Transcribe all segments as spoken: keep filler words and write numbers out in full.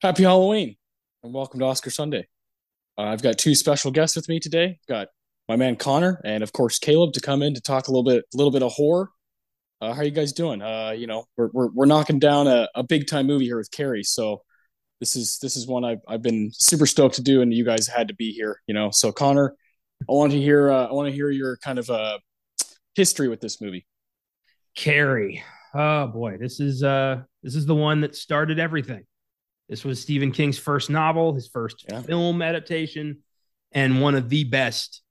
Happy Halloween and welcome to Oscar Sunday. Uh, I've got two special guests with me today. Got my man Connor and of course Caleb to come in to talk a little bit, a little bit of horror. Uh, how are you guys doing? Uh, you know, we're we're we're knocking down a, a big time movie here with Carrie, so this is this is one I've I've been super stoked to do, and you guys had to be here. You know, so Connor, I want to hear uh, I want to hear your kind of uh, history with this movie. Carrie, oh boy, this is uh this is the one that started everything. This was Stephen King's first novel, his first yeah. film adaptation, and one of the best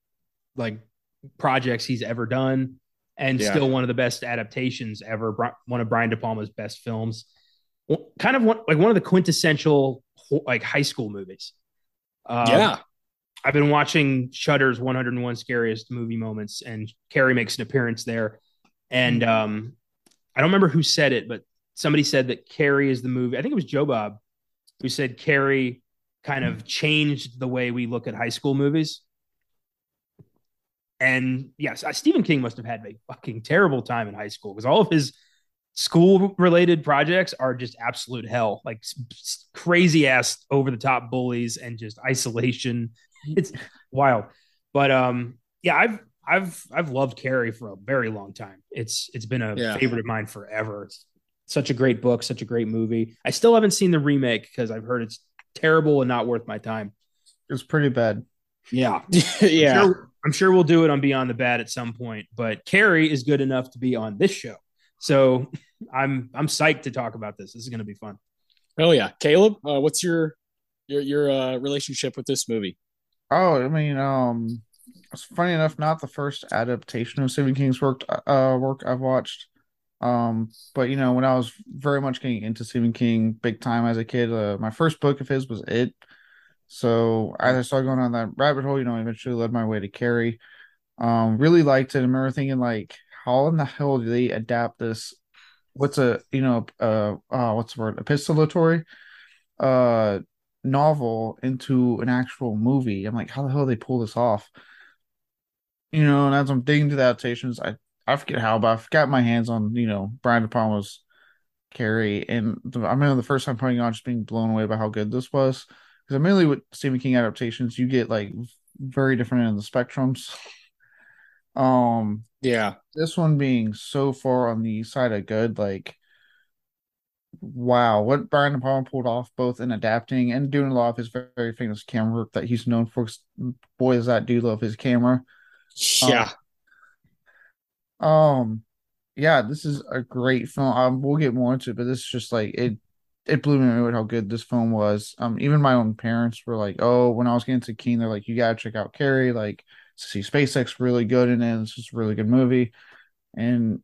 like projects he's ever done, and yeah. still one of the best adaptations ever. One of Brian De Palma's best films, kind of one, like one of the quintessential like high school movies. Um, yeah, I've been watching Shudder's one oh one Scariest Movie Moments, and Carrie makes an appearance there, and um, I don't remember who said it, but somebody said that Carrie is the movie. I think it was Joe Bob. Who said Carrie kind of changed the way we look at high school movies. And yes, Stephen King must have had a fucking terrible time in high school because all of his school-related projects are just absolute hell, like crazy-ass over-the-top bullies and just isolation. It's wild. But um, yeah, I've I've I've loved Carrie for a very long time. It's it's been a yeah. favorite of mine forever. It's, Such a great book, such a great movie. I still haven't seen the remake because I've heard it's terrible and not worth my time. It was pretty bad. Yeah. yeah. I'm sure, I'm sure we'll do it on Beyond the Bad at some point, but Carrie is good enough to be on this show. So I'm I'm psyched to talk about this. This is going to be fun. Oh, yeah. Caleb, uh, what's your your your uh, relationship with this movie? Oh, I mean, um, it's funny enough, not the first adaptation of Stephen King's work, uh, work I've watched. Um, but you know, when I was very much getting into Stephen King big time as a kid, uh, my first book of his was It. So I started going on that rabbit hole, you know, eventually led my way to Carrie. Um, really liked it. I remember thinking like, how in the hell do they adapt this? What's a, you know, uh, uh what's the word? Epistolatory, uh, novel into an actual movie. I'm like, how the hell do they pull this off? You know, and as I'm digging to the adaptations, I, I forget how, but I got my hands on, you know, Brian De Palma's Carrie. And the, I remember the first time putting on just being blown away by how good this was. Because mainly with Stephen King adaptations, you get like very different in the spectrums. Um, yeah. This one being so far on the side of good, like, wow, what Brian De Palma pulled off both in adapting and doing a lot of his very, very famous camera work that he's known for. Boy, does that dude love his camera. Yeah. Um, Um, yeah, this is a great film. Um, we'll get more into it, but this is just like it. It blew me away with how good this film was. Um, even my own parents were like, "Oh," when I was getting to King, they're like, "You gotta check out Carrie." Like, to see SpaceX really good in it. It's just a really good movie, and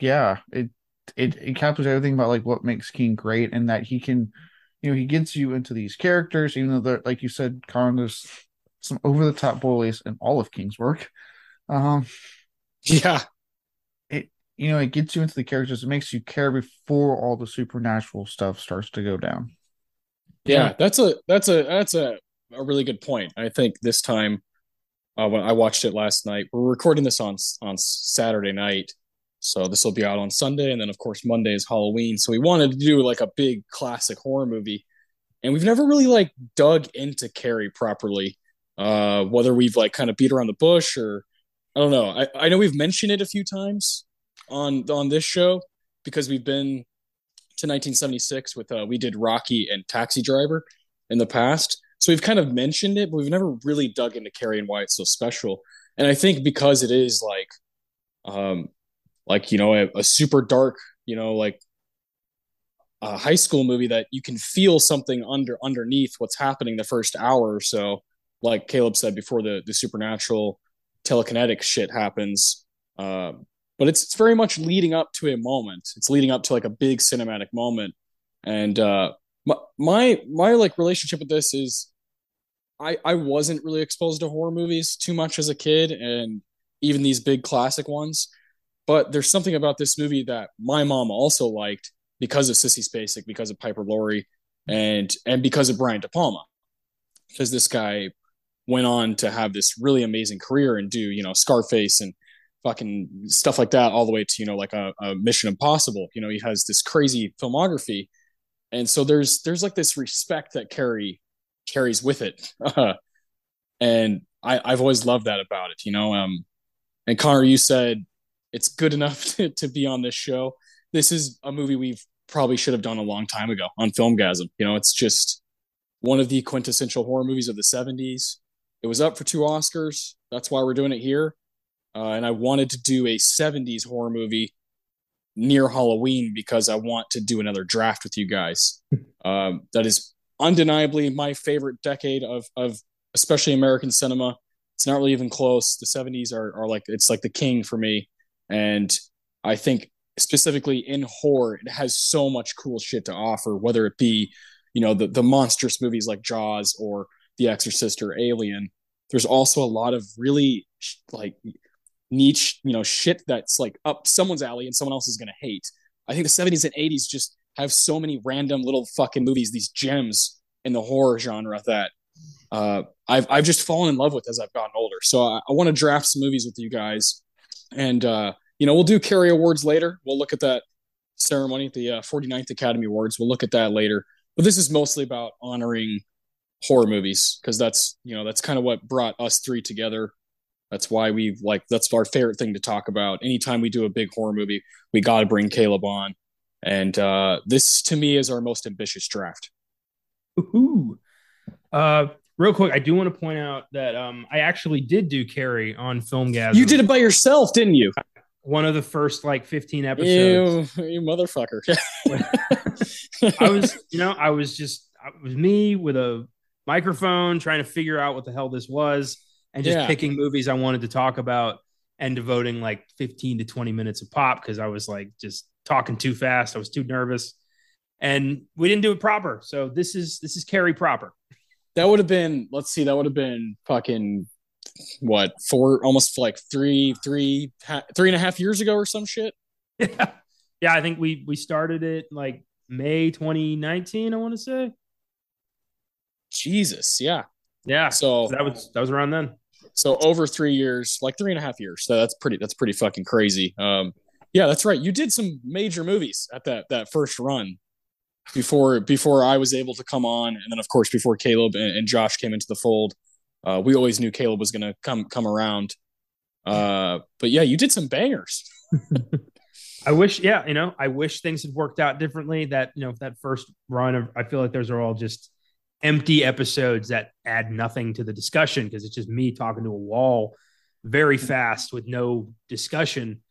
yeah, it it it captures everything about like what makes King great, and that he can, you know, he gets you into these characters, even though they're like you said, Con, there's some over the top bullies in all of King's work. Um. Yeah, it you know it gets you into the characters. It makes you care before all the supernatural stuff starts to go down. Yeah, yeah. that's a that's a that's a, a really good point. I think this time uh, when I watched it last night, we're recording this on on Saturday night, so this will be out on Sunday, and then of course Monday is Halloween. So we wanted to do like a big classic horror movie, and we've never really like dug into Carrie properly. Uh, whether we've like kind of beat around the bush or. I don't know. I, I know we've mentioned it a few times on on this show because we've been to nineteen seventy-six with uh, we did Rocky and Taxi Driver in the past. So we've kind of mentioned it, but we've never really dug into Carrie and why it's so special. And I think because it is like, um, like, you know, a, a super dark, you know, like a high school movie that you can feel something under underneath what's happening the first hour or so. Like Caleb said before, the the supernatural telekinetic shit happens, um, but it's, it's very much leading up to a moment. It's leading up to like a big cinematic moment. And uh, my, my my like relationship with this is, I I wasn't really exposed to horror movies too much as a kid, and even these big classic ones. But there's something about this movie that my mom also liked because of Sissy Spacek, because of Piper Laurie, and and because of Brian De Palma, because this guy went on to have this really amazing career and do, you know, Scarface and fucking stuff like that all the way to, you know, like a, a Mission Impossible. You know, he has this crazy filmography, And so there's there's like this respect that Carrie carries with it. And I, I've always loved that about it, you know. Um, and Connor, you said it's good enough to, to be on this show. This is a movie we've probably should have done a long time ago on Filmgasm. You know, it's just one of the quintessential horror movies of the seventies. It was up for two Oscars. That's why we're doing it here. Uh, and I wanted to do a seventies horror movie near Halloween because I want to do another draft with you guys. Um, that is undeniably my favorite decade of, of especially American cinema. It's not really even close. The seventies are, are like, it's like the king for me. And I think specifically in horror, it has so much cool shit to offer, whether it be, you know, the, the monstrous movies like Jaws or The Exorcist or Alien. There's also a lot of really like niche, you know, shit that's like up someone's alley and someone else is going to hate. I think the seventies and eighties just have so many random little fucking movies, these gems in the horror genre that uh, I've, I've just fallen in love with as I've gotten older. So I, I want to draft some movies with you guys, and uh, you know, we'll do Carrie Awards later. We'll look at that ceremony, the uh, forty-ninth Academy Awards. We'll look at that later, but this is mostly about honoring horror movies, because that's, you know, that's kind of what brought us three together. That's why we like, that's our favorite thing to talk about. Anytime we do a big horror movie, we got to bring Caleb on. And uh, this to me is our most ambitious draft. Ooh. Uh, real quick, I do want to point out that um, I actually did do Carrie on Filmgasm. You did it by yourself, didn't you? One of the first like fifteen episodes. Ew, you motherfucker. I was, you know, I was just, it was me with a microphone trying to figure out what the hell this was, and just yeah. picking movies I wanted to talk about and devoting like fifteen to twenty minutes of pop because I was like just talking too fast. I was too nervous, and we didn't do it proper. So this is this is Carrie proper. That would have been, let's see, that would have been fucking what, four, almost like three, three, three and a half years ago or some shit. Yeah, yeah. I think we we started it like May twenty nineteen. I want to say. Jesus, yeah, yeah. So that was that was around then. So over three years, like three and a half years. So that's pretty. That's pretty fucking crazy. Um, yeah, that's right. You did some major movies at that that first run before before I was able to come on, and then of course before Caleb and, and Josh came into the fold. Uh, we always knew Caleb was gonna come come around. Uh, but yeah, you did some bangers. I wish, yeah, you know, I wish things had worked out differently. That you know, that first run of, I feel like those are all just empty episodes that add nothing to the discussion because it's just me talking to a wall very fast with no discussion.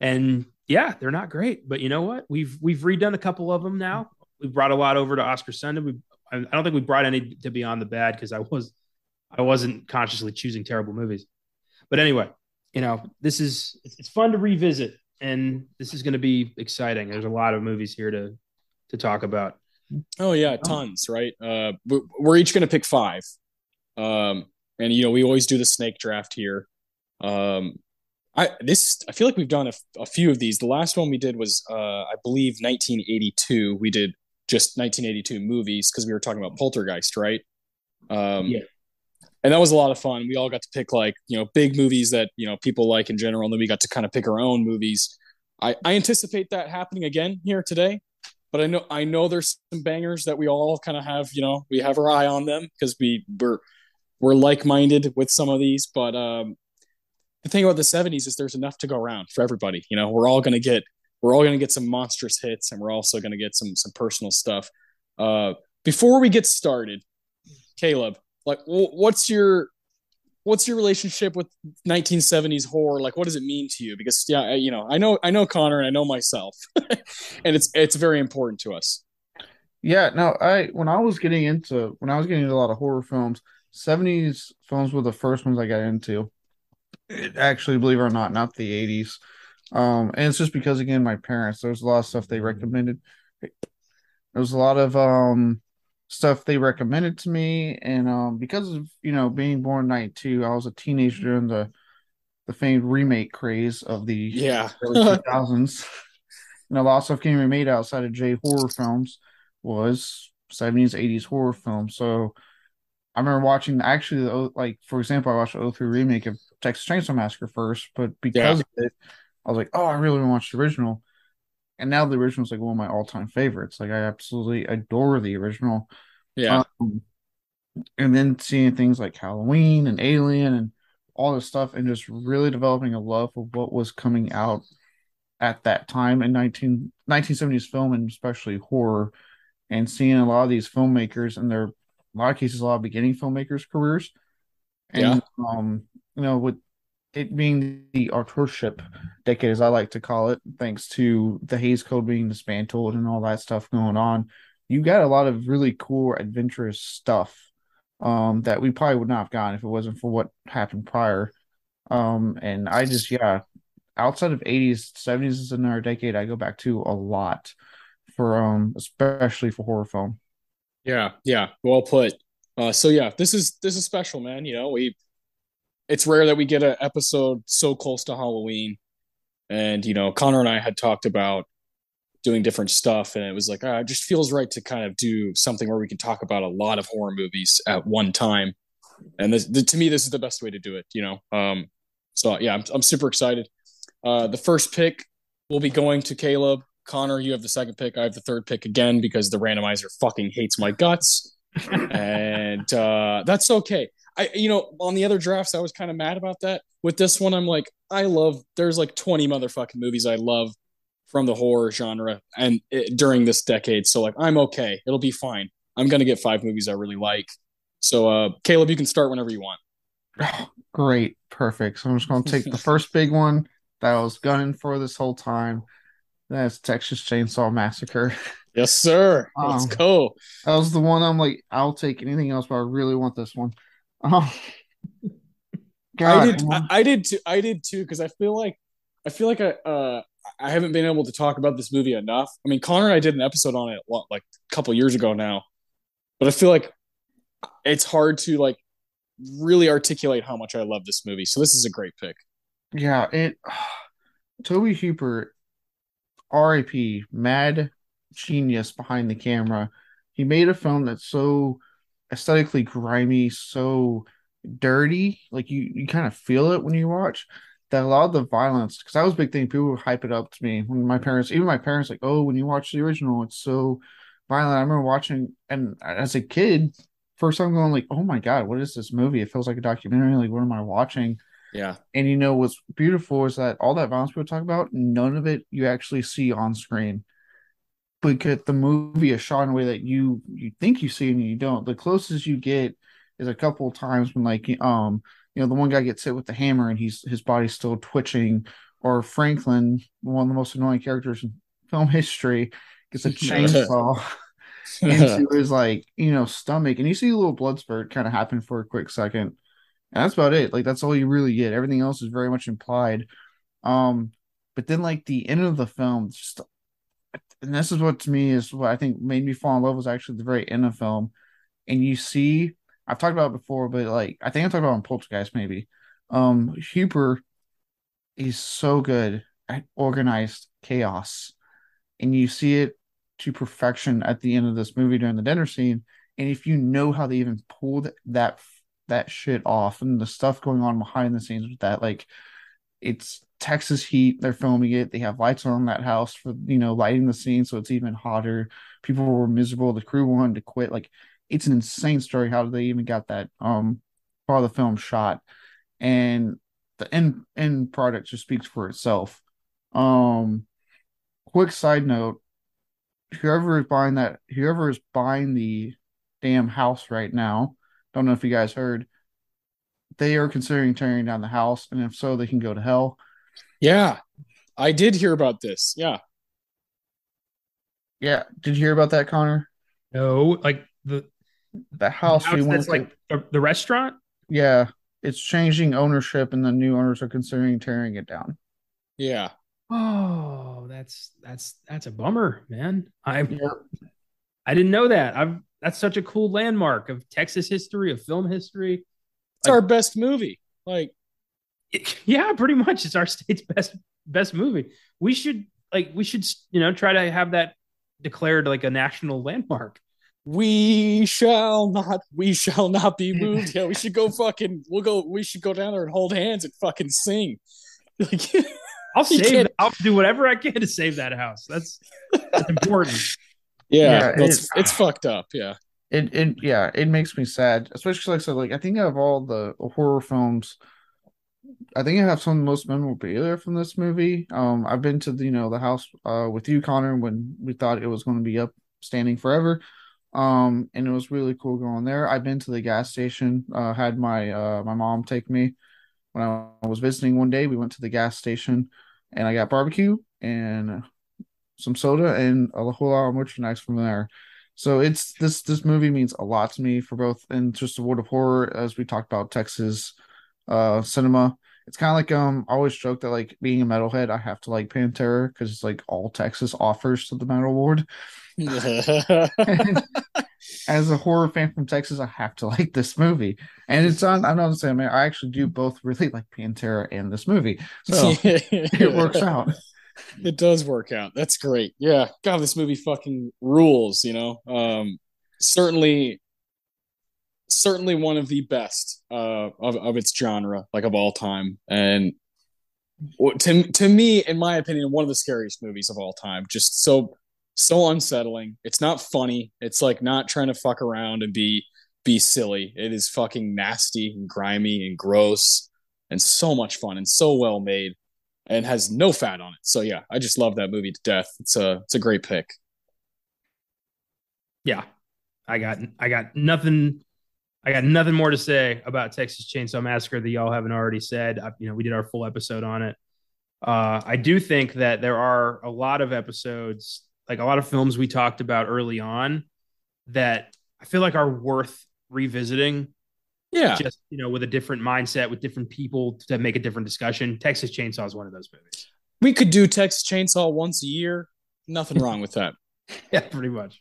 And yeah, they're not great, but you know what? We've, we've redone a couple of them now. We brought a lot over to Oscar Sunday. We, I don't think we brought any to Beyond the Bad because I was, I wasn't consciously choosing terrible movies, but anyway, you know, this is, it's fun to revisit, and this is going to be exciting. There's a lot of movies here to, to talk about. Oh yeah, tons, right? Uh, we're each going to pick five, um, and you know we always do the snake draft here. Um, I this I feel like we've done a, a few of these. The last one we did was uh, I believe nineteen eighty-two. We did just nineteen eighty-two movies because we were talking about Poltergeist, right? Um, yeah, and that was a lot of fun. We all got to pick like you know big movies that you know people like in general, and then we got to kind of pick our own movies. I, I anticipate that happening again here today. But I know I know there's some bangers that we all kind of have, you know, we have our eye on them because we, we're we're like-minded with some of these. But um, the thing about the seventies is there's enough to go around for everybody. You know, we're all gonna get we're all gonna get some monstrous hits, and we're also gonna get some some personal stuff. Uh, before we get started, Caleb, like, what's your what's your relationship with nineteen seventies horror? Like, what does it mean to you? Because yeah, you know, I know, I know Connor and I know myself and it's, it's very important to us. Yeah. No, I, when I was getting into, when I was getting into a lot of horror films, seventies films were the first ones I got into. It actually, believe it or not, not the eighties. Um, and it's just because again, my parents, there was a lot of stuff they recommended. There was a lot of, um, stuff they recommended to me, and um because of you know being born in ninety-two, I was a teenager during the the famed remake craze of the yeah early two thousands, and a lot of stuff came made outside of J horror films was seventies eighties horror films. So I remember watching actually the, like for example I watched the oh three remake of Texas Chainsaw Massacre first, but because yeah. of it I was like, oh, I really want to watch the original. And now the original is like one of my all-time favorites. Like I absolutely adore the original. Yeah. Um, and then seeing things like Halloween and Alien and all this stuff, and just really developing a love for what was coming out at that time in nineteen seventies film, and especially horror, and seeing a lot of these filmmakers and their, a lot of cases, a lot of beginning filmmakers' careers. And, yeah. um, you know, with it being the authorship decade, as I like to call it, thanks to the Hays Code being dismantled and all that stuff going on, you got a lot of really cool, adventurous stuff um, that we probably would not have gotten if it wasn't for what happened prior. Um, and I just, yeah, outside of eighties, seventies is another decade I go back to a lot for, um, especially for horror film. Yeah, yeah, well put. Uh, so yeah, this is this is special, man. You know, we it's rare that we get an episode so close to Halloween, and you know, Connor and I had talked about doing different stuff, and it was like, ah, it just feels right to kind of do something where we can talk about a lot of horror movies at one time. And this, the, to me, this is the best way to do it. You know, um, so yeah, I'm I'm super excited. Uh, the first pick will be going to Caleb. Connor, you have the second pick. I have the third pick again because the randomizer fucking hates my guts. And uh, that's okay. I, you know, on the other drafts, I was kind of mad about that. With this one, I'm like, I love, there's like twenty motherfucking movies I love from the horror genre and it, during this decade. So like, I'm okay. It'll be fine. I'm going to get five movies I really like. So uh, Caleb, you can start whenever you want. Oh, great. Perfect. So I'm just going to take the first big one that I was gunning for this whole time. That's Texas Chainsaw Massacre. Yes, sir. Um, Let's go. That was the one I'm like, I'll take anything else, but I really want this one. Oh. God, I did. I, I did too. I did too because I feel like I feel like I uh, I haven't been able to talk about this movie enough. I mean, Connor and I did an episode on it what, like a couple years ago now, but I feel like it's hard to like really articulate how much I love this movie. So this is a great pick. Yeah, it. Tobe Hooper. R I P mad genius behind the camera. He made a film that's so aesthetically grimy, so dirty, like you you kind of feel it when you watch, that a lot of the violence, because that was a big thing, people would hype it up to me when my parents, even my parents, like, oh, when you watch the original, it's so violent. I remember watching, and as a kid, first time going like, oh my God, what is this movie? It feels like a documentary, like what am I watching? Yeah. And you know what's beautiful is that all that violence people talk about, none of it you actually see on screen. Because the movie is shot in a way that you you think you see and you don't. The closest you get is a couple of times when, like, um, you know, the one guy gets hit with the hammer and he's his body's still twitching, or Franklin, one of the most annoying characters in film history, gets a chainsaw into his, like, you know, stomach, and you see a little blood spurt kind of happen for a quick second. And that's about it. Like, that's all you really get. Everything else is very much implied. Um, but then, like, the end of the film, just, and this is what to me is what I think made me fall in love was actually the very end of the film. And you see, I've talked about it before, but, like, I think I talked about it on Poltergeist maybe. Um, Hooper is so good at organized chaos. And you see it to perfection at the end of this movie during the dinner scene. And if you know how they even pulled that that shit off and the stuff going on behind the scenes with that, like, it's Texas heat, they're filming it, they have lights on that house for, you know, lighting the scene so it's even hotter, people were miserable, the crew wanted to quit, like, it's an insane story how they even got that um part of the film shot, and the end end product just speaks for itself. Um quick side note, whoever is buying that whoever is buying the damn house right now, don't know if you guys heard, they are considering tearing down the house, and if so, they can go to hell. Yeah, I did hear about this. Yeah. Yeah. Did you hear about that, Connor? No, like the the house. The house we that's like to, the restaurant? Yeah. It's changing ownership, and the new owners are considering tearing it down. Yeah. Oh, that's that's that's a bummer, man. I yeah. I didn't know that. I've That's such a cool landmark of Texas history, of film history. It's like, our best movie. Like, yeah, pretty much. It's our state's best best movie. We should like we should you know try to have that declared like a national landmark. We shall not. We shall not be moved. Yeah, we should go fucking. We'll go. We should go down there and hold hands and fucking sing. Like, I'll save. I'll do whatever I can to save that house. That's, that's important. Yeah, yeah that's, it, it's fucked up. Yeah, it it yeah, it makes me sad, especially like I said. Like I think of all the horror films, I think I have some of the most memorabilia from this movie. Um, I've been to the, you know, the house uh, with you, Connor, when we thought it was going to be up standing forever. Um, and it was really cool going there. I've been to the gas station. Uh, had my uh, my mom take me when I was visiting one day. We went to the gas station, and I got barbecue and some soda and a whole lot of merchandise from there. So it's this this movie means a lot to me for both in just the world of horror, as we talked about Texas uh cinema. It's kind of like um I always joke that like being a metalhead, I have to like Pantera because it's like all Texas offers to the metal ward. Yeah. As a horror fan from Texas, I have to like this movie, and it's on. I'm not saying I, mean, I actually do both really like Pantera and this movie, so yeah. It works out. It does work out. That's great. Yeah, God, this movie fucking rules. You know, um, certainly. Certainly one of the best uh, of, of its genre, like of all time. And to, to me, in my opinion, one of the scariest movies of all time. Just so, so unsettling. It's not funny. It's like not trying to fuck around and be, be silly. It is fucking nasty and grimy and gross and so much fun and so well made and has no fat on it. So yeah, I just love that movie to death. It's a, it's a great pick. Yeah. I got, I got nothing. I got nothing more to say about Texas Chainsaw Massacre that y'all haven't already said. I, you know, we did our full episode on it. Uh, I do think that there are a lot of episodes, like a lot of films we talked about early on, that I feel like are worth revisiting. Yeah. Just, you know, with a different mindset, with different people to make a different discussion. Texas Chainsaw is one of those movies. We could do Texas Chainsaw once a year. Nothing wrong with that. Yeah, pretty much.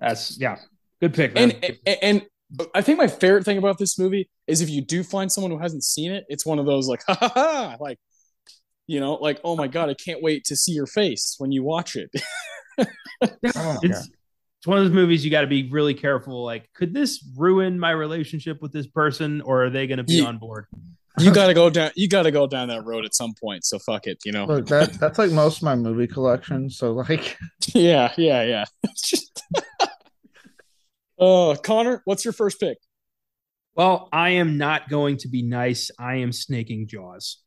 That's, yeah, good pick, man. And, and, and I think my favorite thing about this movie is if you do find someone who hasn't seen it, it's one of those like, ha ha ha, like, you know, like, oh my God, I can't wait to see your face when you watch it. oh, it's, it's one of those movies you got to be really careful. Like, could this ruin my relationship with this person, or are they going to be you, on board? you got to go down. You got to go down that road at some point. So fuck it. You know, Look, that, that's like most of my movie collection. So like, yeah, yeah, yeah. It's just. Uh, Connor, what's your first pick? Well, I am not going to be nice. I am snaking Jaws.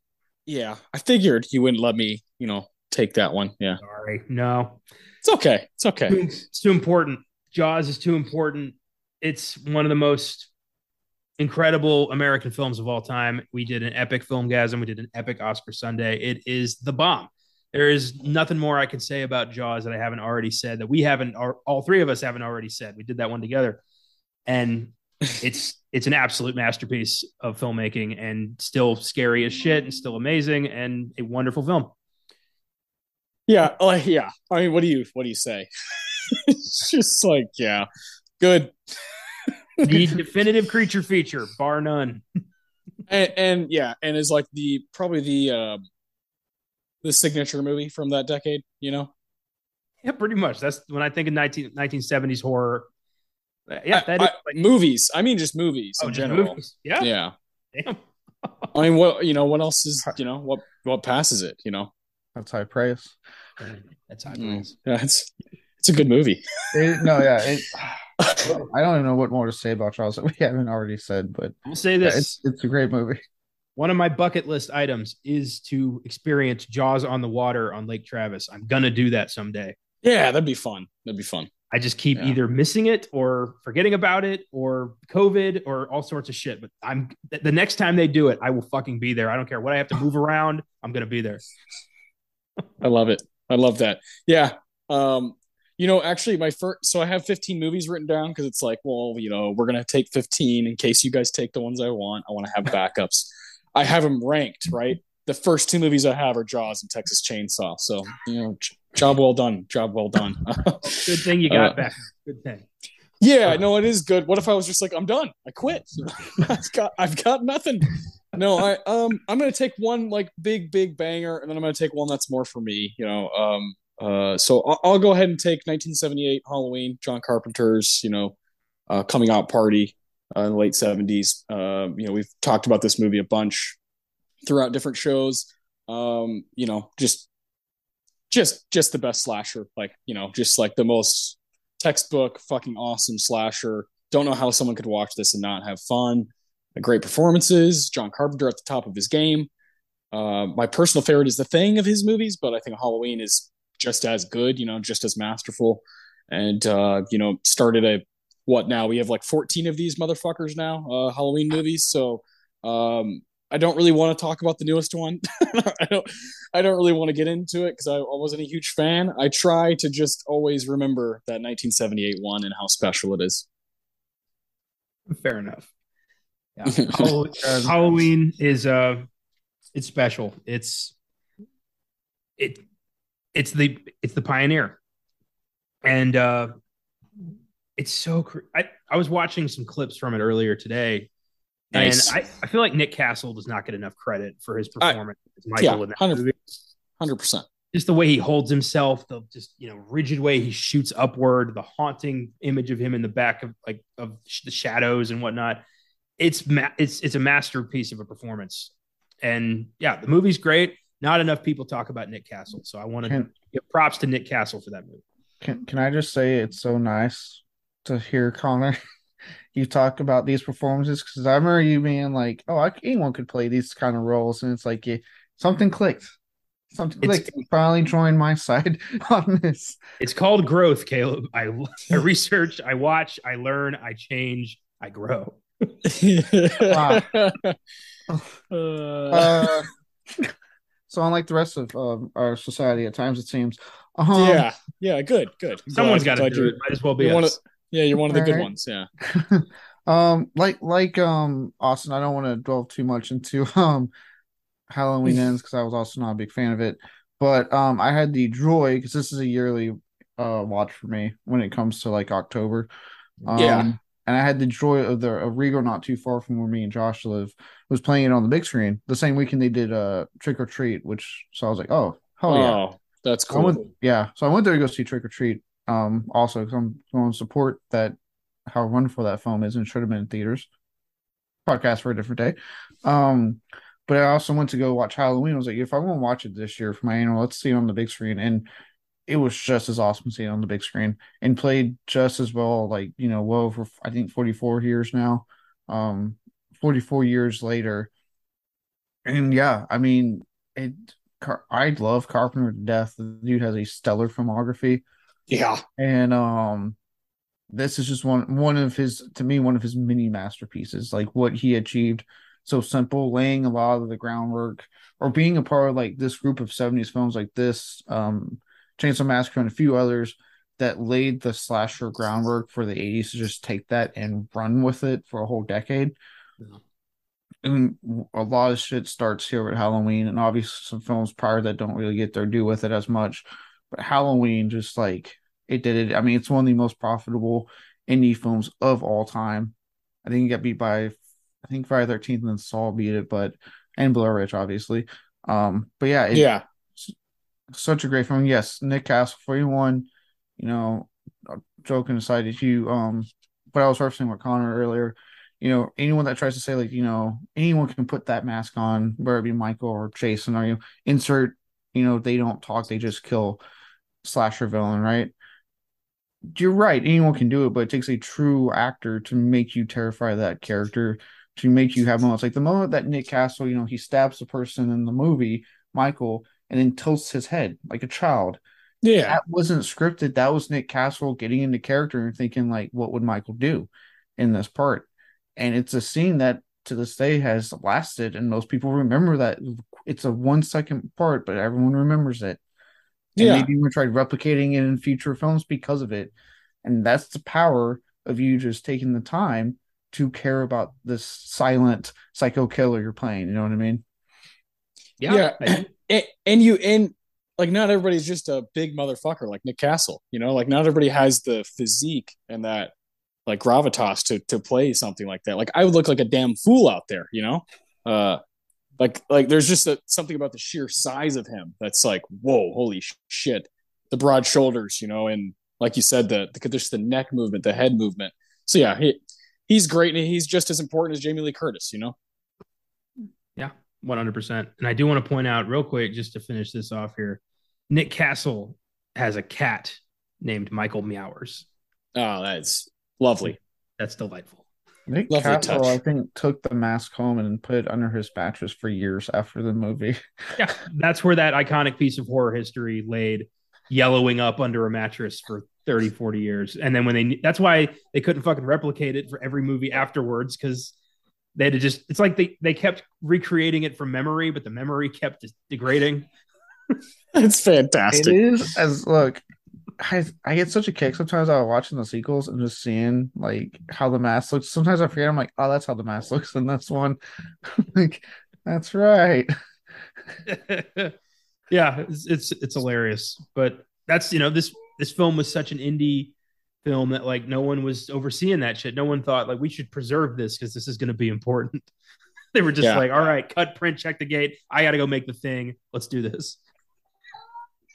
Yeah, I figured you wouldn't let me, you know, take that one. Yeah. Sorry. No. It's okay. It's okay. It's too important. Jaws is too important. It's one of the most incredible American films of all time. We did an epic filmgasm. We did an epic Oscar Sunday. It is the bomb. There is nothing more I can say about Jaws that I haven't already said, that we haven't, or all three of us haven't already said. We did that one together, and it's it's an absolute masterpiece of filmmaking, and still scary as shit, and still amazing, and a wonderful film. Yeah, like yeah. I mean, what do you what do you say? It's just like yeah, good. The definitive creature feature, bar none. and, and yeah, and is like the probably the. Uh, The signature movie from that decade, you know? Yeah, pretty much. That's when I think of nineteen, nineteen seventies horror. Yeah, that I, is like, I, movies. I mean, just movies oh, in just general. Movies. Yeah. Yeah. Damn. I mean, what, you know, what else is, you know, what, what passes it, you know? That's high praise. That's high praise. Mm, yeah, it's, it's a good movie. it, no, yeah. It, I don't even know what more to say about Jaws that we haven't already said, but I'll say this. Yeah, it's, it's a great movie. One of my bucket list items is to experience Jaws on the water on Lake Travis. I'm going to do that someday. Yeah, that'd be fun. That'd be fun. I just keep yeah. either missing it or forgetting about it or COVID or all sorts of shit. But I'm the next time they do it, I will fucking be there. I don't care what I have to move around. I'm going to be there. I love it. I love that. Yeah. Um, you know, actually my first, so I have fifteen movies written down because it's like, well, you know, we're going to take fifteen in case you guys take the ones I want. I want to have backups. I have them ranked, right? The first two movies I have are Jaws and Texas Chainsaw. So, you know, job well done. Job well done. Good thing you got uh, back. Good thing. Yeah, no, it is good. What if I was just like, I'm done. I quit. I've got, I've got nothing. No, I, um, I'm going to take one like big, big banger, and then I'm going to take one that's more for me, you know? Um, uh, so I'll, I'll go ahead and take nineteen seventy-eight Halloween, John Carpenter's, you know, uh, coming out party. Uh, in the late seventies. Um, you know, we've talked about this movie a bunch throughout different shows. Um, you know, just, just, just the best slasher. Like, you know, just like the most textbook fucking awesome slasher. Don't know how someone could watch this and not have fun. The great performances. John Carpenter at the top of his game. Uh, my personal favorite is The Thing of his movies, but I think Halloween is just as good, you know, just as masterful. And, uh, you know, started a, what now? We have like fourteen of these motherfuckers now, uh, Halloween movies. So um, I don't really want to talk about the newest one. I don't I don't really want to get into it because I, I wasn't a huge fan. I try to just always remember that nineteen seventy-eight one and how special it is. Fair enough. Yeah. Halloween, uh, Halloween is uh, it's special. It's it it's the it's the pioneer, and uh, it's so. Cr- I I was watching some clips from it earlier today, nice. and I, I feel like Nick Castle does not get enough credit for his performance I, as Michael yeah, in that one hundred percent, movie. one hundred percent. Just the way he holds himself, the just you know rigid way he shoots upward, the haunting image of him in the back of like of the shadows and whatnot. It's ma- it's it's a masterpiece of a performance, and yeah, the movie's great. Not enough people talk about Nick Castle, so I want to give props to Nick Castle for that movie. Can Can I just say it's so nice to hear Connor you talk about these performances, because I remember you being like, "Oh, I, anyone could play these kind of roles," and it's like yeah, something clicked. Something clicked. You finally joined my side on this. It's called growth, Caleb. I I research, I watch, I learn, I change, I grow. Wow. uh, so unlike the rest of um, our society at times it seems um, yeah yeah good good someone's got to do it. Might as well be us. One of, yeah you're one of the All good right. ones yeah um like like um Austin, I don't want to delve too much into um Halloween Ends because I was also not a big fan of it, but um I had the Droid because this is a yearly uh watch for me when it comes to like October um, yeah And I had the joy of the of Rego not too far from where me and Josh live was playing it on the big screen the same weekend they did uh, Trick or Treat, which so I was like, oh, hell yeah. Oh, that's cool. I went, yeah. So I went there to go see Trick or Treat um, also because I'm going to support that, how wonderful that film is, and should have been in theaters. Podcast for a different day. Um, but I also went to go watch Halloween. I was like, if I want to watch it this year for my annual, let's see it on the big screen. And it was just as awesome seeing it on the big screen and played just as well, like, you know, well, for I think forty-four years now, um, forty-four years later. And yeah, I mean, it. I love Carpenter to death. The dude has a stellar filmography. Yeah. And um, this is just one, one of his, to me, one of his mini masterpieces, like what he achieved. So simple, laying a lot of the groundwork or being a part of like this group of seventies films like this, um, Chainsaw Massacre and a few others that laid the slasher groundwork for the eighties to just take that and run with it for a whole decade. Yeah. And a lot of shit starts here with Halloween, and obviously some films prior that don't really get their due with it as much. But Halloween, just like it did it. I mean, it's one of the most profitable indie films of all time. I think it got beat by, I think Friday the thirteenth and then Saw beat it, but and Blair Witch, obviously. Um, but yeah, it, yeah. Such a great film. Yes, Nick Castle, forty-one, you know, joking aside, if you, um, but I was referencing with Connor earlier, you know, anyone that tries to say, like, you know, anyone can put that mask on, whether it be Michael or Jason, or you insert, you know, they don't talk, they just kill slasher villain, right? You're right, anyone can do it, but it takes a true actor to make you terrify that character, to make you have moments. Like the moment that Nick Castle, you know, he stabs the person in the movie, Michael, and then tilts his head like a child. Yeah. That wasn't scripted. That was Nick Castle getting into character and thinking, like, what would Michael do in this part? And it's a scene that to this day has lasted, and most people remember that. It's a one-second part, but everyone remembers it. And yeah. Maybe we tried replicating it in future films because of it. And that's the power of you just taking the time to care about this silent psycho killer you're playing. You know what I mean? Yeah. Yeah. And, and you and like not everybody's just a big motherfucker like Nick Castle, you know, like not everybody has the physique and that like gravitas to to play something like that. Like I would look like a damn fool out there, you know, uh, like like there's just a, something about the sheer size of him that's like, whoa, holy shit, the broad shoulders, you know, and like you said, the, the just the neck movement, the head movement. So yeah, he he's great and he's just as important as Jamie Lee Curtis, you know. Yeah. one hundred percent. And I do want to point out real quick, just to finish this off here, Nick Castle has a cat named Michael Meowers. Oh, that's lovely. That's delightful. Nick lovely Castle, touch. I think, took the mask home and put it under his mattress for years after the movie. Yeah, that's where that iconic piece of horror history laid, yellowing up under a mattress for thirty, forty years. And then when they, that's why they couldn't fucking replicate it for every movie afterwards, because they had to just, it's like they, they kept recreating it from memory, but the memory kept degrading. It's fantastic. It is. As, look, I, I get such a kick sometimes out of watching the sequels and just seeing like how the mask looks. Sometimes I forget, I'm like, oh, that's how the mask looks in this one. Like, that's right. Yeah, it's, it's it's hilarious. But that's, you know, this this film was such an indie film that like no one was overseeing that shit. No one thought like we should preserve this because this is going to be important. They were just yeah. like, all right, cut, print, check the gate. I got to go make the thing. Let's do this.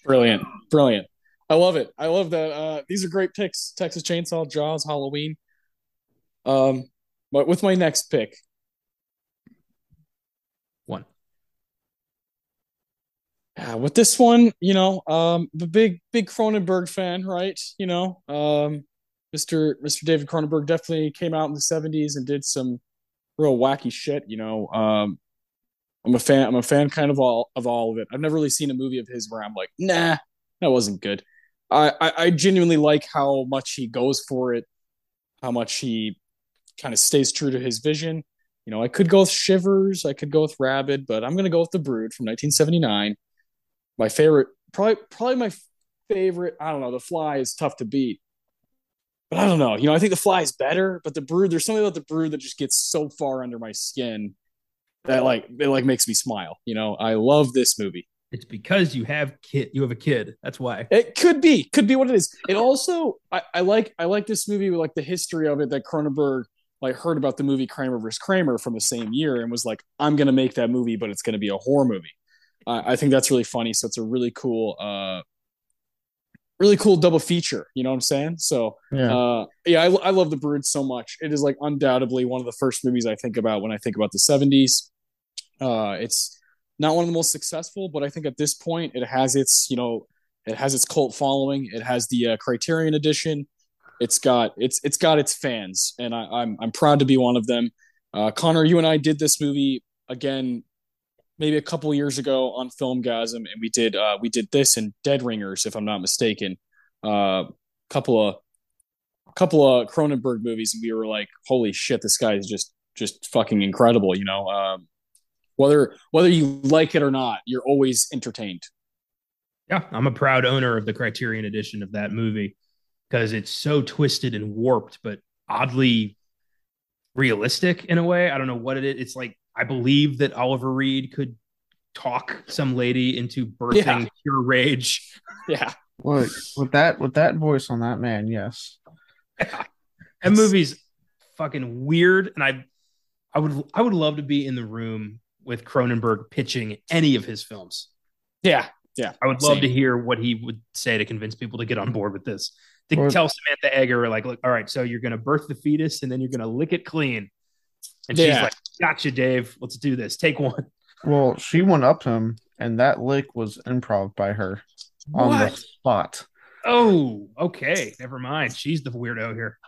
Brilliant. Brilliant. I love it. I love that. Uh, these are great picks. Texas Chainsaw, Jaws, Halloween. Um, but with my next pick. One. Yeah, with this one, you know, um, the big, big Cronenberg fan, right? You know, um, Mister Mister David Cronenberg definitely came out in the seventies and did some real wacky shit, you know. Um, I'm a fan. I'm a fan, kind of all of all of it. I've never really seen a movie of his where I'm like, nah, that wasn't good. I, I, I genuinely like how much he goes for it, how much he kind of stays true to his vision. You know, I could go with Shivers, I could go with Rabid, but I'm gonna go with The Brood from nineteen seventy-nine. My favorite, probably, probably my favorite. I don't know. The Fly is tough to beat. But I don't know. You know, I think The Fly is better, but The Brood, there's something about The Brood that just gets so far under my skin that like it like makes me smile. You know, I love this movie. It's because you have kid, you have a kid. That's why. It could be, could be what it is. It also, I, I like, I like this movie with like the history of it that Cronenberg like heard about the movie Kramer versus Kramer from the same year and was like, I'm gonna make that movie, but it's gonna be a horror movie. Uh, I think that's really funny. So it's a really cool. Uh, Really cool double feature, you know what I'm saying? So, yeah, uh, yeah I, I love The Brood so much. It is like undoubtedly one of the first movies I think about when I think about the seventies. Uh, it's not one of the most successful, but I think at this point it has its, you know, it has its cult following. It has the uh, Criterion edition. It's got it's it's got its fans, and I, I'm I'm proud to be one of them. Uh, Connor, you and I did this movie again, maybe a couple years ago on Filmgasm, and we did uh, we did this and Dead Ringers, if I'm not mistaken, a uh, couple of couple of Cronenberg movies, and we were like, "Holy shit, this guy is just just fucking incredible!" You know, um, whether whether you like it or not, you're always entertained. Yeah, I'm a proud owner of the Criterion edition of that movie because it's so twisted and warped, but oddly realistic in a way. I don't know what it is. It's like, I believe that Oliver Reed could talk some lady into birthing yeah. pure rage. Yeah. Look, with that with that voice on that man, yes. Yeah. That movie's fucking weird. And I I would I would love to be in the room with Cronenberg pitching any of his films. Yeah. Yeah. I would love Same. to hear what he would say to convince people to get on board with this. To or, tell Samantha Eggar, like, look, all right, so you're gonna birth the fetus and then you're gonna lick it clean. And yeah. she's like, gotcha, Dave. Let's do this. Take one. Well, she went up him, and that lick was improv by her on what? the spot. Oh, okay. Never mind. She's the weirdo here.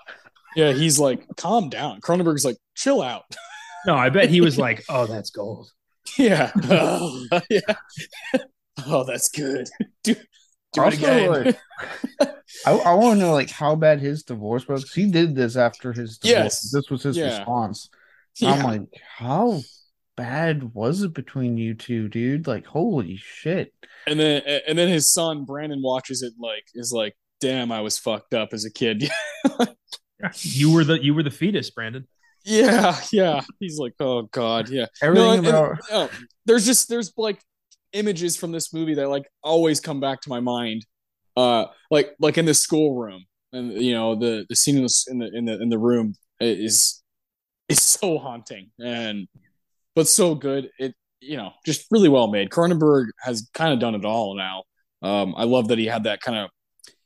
Yeah, he's like, calm down. Cronenberg's like, chill out. No, I bet he was like, oh, that's gold. Yeah. Oh, yeah. Oh, that's good. Do, do also, it again. Like, I, I want to know like how bad his divorce was. He did this after his divorce. Yes. This was his yeah. response. Yeah. I'm like, how bad was it between you two, dude? Like, holy shit. And then and then his son, Brandon, watches it like is like, damn, I was fucked up as a kid. you were the you were the fetus, Brandon. Yeah, yeah. He's like, oh god, yeah. Everything no, and, about and, no, there's just there's like images from this movie that like always come back to my mind. Uh like like in the schoolroom. And you know, the, the scene in the in the in the in the room is It's so haunting and but so good. It you know just really well made. Cronenberg has kind of done it all now. Um, I love that he had that kind of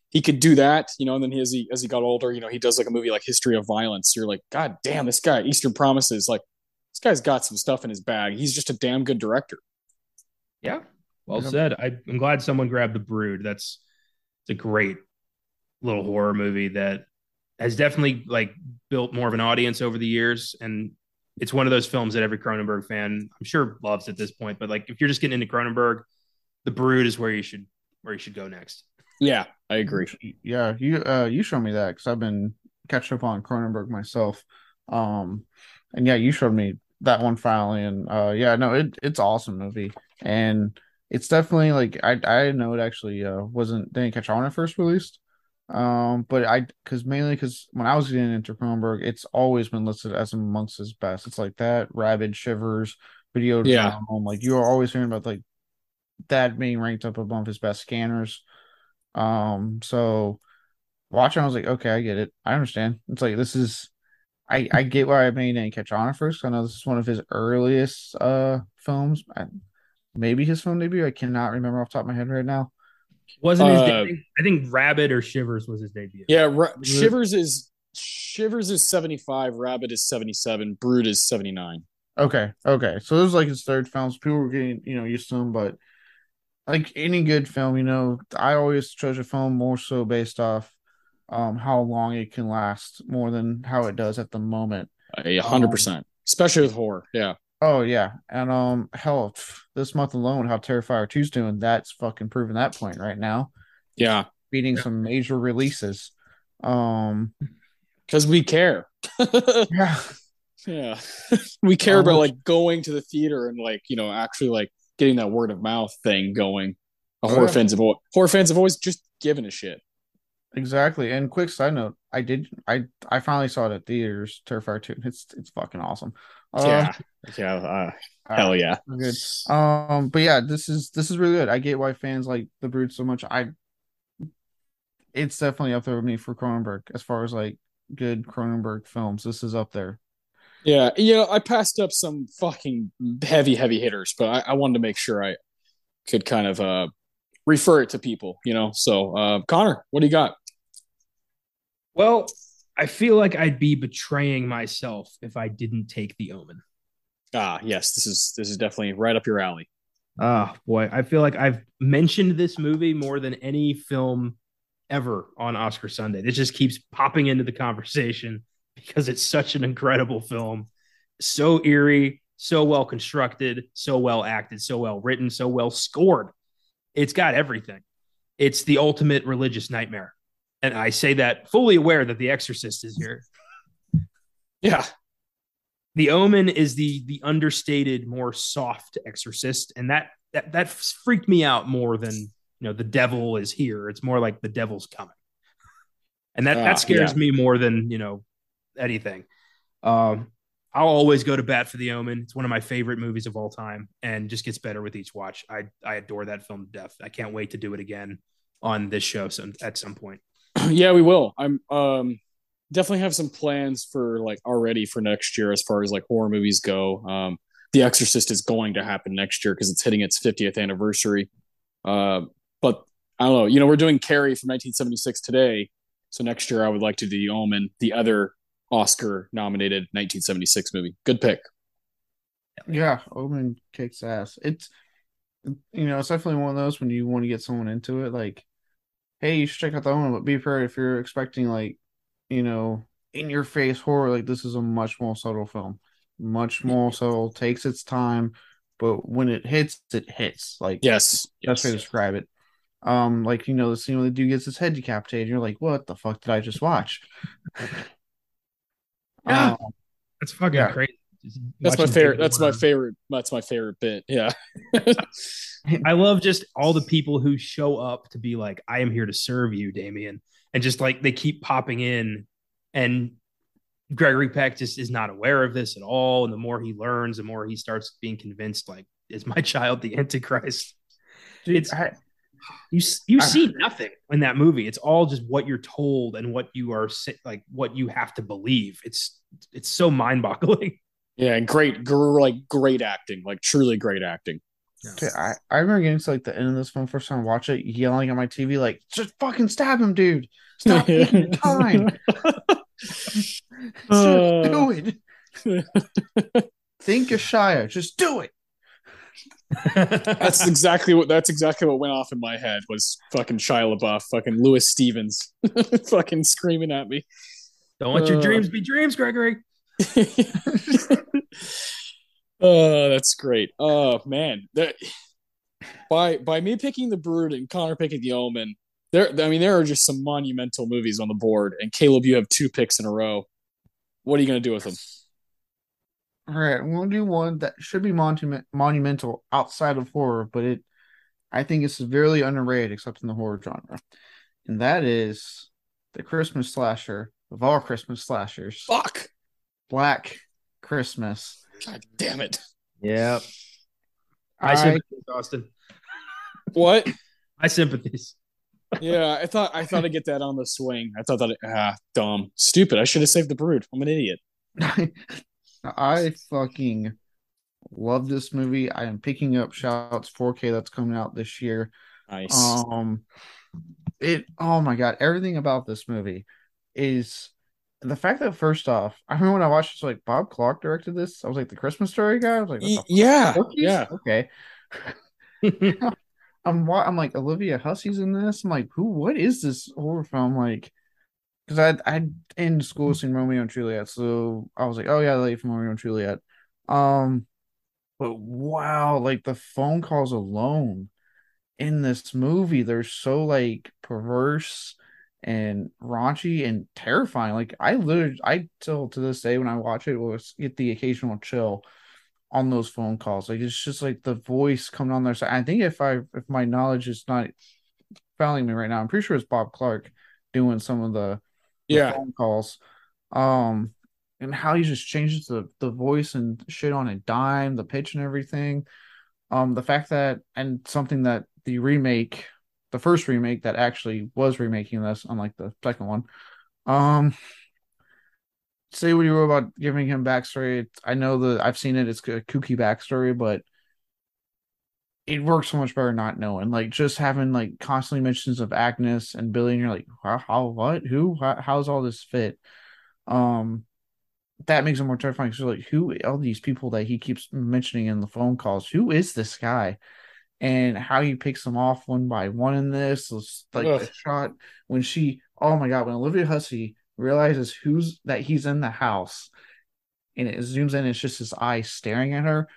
he could do that, you know. And then he, as he as he got older, you know, he does like a movie like History of Violence. You're like, god damn, this guy. Eastern Promises, like this guy's got some stuff in his bag. He's just a damn good director. Yeah. Well yeah. said. I, I'm glad someone grabbed The Brood. That's it's a great little horror movie that has definitely like built more of an audience over the years. And it's one of those films that every Cronenberg fan I'm sure loves at this point, but like, if you're just getting into Cronenberg, The Brood is where you should, where you should go next. Yeah, I agree. Yeah. You, uh, you showed me that cause I've been catching up on Cronenberg myself. Um, and yeah, you showed me that one finally. And uh, yeah, no, it, it's an awesome movie. And it's definitely like, I, I know it actually uh, wasn't, didn't catch on when it first released. Um, but I, cause mainly cause when I was getting into Cronenberg, it's always been listed as amongst his best. It's like that, Rabid, Shivers, Video. Yeah. Down, like you are always hearing about like that being ranked up above his best Scanners. Um, so watching, I was like, okay, I get it. I understand. It's like, this is, I, I get why I may didn't catch on at first. I know this is one of his earliest uh films. I, maybe his film debut. I cannot remember off the top of my head right now. Wasn't his uh, debut? I think Rabbit or Shivers was his debut. Yeah, Ra- Shivers is Shivers is seventy-five, Rabbit is seventy-seven, Brood is seventy-nine. Okay, okay. So it was like his third film. So people were getting, you know, used to him, but like any good film, you know, I always judge a film more so based off um how long it can last more than how it does at the moment. A hundred percent. Especially with horror. Yeah. Oh yeah. And um hell, pff, this month alone, how Terrifier two's doing, that's fucking proving that point right now. Yeah. Beating yeah. some major releases. Um because we care. yeah. Yeah. We care um, about like going to the theater and like, you know, actually like getting that word of mouth thing going. A horror yeah. fans have always, horror fans have always just given a shit. Exactly. And quick side note, I did I I finally saw it at theaters, Terrifier two. It's it's fucking awesome. Uh, yeah. Yeah. Uh, hell right. yeah. Good. Um but yeah, this is this is really good. I get why fans like The Brood so much. I it's definitely up there with me for Cronenberg as far as like good Cronenberg films. This is up there. Yeah, you know, I passed up some fucking heavy, heavy hitters, but I, I wanted to make sure I could kind of uh refer it to people, you know. So uh Connor, what do you got? Well, I feel like I'd be betraying myself if I didn't take The Omen. Ah, yes, this is this is definitely right up your alley. Ah, oh, boy, I feel like I've mentioned this movie more than any film ever on Oscar Sunday. This just keeps popping into the conversation because it's such an incredible film. So eerie, so well constructed, so well acted, so well written, so well scored. It's got everything. It's the ultimate religious nightmare. And I say that fully aware that The Exorcist is here. Yeah. The Omen is the the understated, more soft Exorcist. And that that that freaked me out more than, you know, the devil is here. It's more like the devil's coming. And that, uh, that scares yeah. me more than, you know, anything. Um, I'll always go to bat for The Omen. It's one of my favorite movies of all time and just gets better with each watch. I, I adore that film to death. I can't wait to do it again on this show some, at some point. Yeah, we will. I'm um, definitely have some plans for like already for next year as far as like horror movies go. Um, The Exorcist is going to happen next year because it's hitting its fiftieth anniversary. Uh, but I don't know. You know, we're doing Carrie from nineteen seventy-six today, so next year I would like to do The Omen, the other Oscar-nominated nineteen seventy-six movie. Good pick. Yeah, Omen kicks ass. It's you know, it's definitely one of those when you want to get someone into it, like, hey, you should check out The Omen, but be prepared if you're expecting, like, you know, in-your-face horror. Like, this is a much more subtle film. Much more subtle. Takes its time, but when it hits, it hits. Like, yes. That's yes. how to describe it. Um, like, you know, the scene where the dude gets his head decapitated, you're like, what the fuck did I just watch? Yeah. Um, that's fucking yeah. crazy. Just that's my favorite. That's around. my favorite. That's my favorite bit. Yeah. I love just all the people who show up to be like, I am here to serve you, Damien. And just like, they keep popping in and Gregory Peck just is not aware of this at all. And the more he learns, the more he starts being convinced, like, is my child the Antichrist? Dude, it's I, you, you I, see nothing in that movie. It's all just what you're told and what you are like, what you have to believe. It's, it's so mind boggling. Yeah, and great, gr- like great acting, like truly great acting. Dude, I, I remember getting to like the end of this film first time I watch it, yelling at my T V like, "Just fucking stab him, dude! Stop wasting time! Just do it!" Think of Shire. Just do it. That's exactly what. That's exactly what went off in my head was fucking Shia LaBeouf, fucking Lewis Stevens, fucking screaming at me. Don't let uh, your dreams be dreams, Gregory. Oh, that's great. Oh man, that, by by me picking The Brood and Connor picking The Omen, there. I mean, there are just some monumental movies on the board, and Caleb, you have two picks in a row. What are you going to do with them? All right, I'm going to do one that should be monument, monumental outside of horror, but it, I think it's severely underrated except in the horror genre. And that is the Christmas slasher of all Christmas slashers. Fuck! Black Christmas. God damn it. Yep. I, I sympathize, Austin. What? I sympathize. Yeah, I thought I thought I'd get that on the swing. I thought that, ah, dumb. Stupid. I should have saved The Brood. I'm an idiot. I fucking love this movie. I am picking up Shouts four K that's coming out this year. Nice. Um, it. Oh my god, everything about this movie is the fact that first off, I remember when I watched this, like Bob Clark directed this. I was like the Christmas Story guy. I was like, what the fuck? Yeah, four Ks? Yeah, okay. I'm I'm like Olivia Hussey's in this. I'm like, who? What is this horror film? Like. Because I I in school seen Romeo and Juliet, so I was like, oh yeah, like from Romeo and Juliet. Um, but wow, like the phone calls alone in this movie, they're so like perverse and raunchy and terrifying. Like I literally, I still to this day when I watch it, will get the occasional chill on those phone calls. Like it's just like the voice coming on their side. I think if I if my knowledge is not failing me right now, I'm pretty sure it's Bob Clark doing some of the yeah phone calls, um and how he just changes the the voice and shit on a dime, the pitch and everything. Um the fact that, and something that the remake the first remake that actually was remaking this, unlike the second one, um say what you were about giving him backstory. I know that I've seen it, it's a kooky backstory, but it works so much better not knowing. Like, just having, like, constantly mentions of Agnes and Billy, and you're like, how, how what, who, how, how's all this fit? Um, that makes it more terrifying, because you're like, who are these people that he keeps mentioning in the phone calls? Who is this guy? And how he picks them off one by one in this. Like, ugh. The shot when she, oh my God, when Olivia Hussey realizes who's, that he's in the house, and it zooms in, it's just his eye staring at her.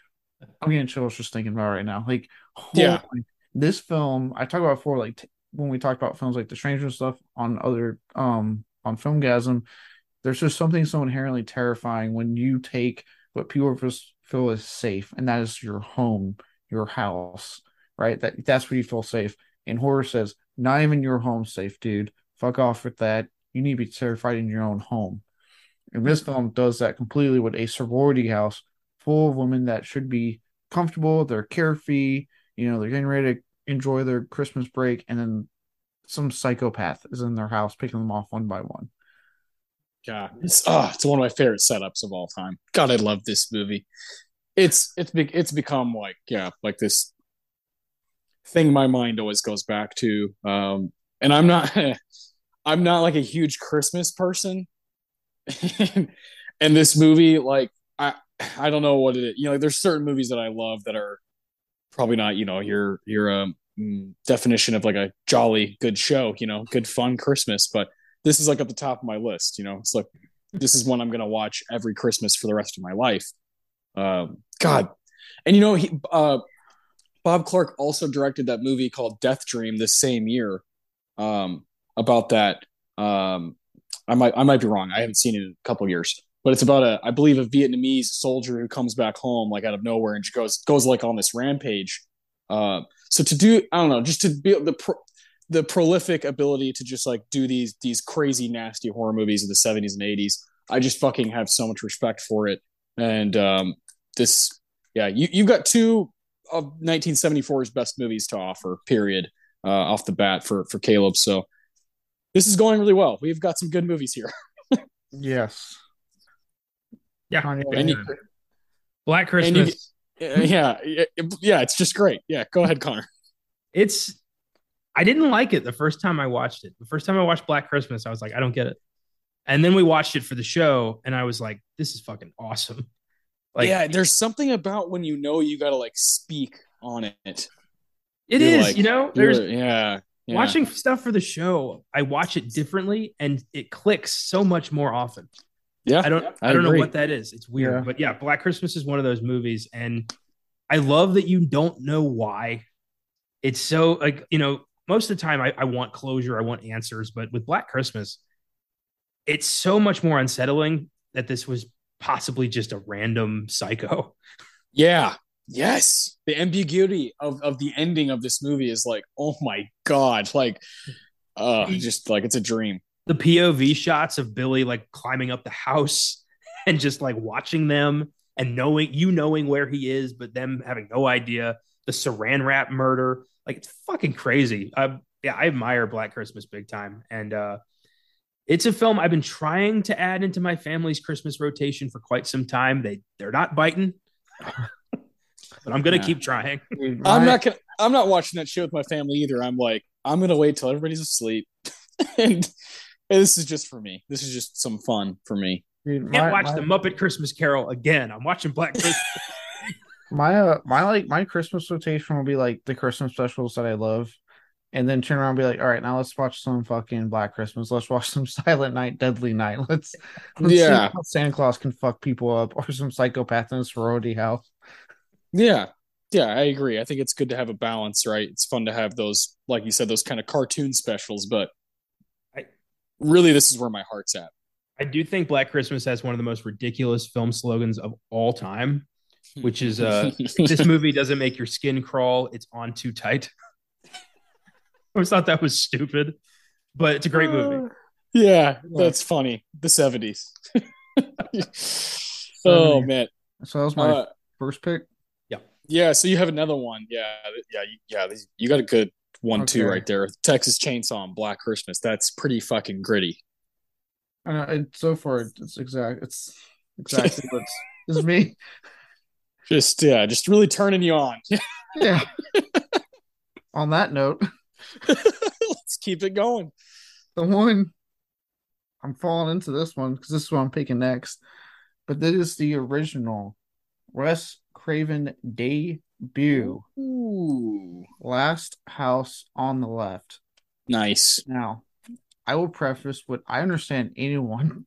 I'm getting chills just thinking about it right now. Like, yeah, on. This film I talked about before, like t- when we talk about films like The Stranger and stuff on other um on Filmgasm, there's just something so inherently terrifying when you take what people just feel is safe, and that is your home, your house, right? That that's where you feel safe. And horror says, not even your home safe, dude. Fuck off with that. You need to be terrified in your own home. And this film does that completely with a sorority house full of women that should be comfortable, they're carefree, you know, they're getting ready to enjoy their Christmas break, and then some psychopath is in their house picking them off one by one. God, it's ah, oh, it's one of my favorite setups of all time. God, I love this movie. It's it's big. It's become like yeah, like this thing my mind always goes back to. Um, and I'm not, I'm not like a huge Christmas person, and this movie, like I. I don't know what it is. You know, like, there's certain movies that I love that are probably not, you know, your your um, definition of like a jolly good show, you know, good fun Christmas. But this is like at the top of my list, you know. It's like, this is one I'm going to watch every Christmas for the rest of my life. Um, God. And, you know, he, uh, Bob Clark also directed that movie called Death Dream this same year, um, about that. Um, I might I might be wrong. I haven't seen it in a couple of years. But it's about a, I believe, a Vietnamese soldier who comes back home like out of nowhere and goes goes like on this rampage. Uh, so to do, I don't know, just to be the pro, the prolific ability to just like do these these crazy nasty horror movies of the seventies and eighties. I just fucking have so much respect for it. And um, this, yeah, you you've got two of nineteen seventy-four's best movies to offer. Period. Uh, off the bat for for Caleb. So this is going really well. We've got some good movies here. Yes. Yeah, and you, Black Christmas. You, yeah, yeah, it's just great. Yeah, go ahead, Connor. It's. I didn't like it the first time I watched it. The first time I watched Black Christmas, I was like, I don't get it. And then we watched it for the show, and I was like, this is fucking awesome. Like, yeah, there's something about when you know you got to like speak on it. It you're is, like, you know, there's yeah, yeah. Watching stuff for the show, I watch it differently and it clicks so much more often. Yeah, I don't, I, I don't agree. know what that is. It's weird, yeah. but yeah, Black Christmas is one of those movies, and I love that you don't know why. It's so like, you know, most of the time I, I want closure, I want answers, but with Black Christmas, it's so much more unsettling that this was possibly just a random psycho. Yeah. Yes. The ambiguity of, of the ending of this movie is like, oh my God. Like, uh, just like, it's a dream. The P O V shots of Billy, like climbing up the house and just like watching them and knowing you knowing where he is, but them having no idea. The saran wrap murder. Like, it's fucking crazy. Uh, yeah, I admire Black Christmas big time. And uh, it's a film I've been trying to add into my family's Christmas rotation for quite some time. They, they're not biting, but I'm going to yeah. keep trying. I'm right. not gonna, I'm not watching that shit with my family either. I'm like, I'm going to wait till everybody's asleep. and, and this is just for me. This is just some fun for me. Dude, my, Can't watch my... the Muppet Christmas Carol again. I'm watching Black Christmas. My uh, my like my Christmas rotation will be like the Christmas specials that I love, and then turn around and be like, all right, now let's watch some fucking Black Christmas. Let's watch some Silent Night, Deadly Night. Let's, let's yeah. see how Santa Claus can fuck people up, or some psychopath in a sorority house. Yeah, yeah, I agree. I think it's good to have a balance, right? It's fun to have those, like you said, those kind of cartoon specials, but I, really, this is where my heart's at. I do think Black Christmas has one of the most ridiculous film slogans of all time, which is uh this movie doesn't make your skin crawl, it's on too tight. I always thought that was stupid, but it's a great uh, movie. Yeah, that's funny. The seventies. Oh man. So that was my uh, first pick. Yeah. Yeah, so you have another one. Yeah. Yeah, yeah, you got a good one okay. too right there. Texas Chainsaw and Black Christmas. That's pretty fucking gritty. Uh, and so far it's exact it's exactly what's it's me. Just yeah, just really turning you on. Yeah. On that note, let's keep it going. The one I'm falling into this one because this is what I'm picking next, but this is the original Wes Craven debut. Ooh, Last House on the Left. Nice. Now, I will preface what I understand anyone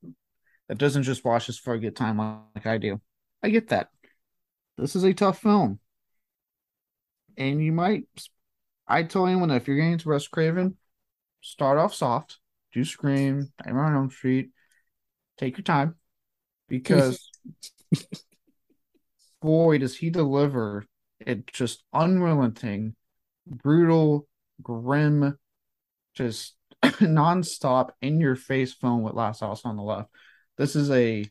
that doesn't just watch this for a good time like I do. I get that. This is a tough film. And you might, I tell anyone that if you're getting into Wes Craven, start off soft, do Scream, Nightmare on Elm Street, take your time, because boy, does he deliver. It's just unrelenting, brutal, grim, just nonstop, in-your-face film with Last House on the Left. This is a,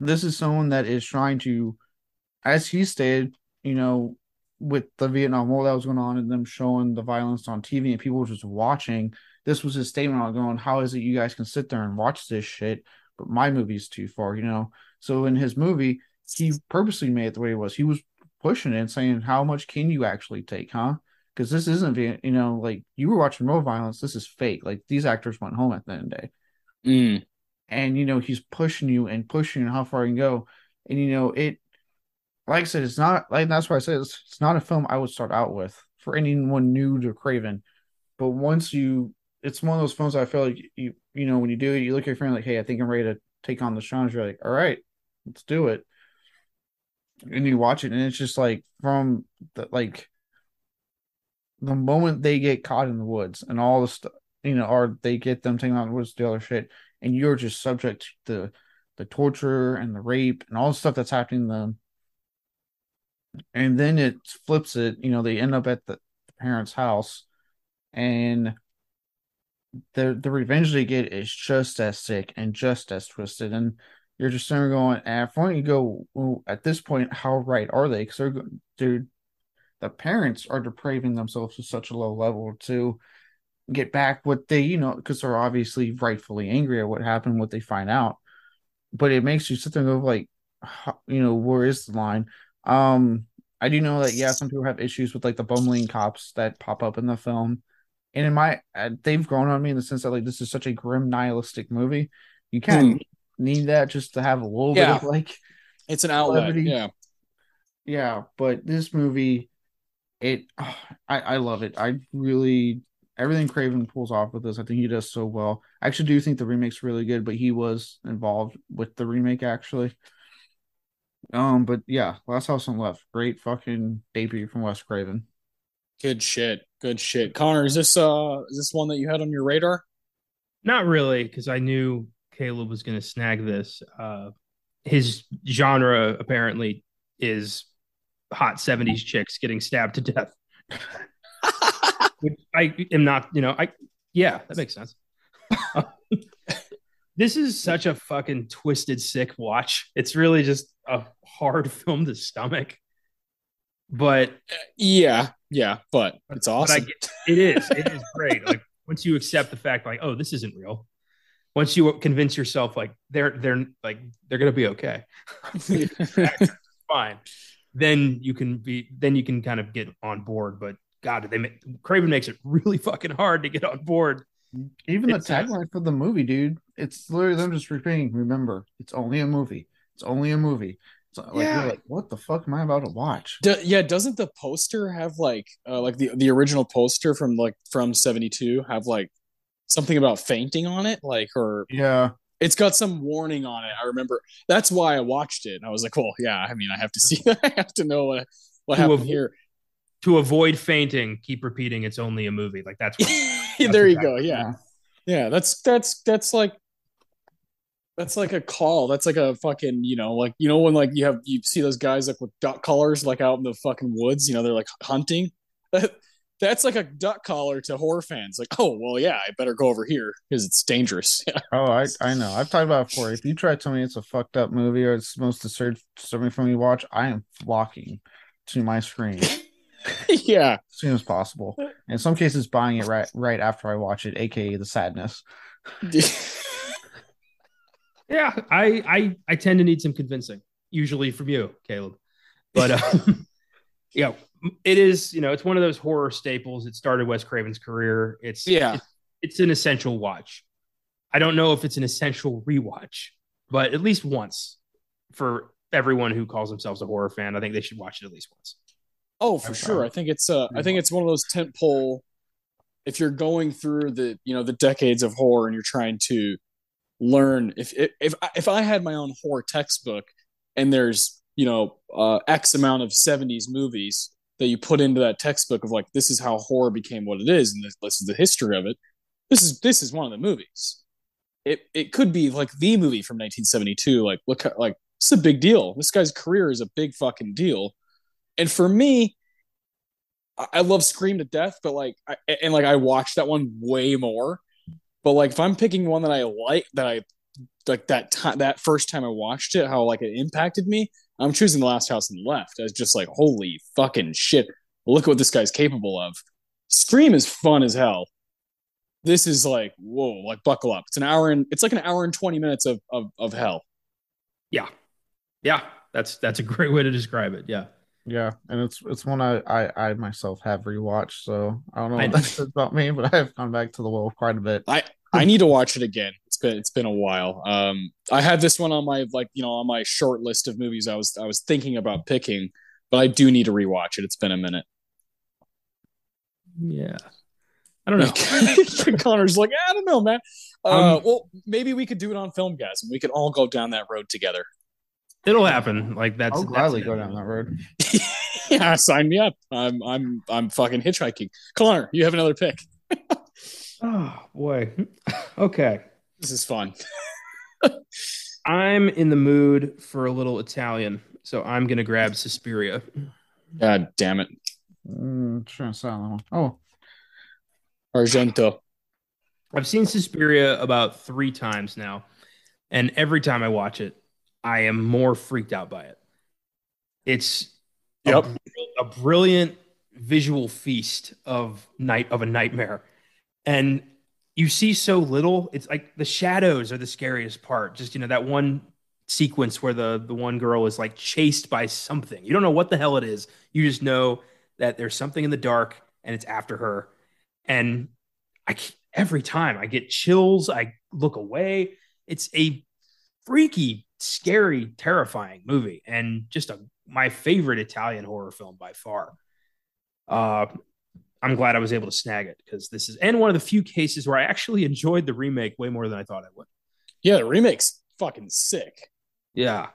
this is someone that is trying to, as he stated, you know, with the Vietnam War that was going on and them showing the violence on T V and people just watching, this was his statement on going, how is it you guys can sit there and watch this shit, but my movie's too far, you know? So in his movie, he purposely made it the way it was. He was pushing it and saying, how much can you actually take, huh? Because this isn't, you know, like, you were watching real violence. This is fake. Like, these actors went home at the end of the day. Mm. And, you know, he's pushing you and pushing you how far you can go. And, you know, it, like I said, it's not like that's why I said it's, it's not a film I would start out with for anyone new to Craven. But once you, it's one of those films I feel like you, you know, when you do it, you look at your friend like, hey, I think I'm ready to take on the challenge. You're like, all right, let's do it. And you watch it, and it's just like from the, like the moment they get caught in the woods and all the stuff, you know, or they get them taken out in the woods, the other shit, and you're just subject to the the torture and the rape and all the stuff that's happening to them. And then it flips it, you know, they end up at the parents' house, and the the revenge they get is just as sick and just as twisted. And you're just sort of going, at point you go, well, at this point, how right are they? Because they're, dude, the parents are depraving themselves to such a low level to get back what they, you know, because they're obviously rightfully angry at what happened, what they find out. But it makes you sit there and go, like, you know, where is the line? Um, I do know that, yeah, some people have issues with, like, the bumbling cops that pop up in the film. And in my, they've grown on me in the sense that, like, this is such a grim, nihilistic movie. You kind of mm. need that just to have a little yeah. bit of, like, It's an outlet. Yeah. Yeah. But this movie, it, oh, I, I love it. I really, everything Craven pulls off with this, I think he does so well. I actually do think the remake's really good, but he was involved with the remake actually. Um, but yeah, Last House on Left. Great fucking debut from Wes Craven. Good shit. Good shit. Connor, is this uh is this one that you had on your radar? Not really, because I knew Caleb was going to snag this. Uh, his genre apparently is hot seventies chicks getting stabbed to death. Which I am not, you know, I yeah, that makes sense. Uh, this is such a fucking twisted, sick watch. It's really just a hard film to stomach. But yeah, yeah, but it's awesome. But I, it is. It is great. Like once you accept the fact, like, oh, this isn't real. Once you convince yourself, like they're they're like they're gonna be okay, fine. Then you can be. Then you can kind of get on board. But God, did they make, Craven makes it really fucking hard to get on board. Even it's, the tagline for the movie, dude. It's literally them just repeating. Remember, it's only a movie. It's only a movie. It's like, yeah. You're like, what the fuck am I about to watch? Do, yeah, doesn't the poster have like, uh, like the, the original poster from like from seventy-two have like something about fainting on it? Like, or yeah, it's got some warning on it. I remember that's why I watched it. And I was like, well, yeah, I mean, I have to see that. I have to know what what to happened avo- here. To avoid fainting, keep repeating it's only a movie. Like that's, what, that's there you go. Yeah. yeah, yeah, that's that's that's like. That's like a call. That's like a fucking, you know, like, you know, when like you have, you see those guys like with duck collars, like out in the fucking woods, you know, they're like hunting. That, that's like a duck collar to horror fans. Like, oh, well, yeah, I better go over here because it's dangerous. oh, I I know. I've talked about it before. If you try to tell me it's a fucked up movie or it's the most disturbing film you watch, I am flocking to my screen. yeah. As soon as possible. In some cases, buying it right, right after I watch it, A K A the sadness. Yeah, I, I I tend to need some convincing, usually from you, Caleb. But uh, yeah, it is, you know, it's one of those horror staples. It started Wes Craven's career. It's yeah, it's, it's an essential watch. I don't know if it's an essential rewatch, but at least once for everyone who calls themselves a horror fan, I think they should watch it at least once. Oh, for I'm sure. Sorry. I think it's uh, I think it's one of those tentpole. If you're going through the you know the decades of horror and you're trying to learn if, if if if I had my own horror textbook and there's you know uh X amount of seventies movies that you put into that textbook of like this is how horror became what it is and this, this is the history of it, this is this is one of the movies. It it could be like the movie from nineteen seventy-two. Like look, like it's a big deal. This guy's career is a big fucking deal. And for me, I, I love Scream to death, but like I, and like I watched that one way more. But like, if I'm picking one that I like, that I like that time, that first time I watched it, how like it impacted me, I'm choosing The Last House on the Left. I was just like, holy fucking shit! Look what this guy's capable of. Scream is fun as hell. This is like, whoa! Like, buckle up. It's an hour and it's like an hour and twenty minutes of of of hell. Yeah, yeah. That's that's a great way to describe it. Yeah, yeah. And it's it's one I I, I myself have rewatched. So I don't know what that says about me, but I have gone back to the well quite a bit. I. I need to watch it again. It's been it's been a while. Um, I had this one on my like you know on my short list of movies I was I was thinking about picking, but I do need to rewatch it. It's been a minute. Yeah, I don't know. Connor's like, I don't know, man. Uh, um, well, maybe we could do it on Filmgasm. We could all go down that road together. It'll happen. Like that's I'll gladly go down that road. Yeah, sign me up. I'm I'm I'm fucking hitchhiking. Connor, you have another pick. Oh boy. Okay. This is fun. I'm in the mood for a little Italian, so I'm going to grab Suspiria. God damn it. Mm, trying to sound that one. Oh. Argento. I've seen Suspiria about three times now, and every time I watch it, I am more freaked out by it. It's yep. a, a brilliant visual feast of night of a nightmare. And you see so little. It's like the shadows are the scariest part. Just, you know, that one sequence where the, the one girl is like chased by something. You don't know what the hell it is. You just know that there's something in the dark and it's after her. And I every time I get chills, I look away. It's a freaky, scary, terrifying movie, and just a, my favorite Italian horror film by far. Uh, I'm glad I was able to snag it, because this is, and one of the few cases where I actually enjoyed the remake way more than I thought I would. Yeah, the remake's fucking sick. Yeah,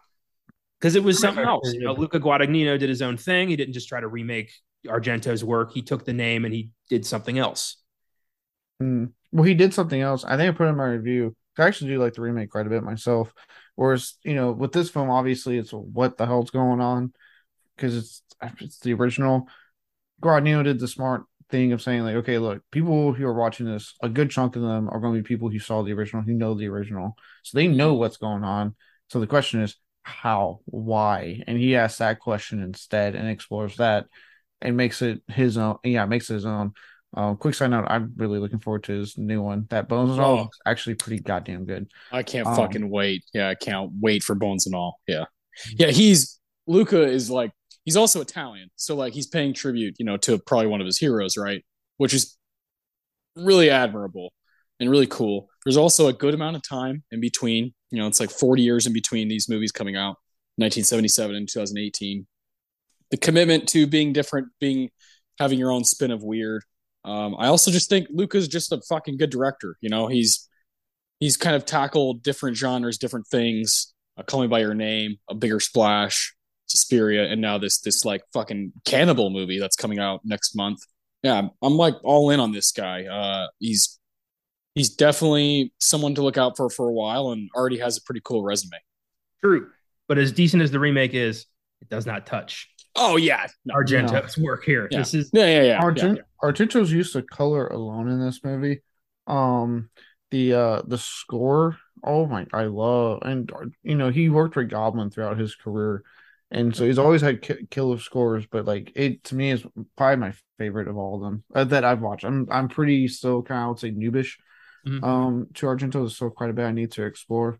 because it was something else. You know, Luca Guadagnino did his own thing. He didn't just try to remake Argento's work. He took the name and he did something else. Hmm. Well, he did something else. I think I put in my review. I actually do like the remake quite a bit myself. Whereas, you know, with this film, obviously, it's what the hell's going on, because it's it's the original. Guadagnino did the smart thing of saying, like, okay, look, people who are watching this, a good chunk of them are going to be people who saw the original, who know the original. So they know what's going on. So the question is, how? Why? And he asks that question instead and explores that and makes it his own. Yeah, makes it his own. Um, quick side note, I'm really looking forward to his new one. That Bones and All is actually pretty goddamn good. I can't um, fucking wait. Yeah, I can't wait for Bones and All. Yeah. Yeah, he's, Luca is like, he's also Italian. So, like, he's paying tribute, you know, to probably one of his heroes, right? Which is really admirable and really cool. There's also a good amount of time in between. You know, it's like forty years in between these movies coming out, nineteen seventy-seven and two thousand eighteen. The commitment to being different, being having your own spin of weird. Um, I also just think Luca's just a fucking good director. You know, he's he's kind of tackled different genres, different things. Uh, Call Me By Your Name, A Bigger Splash, Suspiria, and now this this like fucking cannibal movie that's coming out next month. Yeah, I'm, I'm like all in on this guy. Uh, he's he's definitely someone to look out for for a while, and already has a pretty cool resume. True, but as decent as the remake is, it does not touch. Oh yeah, no, Argento's no. work here. Yeah. This is yeah, yeah, yeah. Argent- yeah, yeah. Argento's use of color alone in this movie. Um, the uh, the score. Oh my, I love, and you know he worked with Goblin throughout his career, and so he's always had ki- killer scores. But like it to me is probably my favorite of all of them uh, that I've watched. I'm I'm pretty still kind of I would say noobish. Mm-hmm. Um, to Argento is still quite a bit I need to explore.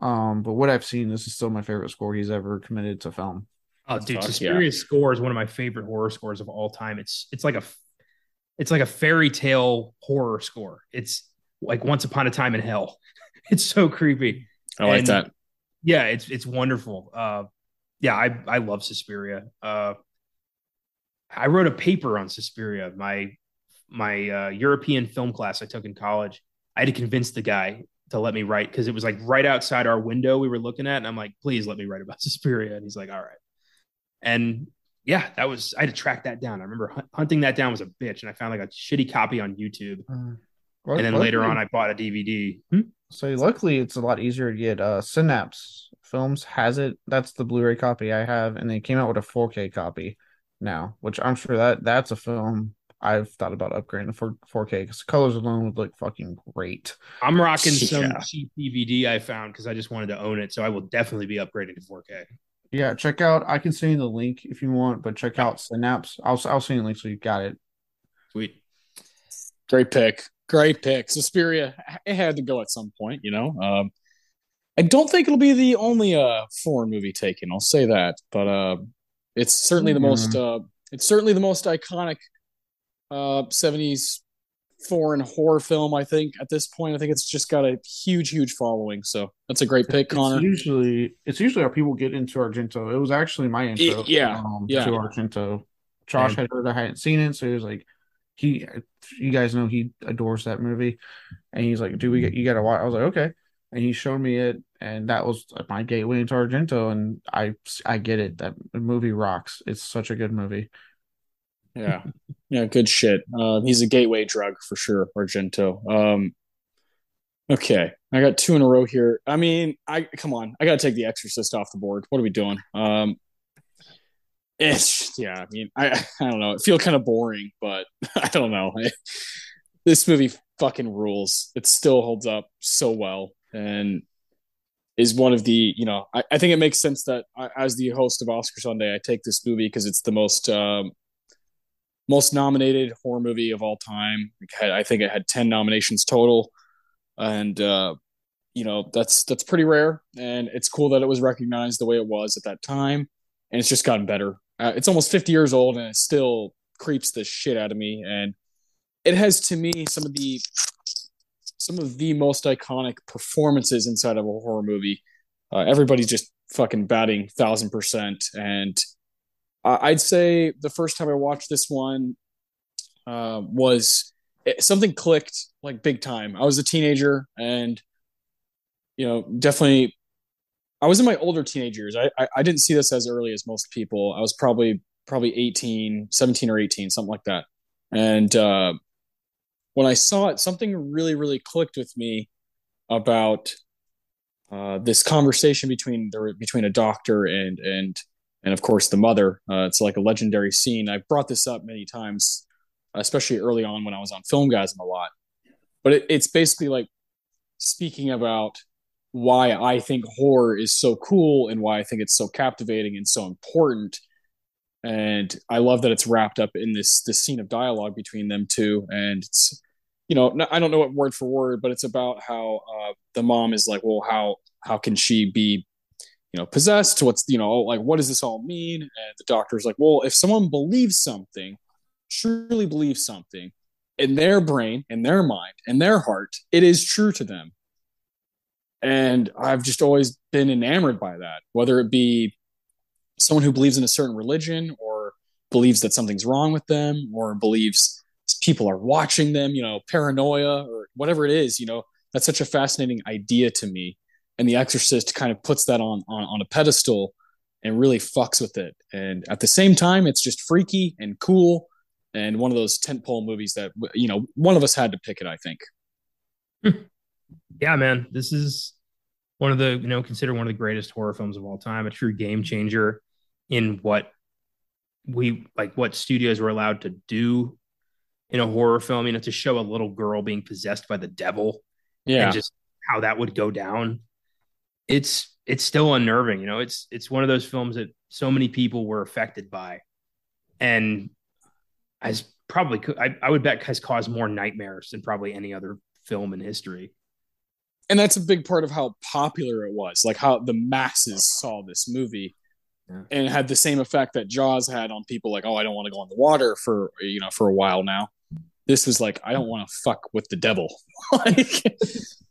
Um, but what I've seen, this is still my favorite score he's ever committed to film. Oh, dude, Suspiria's yeah. score is one of my favorite horror scores of all time. It's it's like a it's like a fairy tale horror score. It's like Once Upon a Time in Hell. It's so creepy. I and like that. Yeah, it's it's wonderful. Uh, yeah, I I love Suspiria. Uh, I wrote a paper on Suspiria. My my uh, European film class I took in college. I had to convince the guy to let me write because it was like right outside our window we were looking at, and I'm like, please let me write about Suspiria, and he's like, all right. And yeah, that was, I had to track that down. I remember hunting that down was a bitch. And I found like a shitty copy on YouTube. Uh, well, and then luckily, later on, I bought a D V D. Hmm? So luckily it's a lot easier to get. uh, Synapse Films has it. That's the Blu-ray copy I have. And they came out with a four K copy now, which I'm sure that that's a film I've thought about upgrading for four K because the colors alone would look fucking great. I'm rocking some yeah. cheap D V D I found because I just wanted to own it. So I will definitely be upgrading to four K. Yeah, check out. I can send you the link if you want, but check out Synapse. I'll I'll send you the link so you got it. Sweet, great pick, great pick. Suspiria, it had to go at some point, you know. Um, I don't think it'll be the only uh foreign movie taken. I'll say that, but uh, it's certainly the mm. most. Uh, it's certainly the most iconic uh seventies foreign horror film. I think at this point, I think it's just got a huge, huge following. So that's a great pick, Connor. It's usually, it's usually how people get into Argento. It was actually my intro, it, yeah, um, yeah, to Argento. Josh yeah. had heard I hadn't seen it, so he was like, "He, you guys know he adores that movie," and he's like, "Do we get you got to watch?" I was like, "Okay," and he showed me it, and that was my gateway into Argento. And I, I get it. That movie rocks. It's such a good movie. Yeah. Yeah, good shit. Uh, he's a gateway drug for sure, Argento. Um, okay, I got two in a row here. I mean, I come on, I got to take The Exorcist off the board. What are we doing? Um, it's yeah. I mean, I I don't know. It feels kind of boring, but I don't know. I, this movie fucking rules. It still holds up so well, and is one of the you know. I, I think it makes sense that I, as the host of Oscar Sunday, I take this movie because it's the most. Um, Most nominated horror movie of all time. I think it had ten nominations total, and uh, you know that's that's pretty rare. And it's cool that it was recognized the way it was at that time, and it's just gotten better. Uh, it's almost fifty years old, and it still creeps the shit out of me. And it has, to me, some of the some of the most iconic performances inside of a horror movie. Uh, everybody's just fucking batting one thousand percent. And I'd say the first time I watched this one uh, was it, something clicked like big time. I was a teenager and, you know, definitely I was in my older teenage years. I, I, I didn't see this as early as most people. I was probably probably eighteen, seventeen or eighteen, something like that. And uh, when I saw it, something really, really clicked with me about uh, this conversation between the, between a doctor and, and, and of course the mother. Uh, it's like a legendary scene. I brought this up many times, especially early on when I was on Filmgasm a lot, but it, it's basically like speaking about why I think horror is so cool and why I think it's so captivating and so important. And I love that it's wrapped up in this, this scene of dialogue between them two. And it's, you know, I don't know what word for word, but it's about how uh, the mom is like, well, how, how can she be, you know, possessed? What's, you know, like, what does this all mean? And the doctor's like, well, if someone believes something, truly believes something in their brain, in their mind, in their heart, it is true to them. And I've just always been enamored by that, whether it be someone who believes in a certain religion or believes that something's wrong with them or believes people are watching them, you know, paranoia or whatever it is, you know, that's such a fascinating idea to me. And The Exorcist kind of puts that on, on, on a pedestal and really fucks with it. And at the same time, it's just freaky and cool. And one of those tentpole movies that, you know, one of us had to pick it, I think. Yeah, man, this is one of the, you know, considered one of the greatest horror films of all time, a true game changer in what we like, what studios were allowed to do in a horror film, you know, to show a little girl being possessed by the devil. Yeah. And just how that would go down. It's, it's still unnerving. You know, it's, it's one of those films that so many people were affected by. And as probably could, I, I would bet has caused more nightmares than probably any other film in history. And that's a big part of how popular it was, like how the masses saw this movie. Yeah. And had the same effect that Jaws had on people like, oh, I don't want to go on the water for, you know, for a while now. This was like, I don't want to fuck with the devil. Like,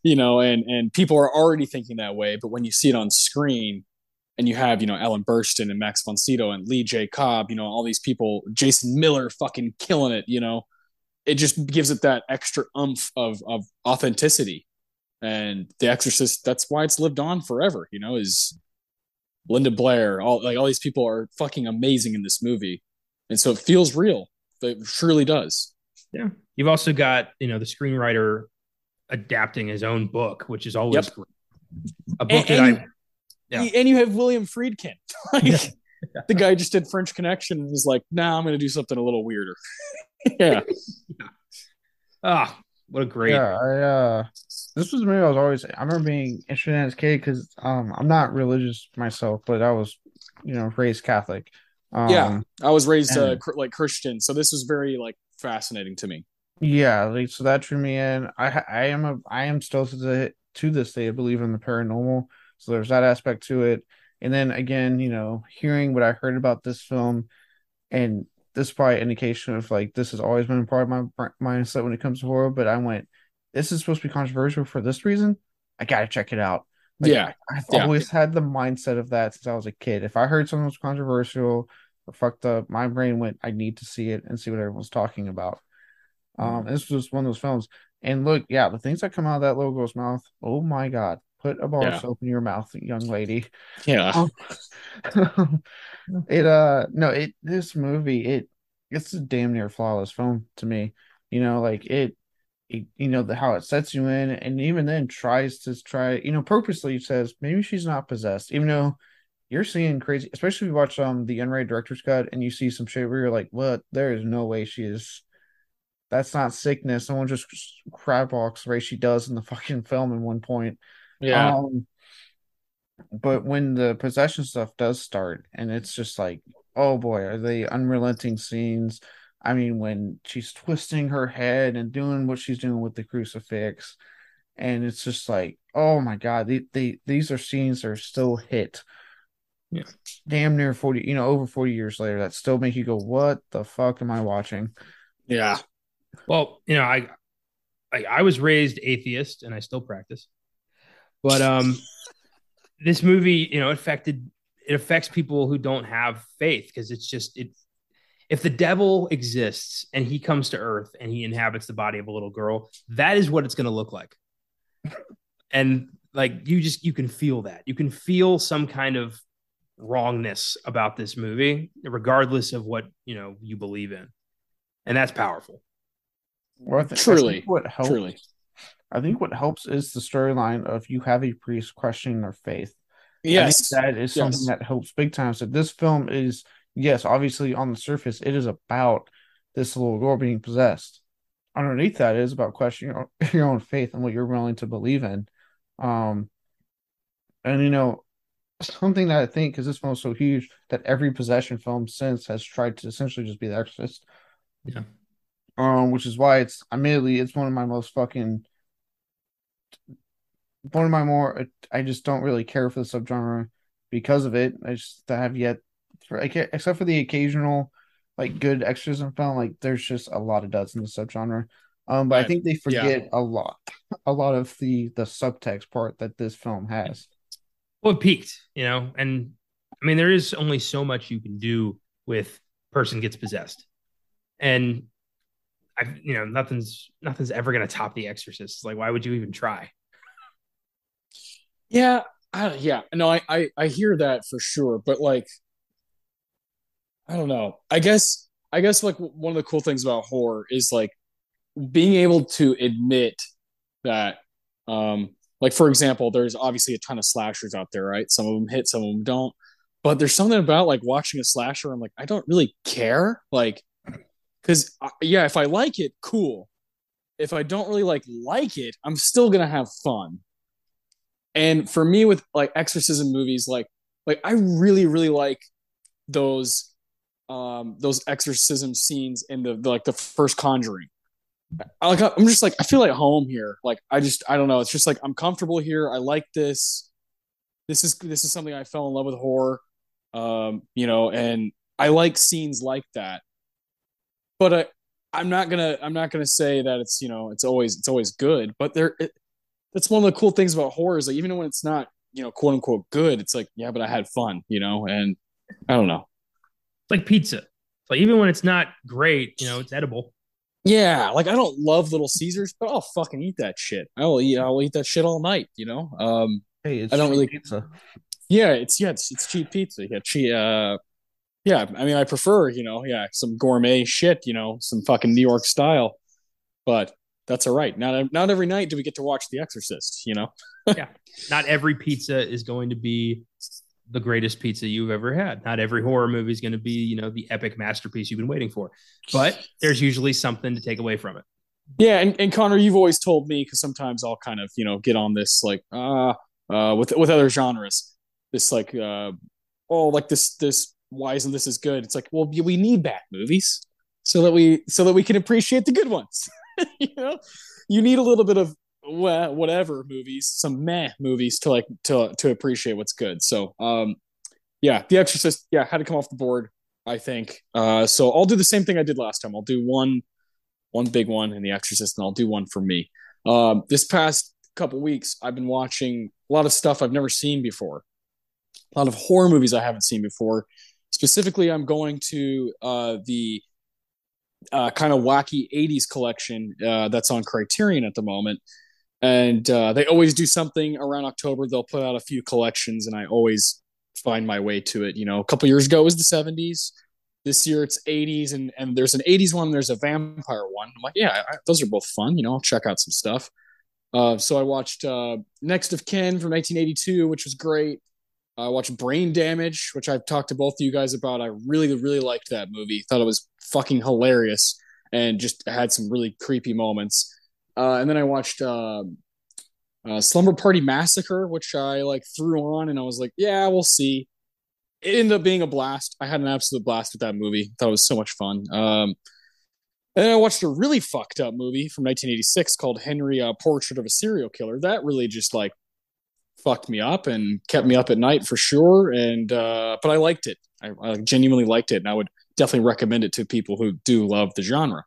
you know, and, and people are already thinking that way. But when you see it on screen and you have, you know, Ellen Burstyn and Max von Sydow and Lee J. Cobb, you know, all these people, Jason Miller fucking killing it, you know, it just gives it that extra oomph of, of authenticity. And The Exorcist, that's why it's lived on forever, you know, is Linda Blair. All like all these people are fucking amazing in this movie. And so it feels real. It surely does. Yeah. You've also got, you know, the screenwriter adapting his own book, which is always yep. great. A book and, that and, I... Yeah. And you have William Friedkin. Like, yeah. The guy just did French Connection and was like, nah, I'm going to do something a little weirder. Yeah. Ah, oh, what a great... Yeah, I, uh... This was maybe I was always, I remember being interested in as a kid because um, I'm not religious myself, but I was, you know, raised Catholic. Um, yeah, I was raised and, uh, cr- like Christian. So this was very like fascinating to me. Yeah. Like, so that drew me in. I I am a, I am still to, the, to this day, I believe in the paranormal. So there's that aspect to it. And then again, you know, hearing what I heard about this film, and this is probably an indication of like, this has always been part of my mindset when it comes to horror, but I went, this is supposed to be controversial for this reason. I got to check it out. Like, yeah. I've yeah. always had the mindset of that since I was a kid. If I heard something was controversial or fucked up, my brain went, I need to see it and see what everyone's talking about. Um, this was one of those films. And look, yeah, the things that come out of that little girl's mouth. Oh my God. Put a bar yeah. of soap in your mouth, young lady. Yeah. Um, it, uh, no, it, this movie, it, it's a damn near flawless film to me. You know, like it, you know, the how it sets you in, and even then tries to try, you know, purposely says maybe she's not possessed, even though you're seeing crazy, especially if you watch um the unrated director's cut and you see some shit where you're like, what, there is no way she is, that's not sickness, someone just crab walks the way she does in the fucking film at one point. Yeah. Um, but when the possession stuff does start, and it's just like, oh boy, are they unrelenting scenes. I mean, when she's twisting her head and doing what she's doing with the crucifix, and it's just like, oh my God, they, they, these are scenes that are still hit. Yeah. Damn near forty, you know, over forty years later, that still make you go, what the fuck am I watching? Yeah. Well, you know, I, I, I was raised atheist and I still practice, but, um, this movie, you know, affected, it affects people who don't have faith, because it's just, it, if the devil exists and he comes to earth and he inhabits the body of a little girl, that is what it's going to look like. And like, you just, you can feel that. You can feel some kind of wrongness about this movie, regardless of what, you know, you believe in. And that's powerful. Well, I truly, what helps, truly. I think what helps is the storyline of you have a priest questioning their faith. Yes. I think that is something yes. that helps big time. So this film is, yes, obviously on the surface, it is about this little girl being possessed. Underneath that is about questioning your, your own faith and what you're willing to believe in. Um, and, you know, something that I think, because this film is so huge, that every possession film since has tried to essentially just be The Exorcist. Yeah. Um, which is why it's, admittedly, it's one of my most fucking, one of my more, I just don't really care for the subgenre because of it. I just have yet, for, except for the occasional, like, good exorcism film, like, there's just a lot of duds in the subgenre. Um, but right. I think they forget yeah. a lot, a lot of the, the subtext part that this film has. Well, it peaked, you know, and I mean, there is only so much you can do with person gets possessed. And I, you know, nothing's nothing's ever going to top The Exorcist. Like, why would you even try? Yeah, I, yeah, no, I, I, I hear that for sure. But like, I don't know. I guess, I guess, like, one of the cool things about horror is like being able to admit that, um, like, for example, there's obviously a ton of slashers out there, right? Some of them hit, some of them don't. But there's something about like watching a slasher, I'm like, I don't really care, like. Because, yeah, if I like it, cool. If I don't really, like, like it, I'm still going to have fun. And for me with, like, exorcism movies, like, like I really, really like those um, those exorcism scenes in, the, the like, the first Conjuring. I, like, I'm just, like, I feel at home here. Like, I just, I don't know. It's just, like, I'm comfortable here. I like this. This is this is something I fell in love with horror, um, you know, and I like scenes like that. But I, I'm not gonna. I'm not gonna say that it's you know it's always it's always good. But there, it, that's one of the cool things about horror is like even when it's not you know quote unquote good, it's like yeah, but I had fun, you know. And I don't know, it's like pizza. It's like even when it's not great, you know, it's edible. Yeah, like I don't love Little Caesars, but I'll fucking eat that shit. I'll eat. I'll eat that shit all night, you know. Um, hey, it's I don't cheap really pizza. Yeah, it's yeah, it's, it's cheap pizza. Yeah, cheap. Uh, Yeah, I mean, I prefer, you know, yeah, some gourmet shit, you know, some fucking New York style, but that's all right. Not not every night do we get to watch The Exorcist, you know? Yeah, not every pizza is going to be the greatest pizza you've ever had. Not every horror movie is going to be, you know, the epic masterpiece you've been waiting for, but there's usually something to take away from it. Yeah, and, and Connor, you've always told me, because sometimes I'll kind of, you know, get on this, like, uh, uh with, with other genres, this, like, uh, oh, like this, this, why isn't this as good? It's like, well, we need bad movies so that we so that we can appreciate the good ones. You know, you need a little bit of well, whatever movies, some meh movies to like to to appreciate what's good. So, um, yeah, The Exorcist, yeah, had to come off the board, I think. Uh, so I'll do the same thing I did last time. I'll do one one big one in The Exorcist, and I'll do one for me. Um, this past couple weeks, I've been watching a lot of stuff I've never seen before, a lot of horror movies I haven't seen before. Specifically, I'm going to uh, the uh, kind of wacky eighties collection uh, that's on Criterion at the moment. And uh, they always do something around October. They'll put out a few collections, and I always find my way to it. You know, a couple years ago it was the seventies. This year it's eighties, and, and there's an eighties one, there's a vampire one. I'm like, yeah, I, those are both fun. You know, I'll check out some stuff. Uh, so I watched uh, Next of Kin from nineteen eighty-two, which was great. I watched Brain Damage, which I've talked to both of you guys about. I really, really liked that movie. Thought it was fucking hilarious and just had some really creepy moments. Uh, and then I watched uh, uh, Slumber Party Massacre, which I like threw on and I was like, yeah, we'll see. It ended up being a blast. I had an absolute blast with that movie. Thought it was so much fun. Um, and then I watched a really fucked up movie from nineteen eighty-six called Henry, uh, Portrait of a Serial Killer. That really just like, fucked me up and kept me up at night for sure. And, uh, but I liked it. I, I genuinely liked it. And I would definitely recommend it to people who do love the genre.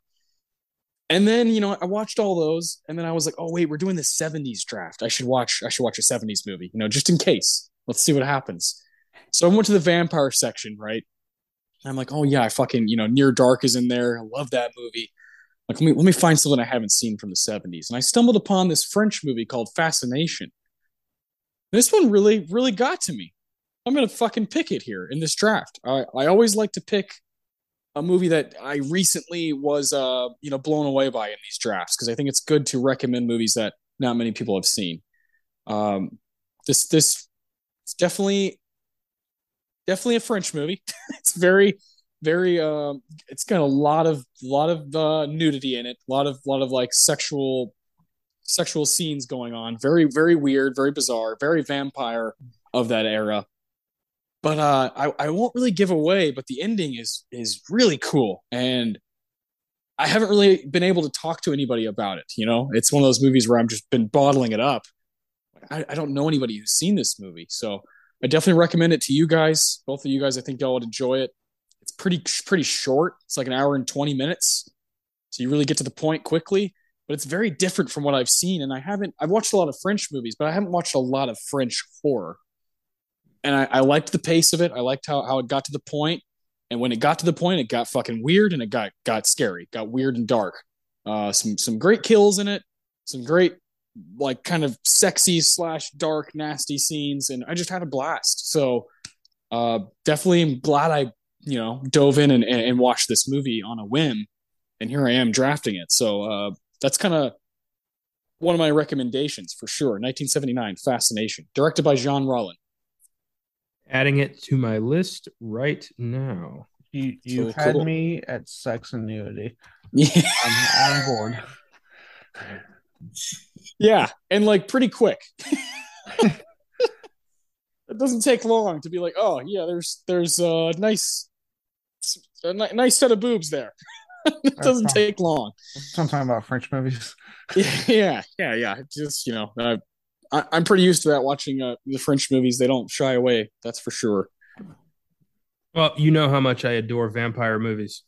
And then, you know, I watched all those and then I was like, oh wait, we're doing the seventies draft. I should watch, I should watch a seventies movie, you know, just in case, Let's see what happens. So I went to the vampire section, right? And I'm like, oh yeah, I fucking, you know, Near Dark is in there. I love that movie. Like, let me let me find something I haven't seen from the seventies. And I stumbled upon this French movie called Fascination. This one really, really got to me. I'm going to fucking pick it here in this draft. I, I always like to pick a movie that I recently was, uh, you know, blown away by in these drafts, because I think it's good to recommend movies that not many people have seen. Um, this, this is definitely, definitely a French movie. It's very, very, um, it's got a lot of, lot of, uh, nudity in it. A lot of, lot of like sexual, sexual scenes going on. Very, very weird, very bizarre, very vampire of that era. But uh, I, I won't really give away, but the ending is is really cool. And I haven't really been able to talk to anybody about it. You know, it's one of those movies where I've just been bottling it up. I, I don't know anybody who's seen this movie. So I definitely recommend it to you guys. Both of you guys, I think y'all would enjoy it. It's pretty, pretty short. It's like an hour and twenty minutes. So you really get to the point quickly. But it's very different from what I've seen. And I haven't, I've watched a lot of French movies, but I haven't watched a lot of French horror. And I, I liked the pace of it. I liked how, how it got to the point. And when it got to the point, it got fucking weird and it got got scary. It got weird and dark. Uh, some some great kills in it. Some great, like, kind of sexy slash dark, nasty scenes. And I just had a blast. So uh, definitely am glad I, you know, dove in and, and, and watched this movie on a whim. And here I am drafting it. So uh, that's kind of one of my recommendations for sure. nineteen seventy-nine, Fascination. Directed by Jean Rollin. Adding it to my list right now. You, you really had cool. me at sex and nudity. Yeah. I'm, I'm bored. Yeah, and like pretty quick. It doesn't take long to be like, oh yeah, there's there's a nice a ni- nice set of boobs there. It doesn't take long. I'm talking about French movies. yeah, yeah, yeah. Just you know. Uh, I, I'm pretty used to that watching uh, the French movies. They don't shy away. That's for sure. Well, you know how much I adore vampire movies.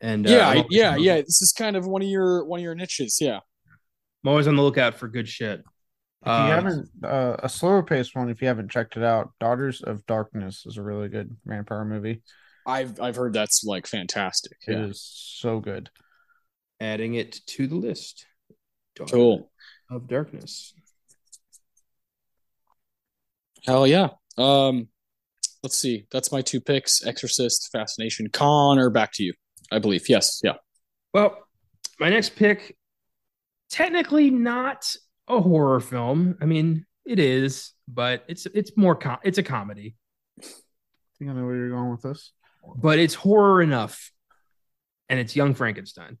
And yeah, uh, yeah, yeah. This is kind of one of your, one of your niches. Yeah. I'm always on the lookout for good shit. If you uh, haven't uh, a slower paced one, if you haven't checked it out, Daughters of Darkness is a really good vampire movie. I've, I've heard that's like fantastic. It yeah. is so good. Adding it to the list. Daughters cool. of Darkness. Hell yeah. Um, let's see. That's my two picks. Exorcist, Fascination. Connor, back to you, I believe. Yes. Yeah. Well, my next pick, technically not a horror film. I mean, it is, but it's it's more com- it's a comedy. I think I know where you're going with this. But it's horror enough. And it's Young Frankenstein.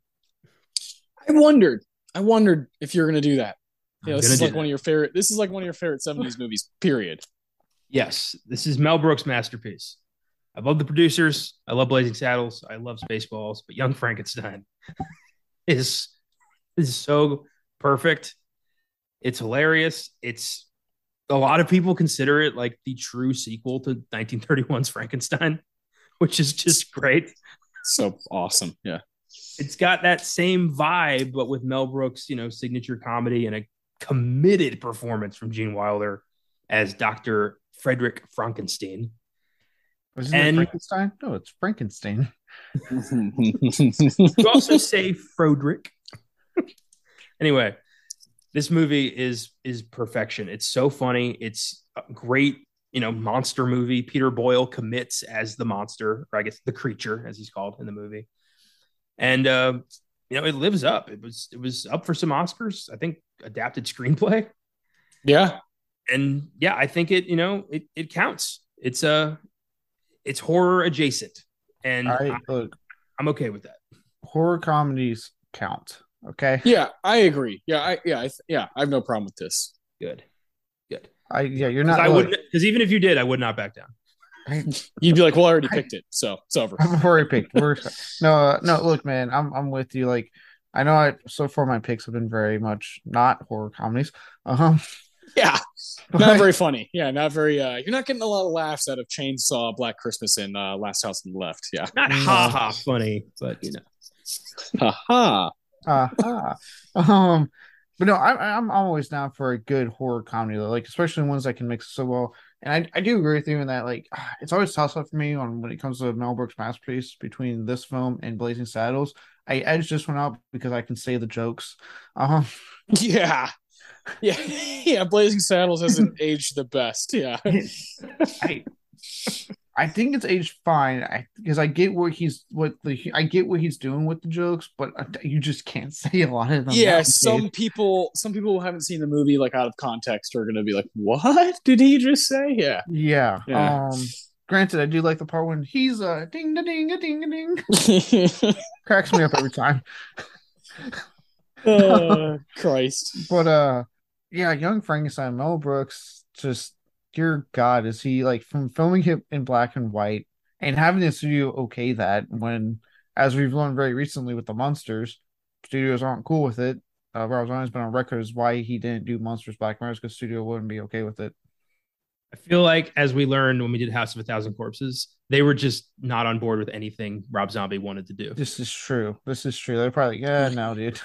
I wondered. I wondered if you're going to do that. Yeah, this is like that. one of your favorite. This is like one of your favorite seventies movies. Period. Yes, this is Mel Brooks' masterpiece. I love The Producers. I love Blazing Saddles. I love Spaceballs. But Young Frankenstein is is so perfect. It's hilarious. It's a lot of people consider it like the true sequel to nineteen thirty-one's Frankenstein, which is just great. So awesome. Yeah, it's got that same vibe, but with Mel Brooks, you know, signature comedy and a committed performance from Gene Wilder as Doctor Frederick Frankenstein. Isn't and it Frankenstein? No, it's Frankenstein. You also say Frederick. Anyway, this movie is is perfection. It's so funny. It's a great, you know, monster movie. Peter Boyle commits as the monster, or I guess the creature, as he's called in the movie. And uh, you know, it lives up. It was it was up for some Oscars, I think. Adapted screenplay. Yeah. And yeah, I think it, you know, it, it counts. It's uh it's horror adjacent. And I, I, look, I'm okay with that. Horror comedies count. Okay. Yeah, I agree. Yeah, I yeah, I, yeah, I have no problem with this. Good. Good. I yeah, you're not Cause I look, wouldn't because even if you did, I would not back down. I, You'd be like, well, I already I, picked it, so it's over. I've already picked. We're, no, no, look, man, I'm I'm with you. Like I know I so far my picks have been very much not horror comedies. Uh-huh. Yeah. Not but, very funny. Yeah, not very uh, you're not getting a lot of laughs out of Chainsaw, Black Christmas, and uh, Last House on the Left. Yeah. Not ha ha funny, but you know. Ha ha. Ha ha. Um But no, I, I'm always down for a good horror comedy, like especially ones that can mix so well. And I, I do agree with you in that, like, it's always tough for me on when it comes to Mel Brooks' masterpiece between this film and Blazing Saddles. I edged this one out because I can say the jokes. Um, yeah. Yeah. Yeah. Blazing Saddles hasn't aged the best. Yeah. I, I think it's aged fine because I, I get where he's what the I get what he's doing with the jokes, but you just can't say a lot of them. Yeah, some stage. people, some people who haven't seen the movie like out of context are going to be like, "What did he just say?" Yeah, yeah. yeah. Um, granted, I do like the part when he's a uh, ding da ding a ding a ding. Cracks me up every time. uh, Christ, but uh, yeah, Young Frankenstein, Mel Brooks, just. Dear God, is he like from filming it in black and white and having the studio okay that when, as we've learned very recently with the Monsters, studios aren't cool with it. Uh, Rob Zombie's been on record as why he didn't do Monsters Black and White because studio wouldn't be okay with it. I feel like as we learned when we did House of a Thousand Corpses, they were just not on board with anything Rob Zombie wanted to do. This is true. This is true. They're probably like, yeah, no, dude.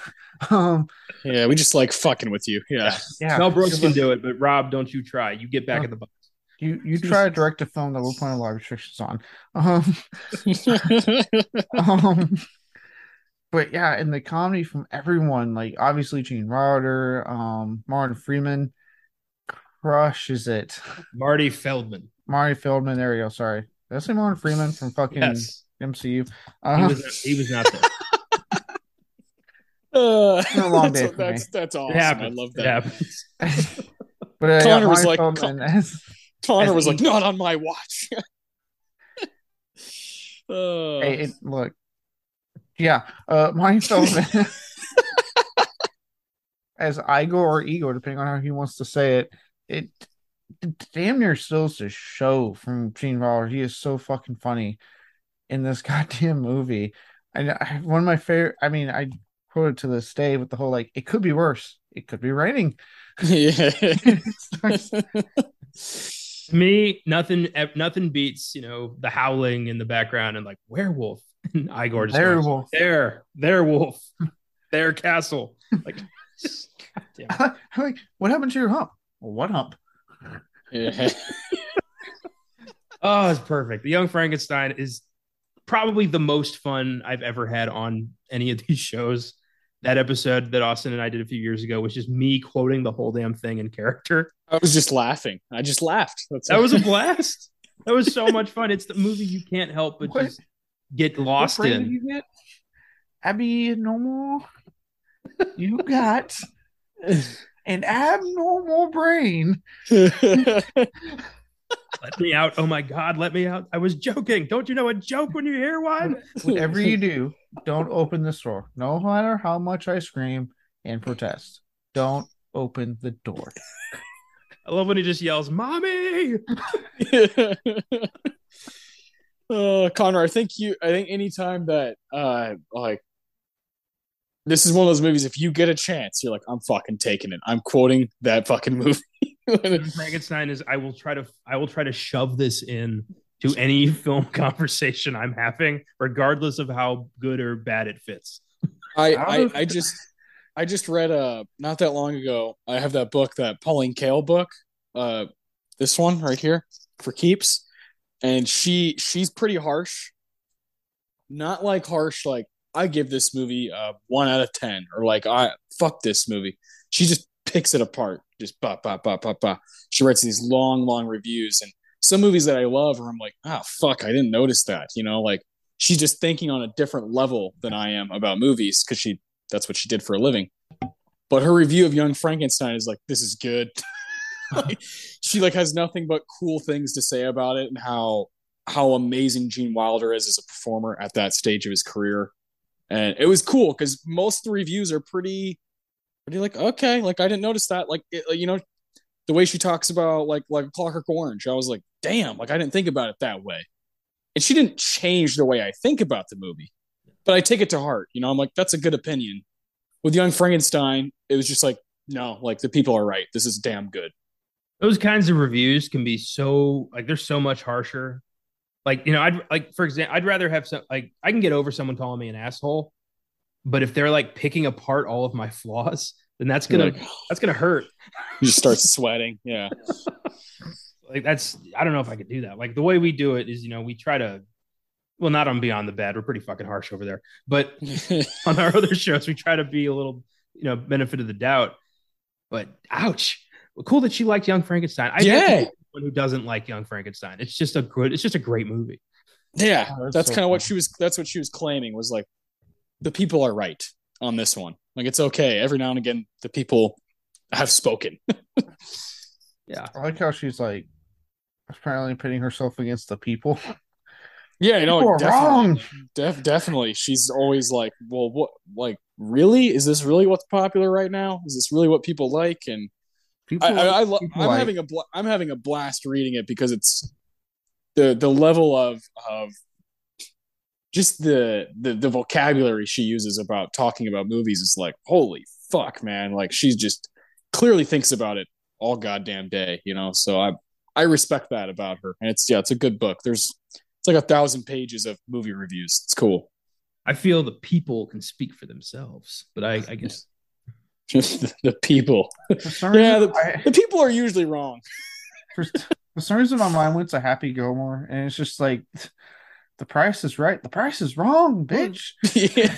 um, yeah, we just like fucking with you. Yeah. yeah. Mel Brooks can do it, but Rob, don't you try. You get back uh, in the box. You you try to direct a film that we'll put a lot of restrictions on. Um, um, but yeah, and the comedy from everyone, like obviously Gene Wilder, um, Martin Freeman, crushes it. Marty Feldman. Marty Feldman. There we go. Sorry. Did I say Martin Freeman from fucking yes. M C U? Uh, he, was, he was not there. uh, it's been a long that's, day for that's, me. That's awesome. I love that. But uh, Connor yeah, was like, Con- as, Connor as was like, not on my watch. uh, hey, it, look. Yeah. Uh, Marty Feldman as Igor or Igor, depending on how he wants to say it. It damn near steals the show from Gene Wilder. He is so fucking funny in this goddamn movie. And I, one of my favorite, I mean, I quote it to this day with the whole like, it could be worse. It could be raining. Yeah. starts... To me, nothing, nothing beats, you know, the howling in the background and like werewolf. And Igor just werewolf. There, their wolf, their castle. Like, goddamn. I, I'm like, what happened to your hump? What hump? Yeah. Oh, it's perfect. The Young Frankenstein is probably the most fun I've ever had on any of these shows. That episode that Austin and I did a few years ago was just me quoting the whole damn thing in character. I was just laughing. I just laughed. That's that was a blast. That was so much fun. It's the movie you can't help but what? just get lost what in. You get? Abby Normal. You got. An abnormal brain. Let me out. Oh, my God. Let me out. I was joking. Don't you know a joke when you hear one? Whatever you do, don't open the door. No matter how much I scream and protest, don't open the door. I love when he just yells, Mommy! uh, Connor, I think you, I think anytime that, uh, like, this is one of those movies, if you get a chance, you're like, I'm fucking taking it. I'm quoting that fucking movie. Frankenstein is, I will try to I will try to shove this in to any film conversation I'm having, regardless of how good or bad it fits. I, I, I just I just read uh not that long ago, I have that book, that Pauline Kael book, uh this one right here, For Keeps. And she she's pretty harsh. Not like harsh like I give this movie a one out of ten, or like I fuck this movie. She just picks it apart, just bah bah bah bah bah. She writes these long, long reviews, and some movies that I love, where I'm like, ah, oh, fuck, I didn't notice that. You know, like she's just thinking on a different level than I am about movies because she that's what she did for a living. But her review of Young Frankenstein is like, this is good. Like, she like has nothing but cool things to say about it and how how amazing Gene Wilder is as a performer at that stage of his career. And it was cool because most of the reviews are pretty, pretty like, okay, like I didn't notice that. Like, it, you know, the way she talks about like, like Clockwork Orange, I was like, damn, like I didn't think about it that way. And she didn't change the way I think about the movie, but I take it to heart. You know, I'm like, that's a good opinion. With Young Frankenstein, it was just like, no, like the people are right. This is damn good. Those kinds of reviews can be so like, they're so much harsher. Like, you know, I'd like, for example, I'd rather have some, like, I can get over someone calling me an asshole, but if they're like picking apart all of my flaws, then that's gonna like, that's gonna hurt. You just start sweating. Yeah. Like that's, I don't know if I could do that. Like the way we do it is, you know, we try to, well, not on Beyond the Bed. We're pretty fucking harsh over there, but on our other shows, we try to be a little, you know, benefit of the doubt, but ouch. Well, cool that you liked Young Frankenstein. I yeah. One who doesn't like Young Frankenstein. It's just a good, it's just a great movie. Yeah. Oh, that's that's so kind of what she was, that's what she was claiming was like, the people are right on this one. Like, it's okay. Every now and again, the people have spoken. Yeah. I like how she's like, apparently pitting herself against the people. Yeah, you know, people definitely, wrong. Def, definitely. She's always like, well, what, like, really? Is this really what's popular right now? Is this really what people like? And people, I, I, I lo- I'm like. having a, bl- I'm having a blast reading it because it's the, the level of, of just the, the, the vocabulary she uses about talking about movies is like, holy fuck, man. Like, she just clearly thinks about it all goddamn day, you know? So I, I respect that about her. And it's, yeah, it's a good book. There's, it's like a thousand pages of movie reviews. It's cool. I feel the people can speak for themselves, but I, I guess just the, the people. For yeah, the, I, the people are usually wrong. For, for some reason, my mind went to Happy Gilmore, and it's just like the price is right, the price is wrong, bitch. Yeah.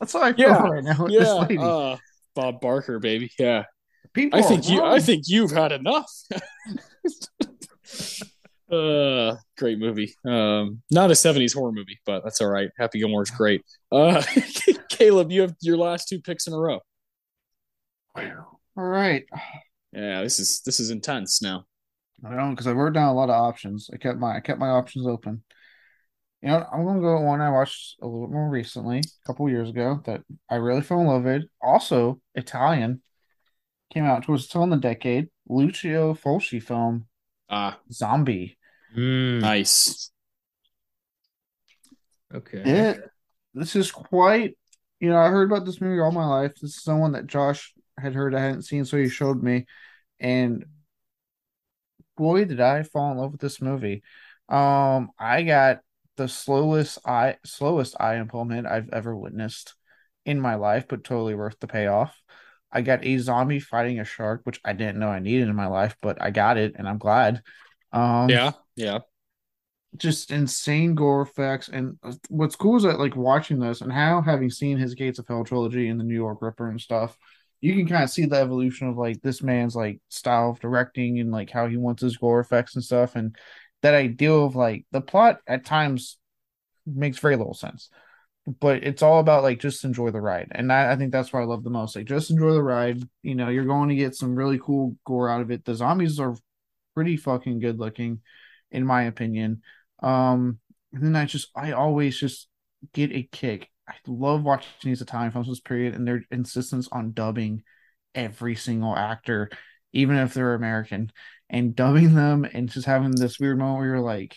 That's how I feel yeah. right now with yeah. this lady. Uh, Bob Barker, baby. Yeah, people. I think you. I think you've had enough. Uh, great movie. Um, not a seventies horror movie, but that's all right. Happy Gilmore's great. Uh, Caleb, you have your last two picks in a row. Wow. All right. Yeah, this is this is intense now. I don't, because I wrote down a lot of options. I kept my I kept my options open. You know, I'm gonna go with one I watched a little bit more recently, a couple years ago, that I really fell in love with. Also, Italian, came out towards the tail end of the decade. Lucio Fulci film. Ah, uh, Zombie. Mm. Nice. Okay. It, this is quite, you know, I heard about this movie all my life. This is someone that Josh had heard I hadn't seen, so he showed me. And boy, did I fall in love with this movie. Um, I got the slowest eye, slowest eye implement I've ever witnessed in my life, but totally worth the payoff. I got a zombie fighting a shark, which I didn't know I needed in my life, but I got it, and I'm glad. Um, yeah, yeah. Just insane gore effects, and what's cool is that, like, watching this, and how, having seen his Gates of Hell trilogy and the New York Ripper and stuff, you can kind of see the evolution of, like, this man's, like, style of directing and, like, how he wants his gore effects and stuff, and that idea of, like, the plot at times makes very little sense. But it's all about, like, just enjoy the ride. And I, I think that's what I love the most. Like, just enjoy the ride. You know, you're going to get some really cool gore out of it. The zombies are pretty fucking good looking, in my opinion. Um, and then I just, I always just get a kick. I love watching these Italian films this period and their insistence on dubbing every single actor, even if they're American, and dubbing them and just having this weird moment where you're like,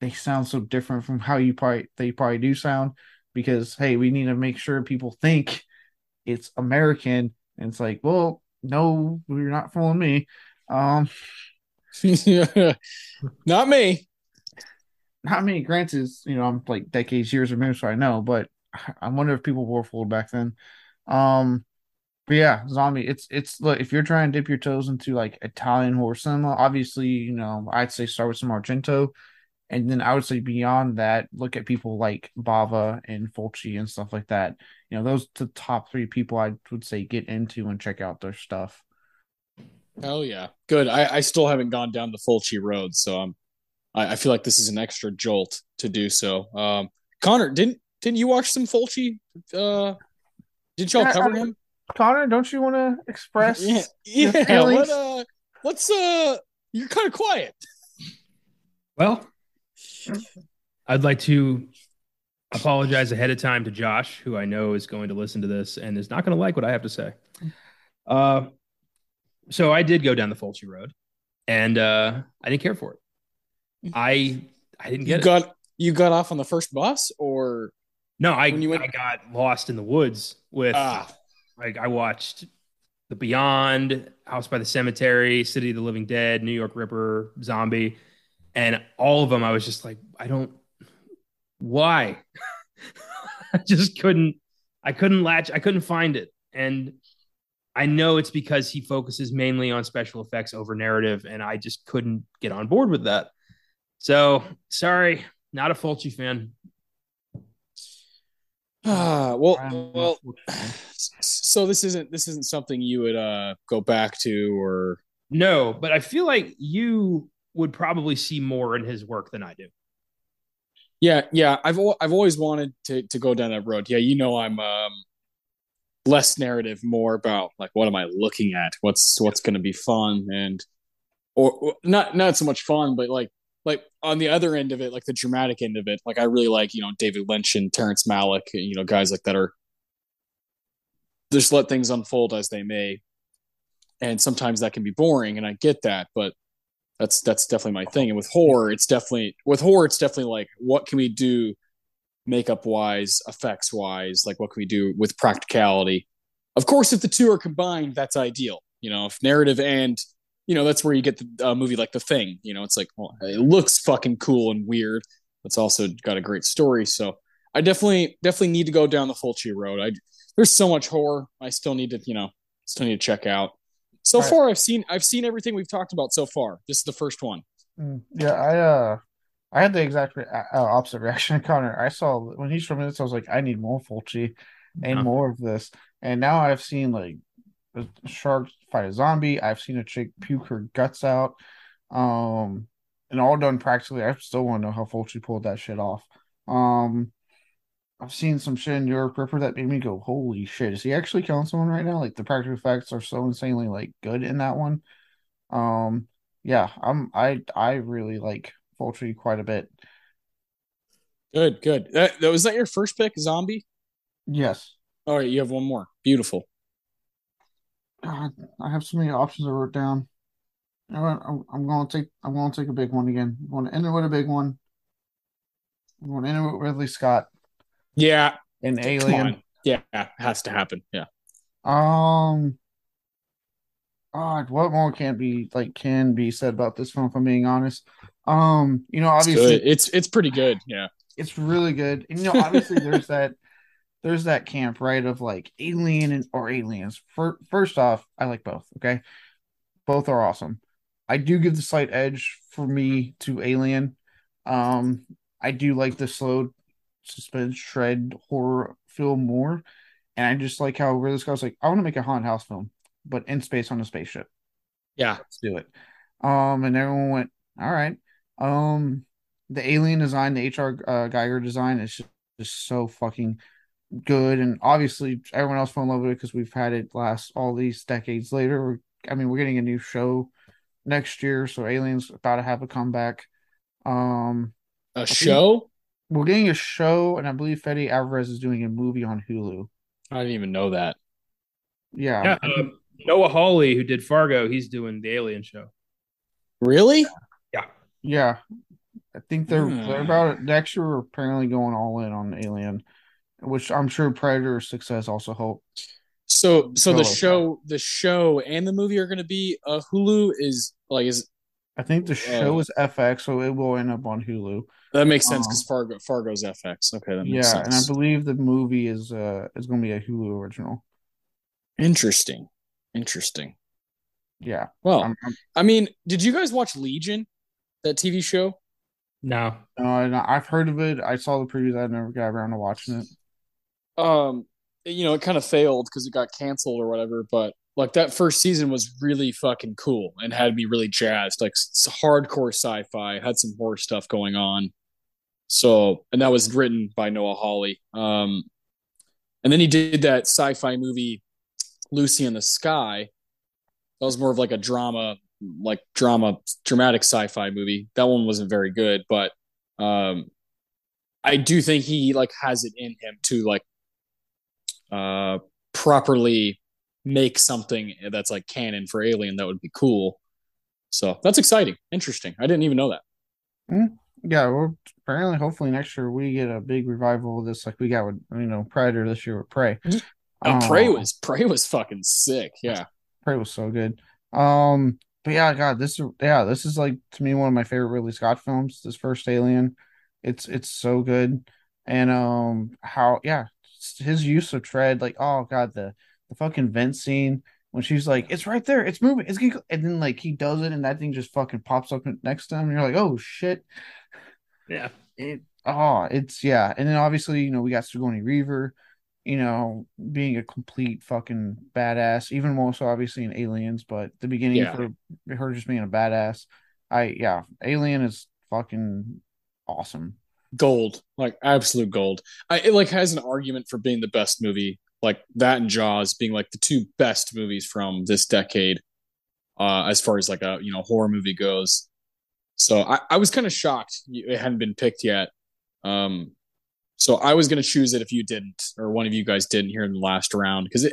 they sound so different from how you probably, they probably do sound. Because, hey, we need to make sure people think it's American. And it's like, well, no, you're not fooling me. Um, not me. Not me. Granted, you know, I'm like decades, years removed, so I know. But I wonder if people were fooled back then. Um, but yeah, zombie. It's, it's look, if you're trying to dip your toes into, like, Italian horror cinema, obviously, you know, I'd say start with some Argento. And then I would say beyond that, look at people like Bava and Fulci and stuff like that. You know, those are the top three people I would say get into and check out their stuff. Hell yeah. Good. I, I still haven't gone down the Fulci road, so I'm, I, I feel like this is an extra jolt to do so. Um, Connor, didn't didn't you watch some Fulci? Uh, did y'all yeah, cover I, him? Connor, don't you want to express? Yeah, yeah let, uh, let's... Uh, you're kind of quiet. Well... I'd like to apologize ahead of time to Josh, who I know is going to listen to this and is not going to like what I have to say. Uh, so I did go down the Fulci road, and uh, I didn't care for it. I I didn't get you got, it. You got off on the first bus, or no? I when you went... I got lost in the woods with ah. like I watched The Beyond, House by the Cemetery, City of the Living Dead, New York Ripper, Zombie. And all of them, I was just like, I don't, why? I just couldn't, I couldn't latch, I couldn't find it. And I know it's because he focuses mainly on special effects over narrative, and I just couldn't get on board with that. So, sorry, not a Fulci fan. Ah, well, well. So this isn't this isn't something you would uh, go back to, or no? But I feel like you would probably see more in his work than I do. Yeah, yeah. I've I've always wanted to to go down that road. Yeah, you know, I'm um, less narrative, more about like what am I looking at? What's what's going to be fun, and or not not so much fun, but like. Like on the other end of it, like the dramatic end of it, like I really like, you know, David Lynch and Terrence Malick, you know, guys like that are just let things unfold as they may. And sometimes that can be boring, and I get that, but that's, that's definitely my thing. And with horror, it's definitely with horror, it's definitely like, what can we do makeup wise, effects wise? Like what can we do with practicality? Of course, if the two are combined, that's ideal. You know, if narrative and, you know, that's where you get the uh, movie like The Thing. You know, it's like, well, it looks fucking cool and weird. It's also got a great story. So I definitely, definitely need to go down the Fulci road. I, there's so much horror. I still need to, you know, still need to check out. So All far, right. I've seen, I've seen everything we've talked about so far. This is the first one. Yeah, I, uh, I had the exact re- uh, opposite reaction to Connor. I saw when he's from this, I was like, I need more Fulci and yeah. more of this. And now I've seen like a shark fight a zombie. I've seen a chick puke her guts out, um, and all done practically. I still want to know how Fulci pulled that shit off. Um, I've seen some shit in Europe Ripper that made me go, "Holy shit! Is he actually killing someone right now?" Like the practical effects are so insanely like good in that one. Um, yeah, I'm I I really like Fulci quite a bit. Good, good. That, that was that your first pick, zombie? Yes. All right, you have one more. Beautiful. God, I have so many options I wrote down. I'm, I'm going to take. I'm going to take a big one again. I'm going to end it with a big one. I'm going to end it with Ridley Scott. Yeah, an Alien. Yeah, has to happen. Yeah. Um. God, what more can be like can be said about this film? If I'm being honest, um, you know, obviously it's it's, it's pretty good. Yeah, it's really good. And, you know, obviously there's that. There's that camp, right, of like Alien and, or Aliens. First off, I like both, okay? Both are awesome. I do give the slight edge for me to Alien. Um, I do like the slow suspense, shred, horror film more. And I just like how Ridley Scott's like, I want to make a haunted house film, but in space on a spaceship. Yeah. Let's do it. Um, and everyone went, all right. Um, the Alien design, the H R Uh, Geiger design is just, just so fucking good, and obviously everyone else fell in love with it because we've had it last all these decades later. We're, I mean, we're getting a new show next year, so Alien's about to have a comeback. Um, a I show? We're getting a show, and I believe Fede Alvarez is doing a movie on Hulu. I didn't even know that. Yeah. yeah um, Noah Hawley, who did Fargo, he's doing the Alien show. Really? Yeah. Yeah. I think they're, hmm. they're about it. Next year, we're apparently going all in on Alien, which I'm sure Predator's success also helped. So, so the show, the show, and the movie are going to be uh, Hulu. Is like is I think the show uh, is F X, so it will end up on Hulu. That makes sense because um, Fargo, Fargo's F X. Okay, that makes yeah, sense. And I believe the movie is uh is going to be a Hulu original. Interesting, interesting. Yeah. Well, I'm, I'm, I mean, did you guys watch Legion, that T V show? No, no, no. I've heard of it. I saw the previews. I never got around to watching it. Um, you know, it kind of failed because it got canceled or whatever, but like that first season was really fucking cool and had me really jazzed. Like it's hardcore sci-fi, had some horror stuff going on. So, and that was written by Noah Hawley. Um, and then he did that sci-fi movie, Lucy in the Sky. That was more of like a drama, like drama, dramatic sci-fi movie. That one wasn't very good, but, um, I do think he like has it in him to like, Uh, properly make something that's like canon for Alien. That would be cool. So that's exciting. Interesting. I didn't even know that. Mm, yeah. Well, apparently, hopefully next year we get a big revival of this, like we got with, you know, Predator this year with Prey. Um, Prey was Prey was fucking sick. Yeah. Prey was so good. Um, but yeah, God, this is yeah, this is like to me one of my favorite Ridley Scott films. This first Alien, it's it's so good, and um, how yeah. his use of tread, like, oh god, the the fucking vent scene when she's like, it's right there, it's moving, it's getting, and then like he does it and that thing just fucking pops up next to him and you're like, oh shit. Yeah. It, oh, it's yeah. And then obviously, you know, we got Sigourney Weaver, you know, being a complete fucking badass, even more so obviously in Aliens, but the beginning yeah. for her just being a badass. I yeah, Alien is fucking awesome. Gold, like absolute gold. I, it like has an argument for being the best movie, like that and Jaws being like the two best movies from this decade, uh, as far as like a, you know, horror movie goes. So I, I was kind of shocked it hadn't been picked yet. Um, so I was going to choose it if you didn't, or one of you guys didn't here in the last round, because it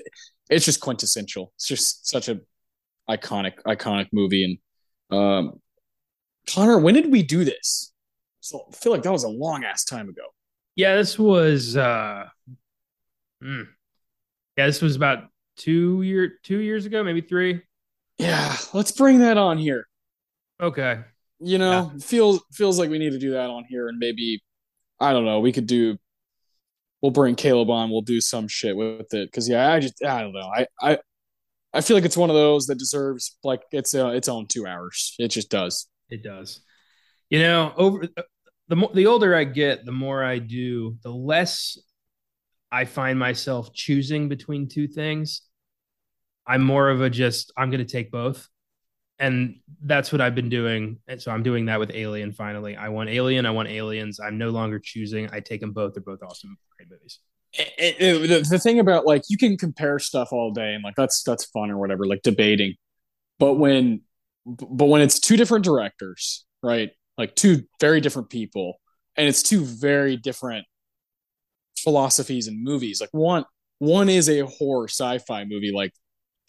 it's just quintessential. It's just such a iconic, iconic movie. And um, Connor, when did we do this? So I feel like that was a long ass time ago. Yeah, this was uh mm, yeah, this was about two year two years ago, maybe three. Yeah, let's bring that on here. Okay. You know, yeah. feels feels like we need to do that on here, and maybe I don't know, we could do we'll bring Caleb on, we'll do some shit with it. Cause yeah, I just I don't know. I I, I feel like it's one of those that deserves like it's uh, its own two hours. It just does. It does. You know, over the the older I get, the more I do, the less I find myself choosing between two things. I'm more of a just, I'm going to take both. And that's what I've been doing. And so I'm doing that with Alien finally. I want Alien. I want Aliens. I'm no longer choosing. I take them both. They're both awesome, great movies. It, it, it, the thing about, like, you can compare stuff all day and, like, that's that's fun or whatever, like debating. But when But when it's two different directors, right? Like two very different people, and it's two very different philosophies and movies. Like one, one is a horror sci-fi movie, like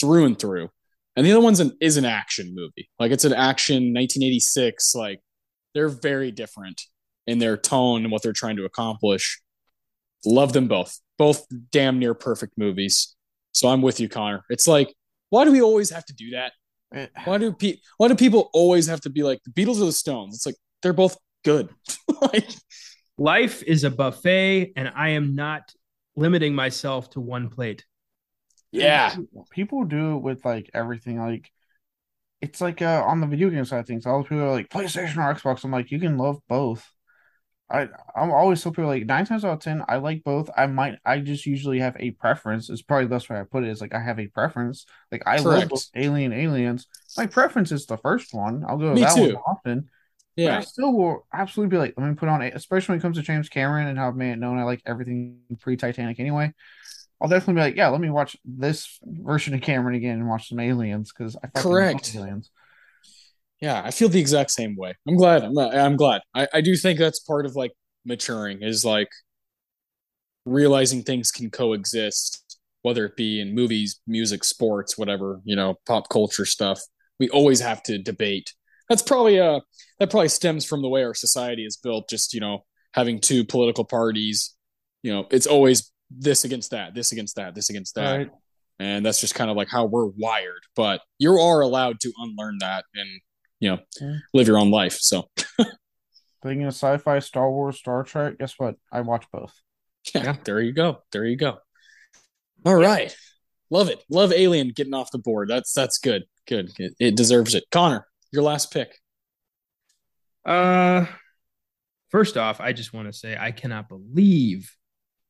through and through. And the other one's an, is an action movie. Like it's an action nineteen eighty-six. Like they're very different in their tone and what they're trying to accomplish. Love them both, both damn near perfect movies. So I'm with you, Connor. It's like, why do we always have to do that? Why do pe- why do people always have to be like the Beatles or the Stones? It's like they're both good. Like, life is a buffet, and I am not limiting myself to one plate. Yeah, people do it with like everything. Like it's like uh, on the video game side of things, all the people are like PlayStation or Xbox. I'm like, you can love both. I I'm always so people like nine times out of ten, I like both. I might I just usually have a preference. It's probably the best way I put it. Is like I have a preference. Like I Correct. love both Alien Aliens. My preference is the first one. I'll go with Me that too. one often. Yeah, but I still will absolutely be like, let me put on, especially when it comes to James Cameron and how man known I like everything pre Titanic anyway. I'll definitely be like, yeah, let me watch this version of Cameron again and watch some Aliens because I fucking Correct. love Aliens. Yeah, I feel the exact same way. I'm glad. I'm, I'm glad. I, I do think that's part of like maturing is like realizing things can coexist, whether it be in movies, music, sports, whatever, you know, pop culture stuff. We always have to debate. That's probably uh that probably stems from the way our society is built. Just, you know, having two political parties, you know, it's always this against that, this against that, this against that. Right. And that's just kind of like how we're wired. But you are allowed to unlearn that and, you know, live your own life. So, being a sci-fi, Star Wars, Star Trek, guess what? I watch both. Yeah, yeah, there you go. There you go. All right, love it. Love Alien getting off the board. That's that's good. Good. It, it deserves it. Connor, your last pick. Uh, first off, I just want to say I cannot believe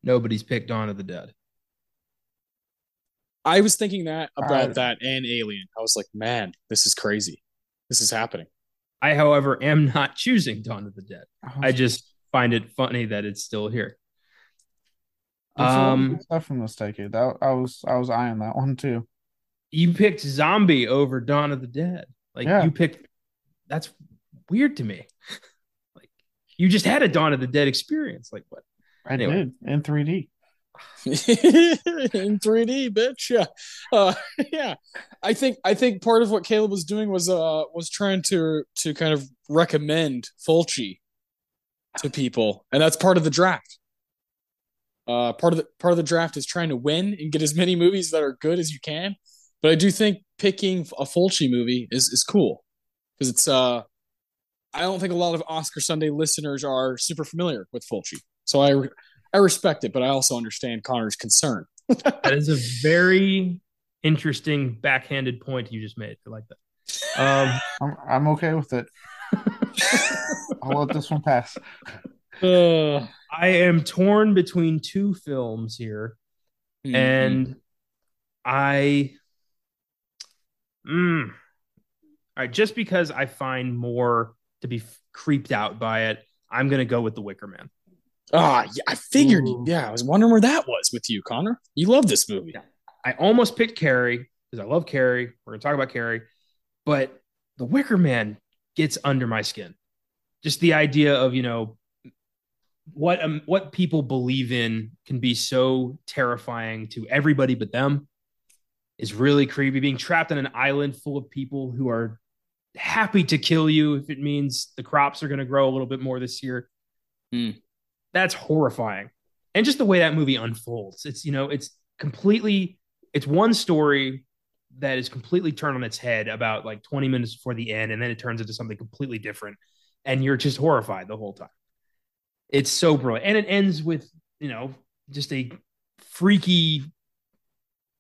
nobody's picked Dawn of the Dead. I was thinking that about uh, that and Alien. I was like, man, this is crazy. This is happening. I, however, am not choosing Dawn of the Dead. Oh, I just find it funny that it's still here. Um, stuff from this decade. That I was, I was eyeing that one too. You picked Zombie over Dawn of the Dead. Like yeah. you picked. That's weird to me. Like you just had a Dawn of the Dead experience. Like what? I anyway. did in three D. In three D, bitch. Yeah, uh, yeah. I think I think part of what Caleb was doing was uh was trying to to kind of recommend Fulci to people, and that's part of the draft. Uh, part of the part of the draft is trying to win and get as many movies that are good as you can. But I do think picking a Fulci movie is is cool because it's uh I don't think a lot of Oscar Sunday listeners are super familiar with Fulci, so I. I respect it, but I also understand Connor's concern. That is a very interesting backhanded point you just made. I like that. Um, I'm, I'm okay with it. I'll let this one pass. Uh, I am torn between two films here, mm-hmm. and I, mm, all right, just because I find more to be f- creeped out by it, I'm going to go with The Wicker Man. Ah, oh, yeah, I figured. Ooh. Yeah, I was wondering where that was with you, Connor. You love this movie. Yeah. I almost picked Carrie because I love Carrie. We're going to talk about Carrie, but The Wicker Man gets under my skin. Just the idea of, you know, what um, what people believe in can be so terrifying to everybody but them is really creepy. Being trapped on an island full of people who are happy to kill you if it means the crops are going to grow a little bit more this year. Mm. That's horrifying. And just the way that movie unfolds. It's, you know, it's completely, it's one story that is completely turned on its head about like twenty minutes before the end. And then it turns into something completely different. And you're just horrified the whole time. It's so brilliant. And it ends with, you know, just a freaky,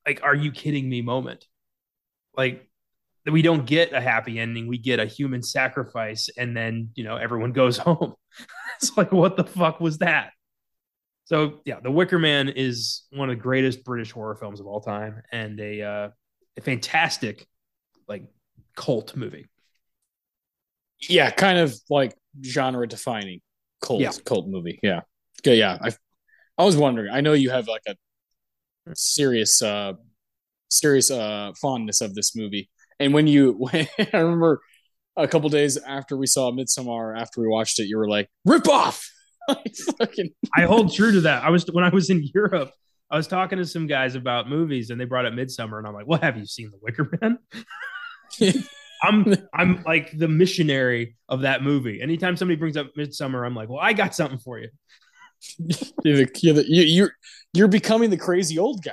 like, are you kidding me moment. Like, we don't get a happy ending. We get a human sacrifice. And then, you know, everyone goes home. It's like, what the fuck was that? So yeah, The Wicker Man is one of the greatest British horror films of all time. And a, uh, a fantastic, like, cult movie. Yeah. Kind of like genre defining. Cult, yeah. Cult movie, yeah, okay, yeah. I, I was wondering. I know you have like a serious, uh, serious uh, fondness of this movie. And when you, when, I remember a couple days after we saw Midsommar, after we watched it, you were like, "Rip off!" Like, fucking. I hold true to that. I was when I was in Europe. I was talking to some guys about movies, and they brought up Midsommar, and I'm like, "Well, have you seen The Wicker Man?" I'm I'm like the missionary of that movie. Anytime somebody brings up Midsommar, I'm like, well, I got something for you. You're, the, you're, the, you're, you're becoming the crazy old guy.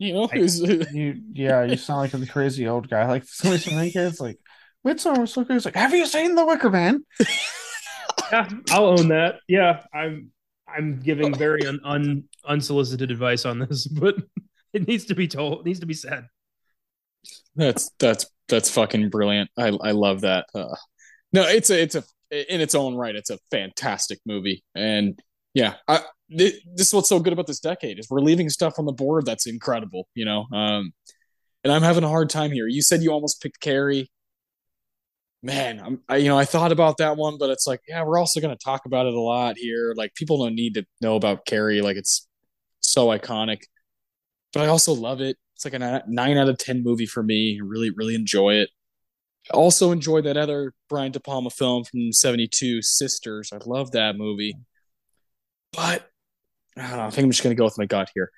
You know, I, you, yeah, you sound like the crazy old guy. Like somebody from the kids, like Midsummer's so good. It's like, have you seen The Wicker Man? Yeah, I'll own that. Yeah, I'm I'm giving very un, un, unsolicited advice on this, but it needs to be told. It needs to be said. That's that's. That's fucking brilliant. I I love that. Uh, no, it's a it's a in its own right. It's a fantastic movie, and yeah, I, th- this is what's so good about this decade is we're leaving stuff on the board that's incredible. You know, um, and I'm having a hard time here. You said you almost picked Carrie. Man, I'm I, you know I thought about that one, but it's like yeah, we're also going to talk about it a lot here. Like people don't need to know about Carrie. Like it's so iconic, but I also love it. It's like a nine out of ten movie for me. Really, really enjoy it. I also enjoy that other Brian De Palma film from seventy-two, Sisters. I love that movie. But I don't know. I think I'm just going to go with my gut here.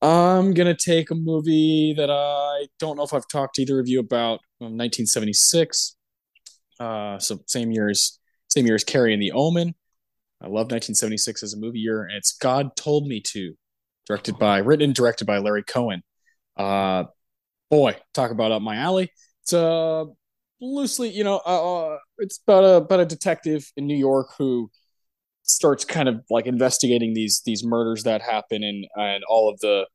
I'm going to take a movie that I don't know if I've talked to either of you about. Um, nineteen seventy-six. Uh, so same year as same year as Carrie and The Omen. I love nineteen seventy-six as a movie year. And it's God Told Me To, directed by, written and directed by Larry Cohen. Uh, boy, talk about up my alley. It's uh loosely, you know, uh, it's about a about a detective in New York who starts kind of like investigating these these murders that happen, and and all of the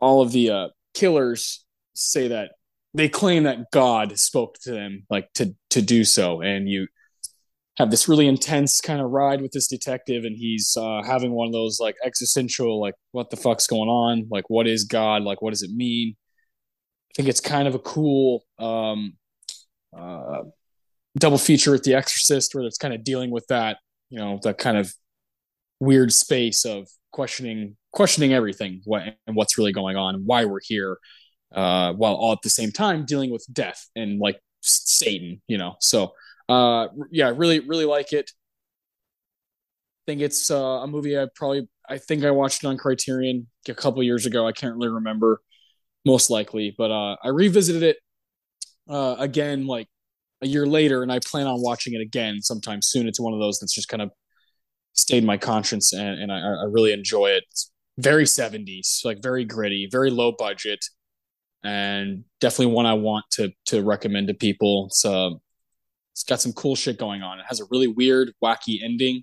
all of the uh, killers say that they claim that God spoke to them, like to to do so, and you have this really intense kind of ride with this detective, and he's uh, having one of those like existential, like what the fuck's going on? Like, what is God? Like, what does it mean? I think it's kind of a cool um, uh, double feature with The Exorcist, where it's kind of dealing with that, you know, that kind of weird space of questioning, questioning everything what, and what's really going on and why we're here uh, while all at the same time dealing with death and like Satan, you know? So, Uh, yeah, really, really like it. I think it's uh, a movie I probably, I think I watched it on Criterion a couple years ago. I can't really remember, most likely, but uh, I revisited it uh, again like a year later, and I plan on watching it again sometime soon. It's one of those that's just kind of stayed in my conscience, and, and I, I really enjoy it. It's very seventies, like very gritty, very low budget, and definitely one I want to to recommend to people. It's uh, It's got some cool shit going on. It has a really weird, wacky ending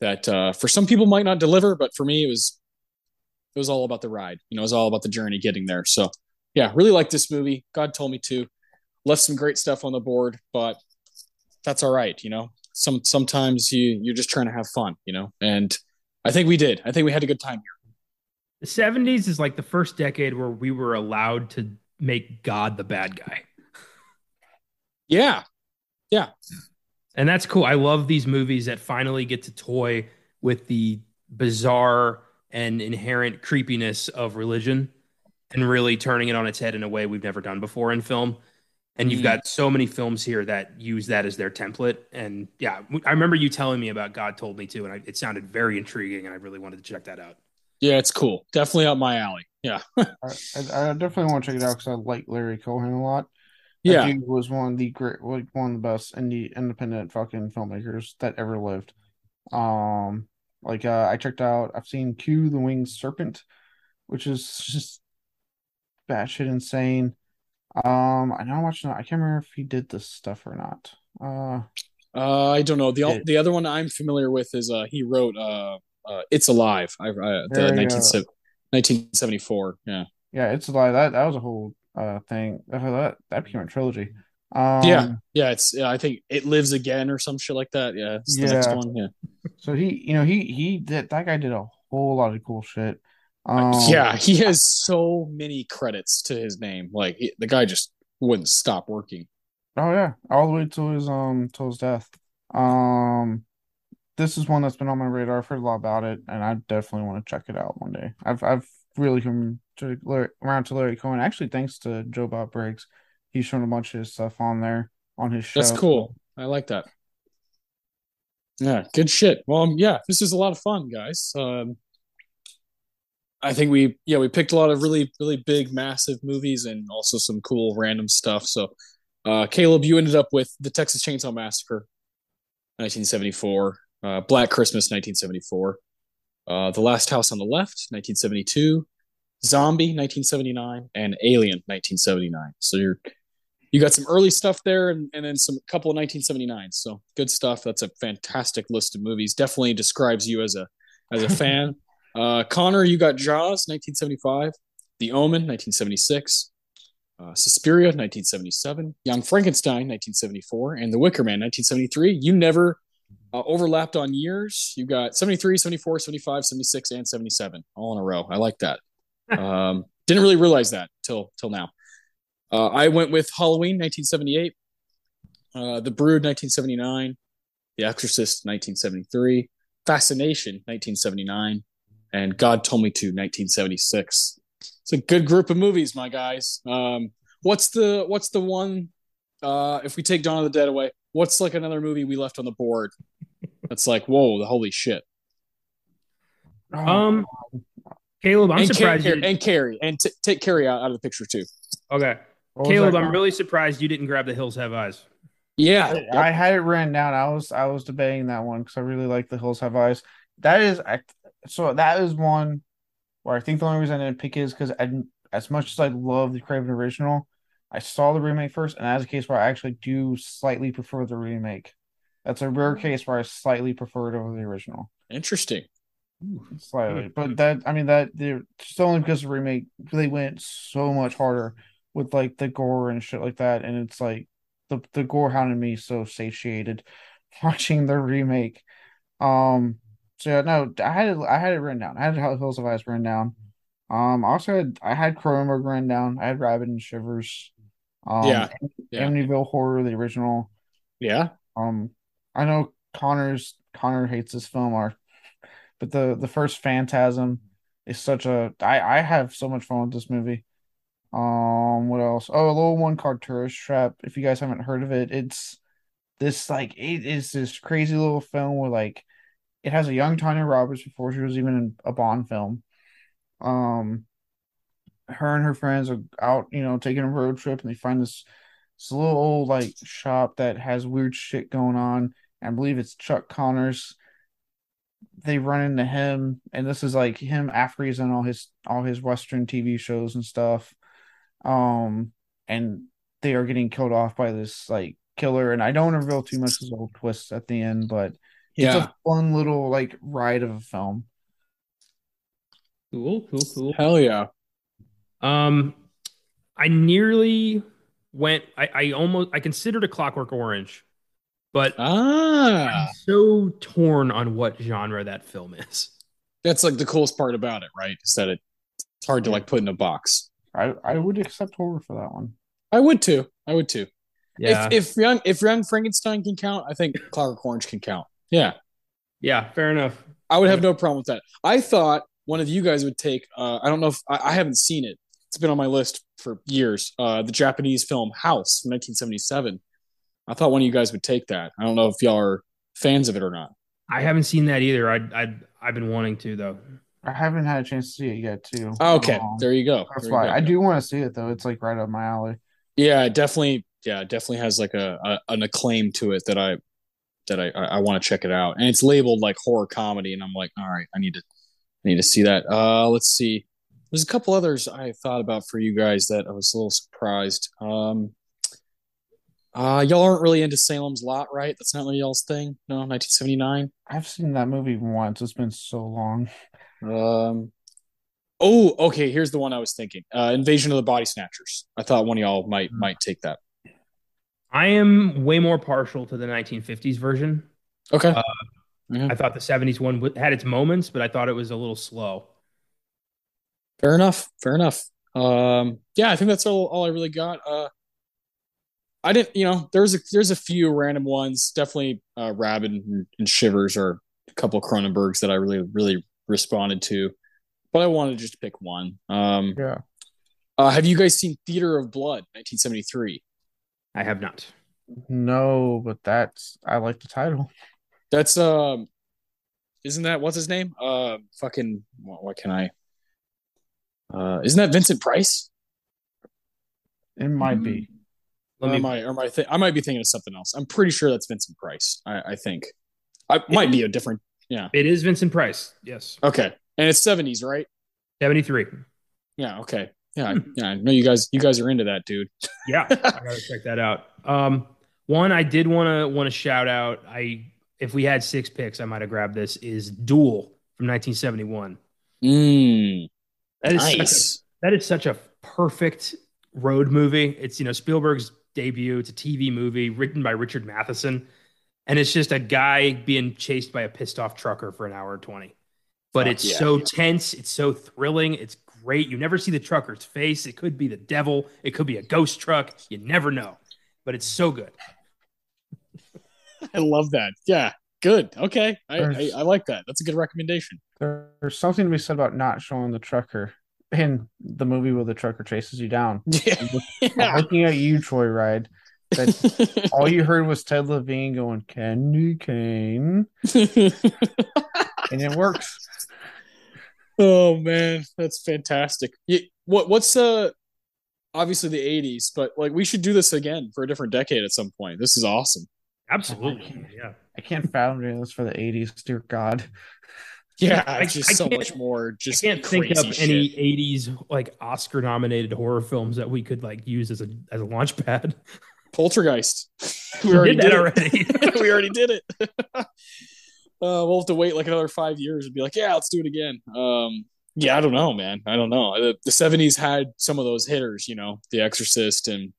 that uh, for some people might not deliver, but for me, it was it was all about the ride. You know, it was all about the journey getting there. So yeah, really like this movie. God told me to. Left some great stuff on the board, but that's all right. You know, some, sometimes you, you're just trying to have fun, you know, and I think we did. I think we had a good time here. The seventies is like the first decade where we were allowed to make God the bad guy. Yeah. Yeah. And that's cool. I love these movies that finally get to toy with the bizarre and inherent creepiness of religion and really turning it on its head in a way we've never done before in film. And you've got so many films here that use that as their template. And yeah, I remember you telling me about God Told Me To, and I, it sounded very intriguing, and I really wanted to check that out. Yeah, it's cool. Definitely up my alley. Yeah. I, I definitely want to check it out because I like Larry Cohen a lot. Yeah. He was one of the great, like one of the best indie independent fucking filmmakers that ever lived. Um, like uh, I checked out, I've seen Q the Winged Serpent, which is just batshit insane. Um, I don't watch. I can't remember if he did this stuff or not. Uh, uh I don't know. the it, The other one I'm familiar with is uh he wrote uh, uh It's Alive. I, I the nineteen seventy-four. Yeah, yeah, It's Alive. That that was a whole uh thing. That that became a trilogy. Um, yeah, yeah. It's yeah, I think It Lives Again or some shit like that. Yeah, it's the yeah. next one. Yeah. So he, you know, he he did that guy did a whole lot of cool shit. Um, yeah, he has so many credits to his name. Like he, the guy just wouldn't stop working. Oh yeah, all the way till his um till his death. Um, this is one that's been on my radar. I've heard a lot about it, and I definitely want to check it out one day. I've I've really come to Larry, around to Larry Cohen. Actually, thanks to Joe Bob Briggs, he's shown a bunch of his stuff on there on his show. That's cool. I like that. Yeah, good shit. Well, um, yeah, this is a lot of fun, guys. Um. I think we, yeah, we picked a lot of really, really big, massive movies and also some cool random stuff. So, uh, Caleb, you ended up with The Texas Chainsaw Massacre, nineteen seventy-four, uh, Black Christmas, nineteen seventy-four, uh, The Last House on the Left, nineteen seventy-two, Zombie, nineteen seventy-nine, and Alien, nineteen seventy-nine. So you're, you got some early stuff there and, and then some couple of nineteen seventy-nines. So good stuff. That's a fantastic list of movies. Definitely describes you as a, as a fan. Uh, Connor, you got Jaws, nineteen seventy-five, The Omen, nineteen seventy-six, uh, Suspiria, nineteen seventy-seven, Young Frankenstein, nineteen seventy-four, and The Wicker Man, nineteen seventy-three. You never uh, overlapped on years. You got seventy-three, seventy-four, seventy-five, seventy-six, and seventy-seven all in a row. I like that. Um, didn't really realize that till till now. Uh, I went with Halloween, nineteen seventy-eight, uh, The Brood, nineteen seventy-nine, The Exorcist, nineteen seventy-three, Fascination, nineteen seventy-nine, and God Told Me To, nineteen seventy-six. It's a good group of movies, my guys. Um, what's the what's the one, uh, if we take Dawn of the Dead away, what's like another movie we left on the board that's like, whoa, the holy shit? Um, Caleb, I'm and surprised. Car- you didn't... And Carrie. And t- take Carrie out, out of the picture, too. Okay. Caleb, I'm really surprised you didn't grab The Hills Have Eyes. Yeah. I, I had it written down. I was, I was debating that one because I really like The Hills Have Eyes. That is... I, So that is one where I think the only reason I didn't pick is because I, as much as I love the Craven original, I saw the remake first, and that's a case where I actually do slightly prefer the remake. That's a rare case where I slightly prefer it over the original. Interesting. Slightly. But that, I mean, that they're just only because of the remake, they went so much harder with like the gore and shit like that. And it's like the, the gore hounded me so satiated watching the remake. Um, So yeah, no, I had it, I had it written down. I had Hills of Eyes written down. Um, I also had I had Cronenberg written down. I had Rabbit and Shivers. Um, yeah, yeah. Amityville Horror, the original. Yeah. Um, I know Connor's Connor hates this film art, but the the first Phantasm is such a I I have so much fun with this movie. Um, what else? Oh, a little one called Tourist Trap. If you guys haven't heard of it, it's this like it is this crazy little film where like. It has a young Tanya Roberts before she was even in a Bond film. Um, her and her friends are out, you know, taking a road trip, and they find this, this little old like shop that has weird shit going on. And I believe it's Chuck Connors. They run into him, and this is like him after he's in all his all his Western T V shows and stuff. Um, and they are getting killed off by this like killer. And I don't reveal too much of the little twist at the end, but. It's yeah. a fun little like ride of a film. Cool, cool, cool. Hell yeah. Um, I nearly went, I, I almost, I considered A Clockwork Orange, but ah. I'm so torn on what genre that film is. That's like the coolest part about it, right? Is that it, it's hard to like put in a box. I, I would accept horror for that one. I would too. I would too. Yeah. If if young if young Frankenstein can count, I think Clockwork Orange can count. Yeah. Yeah. Fair enough. I would have no problem with that. I thought one of you guys would take. Uh, I don't know if I, I haven't seen it. It's been on my list for years. Uh, the Japanese film House from nineteen seventy-seven. I thought one of you guys would take that. I don't know if y'all are fans of it or not. I haven't seen that either. I I I've been wanting to though. I haven't had a chance to see it yet too. Okay, um, there you go. That's why I do want to see it though. It's like right up my alley. Yeah, it definitely. Yeah, it definitely has like a, a an acclaim to it that I that I, I, I want to check it out. And it's labeled like horror comedy, and I'm like, all right, I need to I need to see that. Uh, let's see. There's a couple others I thought about for you guys that I was a little surprised. Um, uh, y'all aren't really into Salem's Lot, right? That's not really y'all's thing. No, nineteen seventy-nine. I've seen that movie once. It's been so long. Um. Oh, okay. Here's the one I was thinking. Uh, Invasion of the Body Snatchers. I thought one of y'all might mm. might take that. I am way more partial to the nineteen fifties version. Okay. Uh, yeah. I thought the seventies one had its moments, but I thought it was a little slow. Fair enough. Fair enough. Um, yeah, I think that's all, all I really got. Uh, I didn't, you know, there's a, there's a few random ones. Definitely uh, Rabid and, and Shivers are a couple of Cronenbergs that I really, really responded to. But I wanted to just pick one. Um, yeah. Uh, have you guys seen Theater of Blood, nineteen seventy-three? I have not. No, but that's I like the title. That's um, isn't that what's his name? Uh, fucking what, what can I? Uh, isn't that Vincent Price? It might mm-hmm. be. Let me. Am I, am I, th- I might be thinking of something else. I'm pretty sure that's Vincent Price. I, I think. I it, might be a different. Yeah, it is Vincent Price. Yes. Okay, and it's seventies, right? seventy-three. Yeah. Okay. Yeah, yeah, I know you guys. You guys are into that, dude. Yeah, I gotta check that out. Um, one I did want to want to shout out. I if we had six picks, I might have grabbed this. Is Duel from nineteen seventy-one? Mm, that is nice. Such a, that is such a perfect road movie. It's you know Spielberg's debut. It's a T V movie written by Richard Matheson, and it's just a guy being chased by a pissed off trucker for an hour and twenty. But oh, it's yeah. so tense. It's so thrilling. It's great. You never see the trucker's face. It could be the devil. It could be a ghost truck. You never know, but it's so good. I love that. Yeah. Good. Okay. I, I, I like that. That's a good recommendation. There's something to be said about not showing the trucker in the movie where the trucker chases you down. Yeah. I'm looking at you, Troy Ride. That all you heard was Ted Levine going, "Candy cane." And it works. Oh man, that's fantastic. Yeah, what what's uh obviously the eighties, but like we should do this again for a different decade at some point. This is awesome. Absolutely. Yeah. I can't fathom doing this for the eighties, dear God. Yeah, I, it's just I so much more just I can't think of shit. Any eighties like Oscar nominated horror films that we could like use as a as a launch pad. Poltergeist. We, we already did, did it already. We already did it. Uh, we'll have to wait like another five years and be like, yeah, let's do it again. Um, yeah, I don't know, man. I don't know. The, the seventies had some of those hitters, you know, The Exorcist and,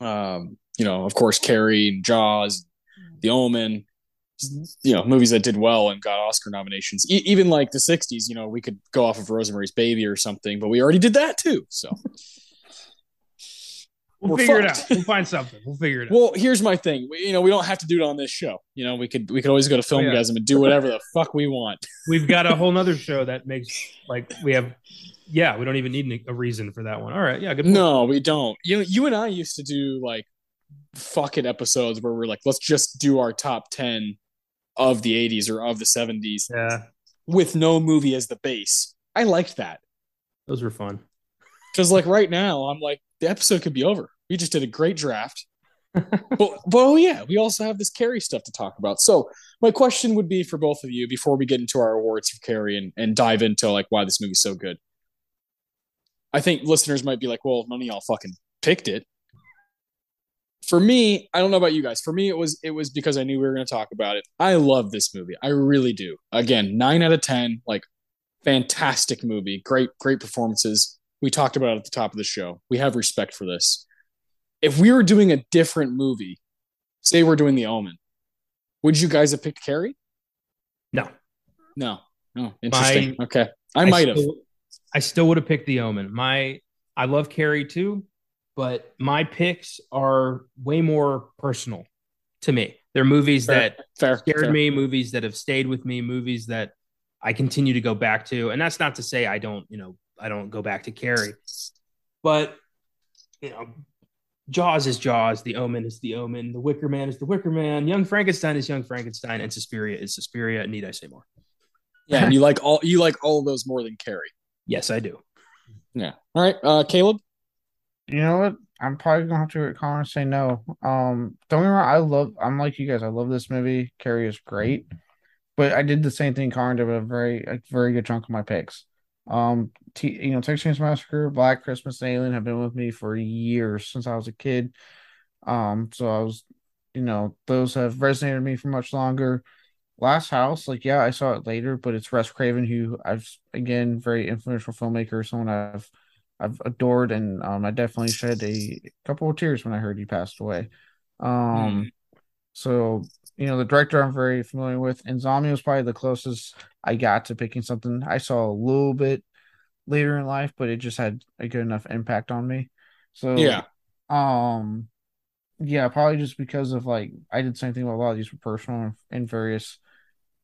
um, you know, of course, Carrie and Jaws, The Omen, you know, movies that did well and got Oscar nominations. E- even like the sixties, you know, we could go off of Rosemary's Baby or something, but we already did that too. So we'll We're figure fucked. It out. We'll find something. We'll figure it out. Well, here's my thing. We, you know, we don't have to do it on this show. You know, we could we could always go to Filmgasm oh, yeah. and do whatever the fuck we want. We've got a whole nother show that makes like we have. Yeah, we don't even need a reason for that one. All right. Yeah. Good point. No, we don't. You you and I used to do like fuck it episodes where we're like, let's just do our top ten of the eighties or of the seventies. Yeah. With no movie as the base. I liked that. Those were fun. Because like right now, I'm like, the episode could be over. We just did a great draft. but, but oh yeah, we also have this Carrie stuff to talk about. So my question would be for both of you before we get into our awards for Carrie and, and dive into like why this movie's so good. I think listeners might be like, well, none of y'all fucking picked it. For me, I don't know about you guys. For me, it was it was because I knew we were going to talk about it. I love this movie. I really do. Again, nine out of ten, like Fantastic movie. Great, great performances. We talked about it at the top of the show. We have respect for this. If we were doing a different movie, say we're doing The Omen, would you guys have picked Carrie? No. No. No. Interesting. My, okay. I, I might have. I still would have picked The Omen. My, I love Carrie too, but my picks are way more personal to me. They're movies fair, that fair, scared fair. me, movies that have stayed with me, movies that I continue to go back to. And that's not to say I don't, you know, I don't go back to Carrie. But, you know, Jaws is Jaws. The Omen is The Omen. The Wicker Man is The Wicker Man. Young Frankenstein is Young Frankenstein. And Suspiria is Suspiria. Need I say more? Yeah, and you like all you like all of those more than Carrie. Yes, I do. Yeah. All right, uh, Caleb? You know what? I'm probably gonna have to call and say no. Um, don't get me wrong. I love. I'm like you guys. I love this movie. Carrie is great, but I did the same thing. Colin did with a very, a very good chunk of my picks. Um, t- you know, Texas Chainsaw Massacre, Black Christmas, and Alien have been with me for years since I was a kid. Um, so I was, you know, those have resonated with me for much longer. Last House, like yeah, I saw it later, but it's Wes Craven, who I've again very influential filmmaker, someone I've. I've adored, and um, I definitely shed a couple of tears when I heard he passed away. Um, mm. So, you know, the director I'm very familiar with. Insomnia was probably the closest I got to picking something I saw a little bit later in life, but it just had a good enough impact on me. So, yeah. Um, yeah, probably just because of, like, I did the same thing with a lot of these were personal in various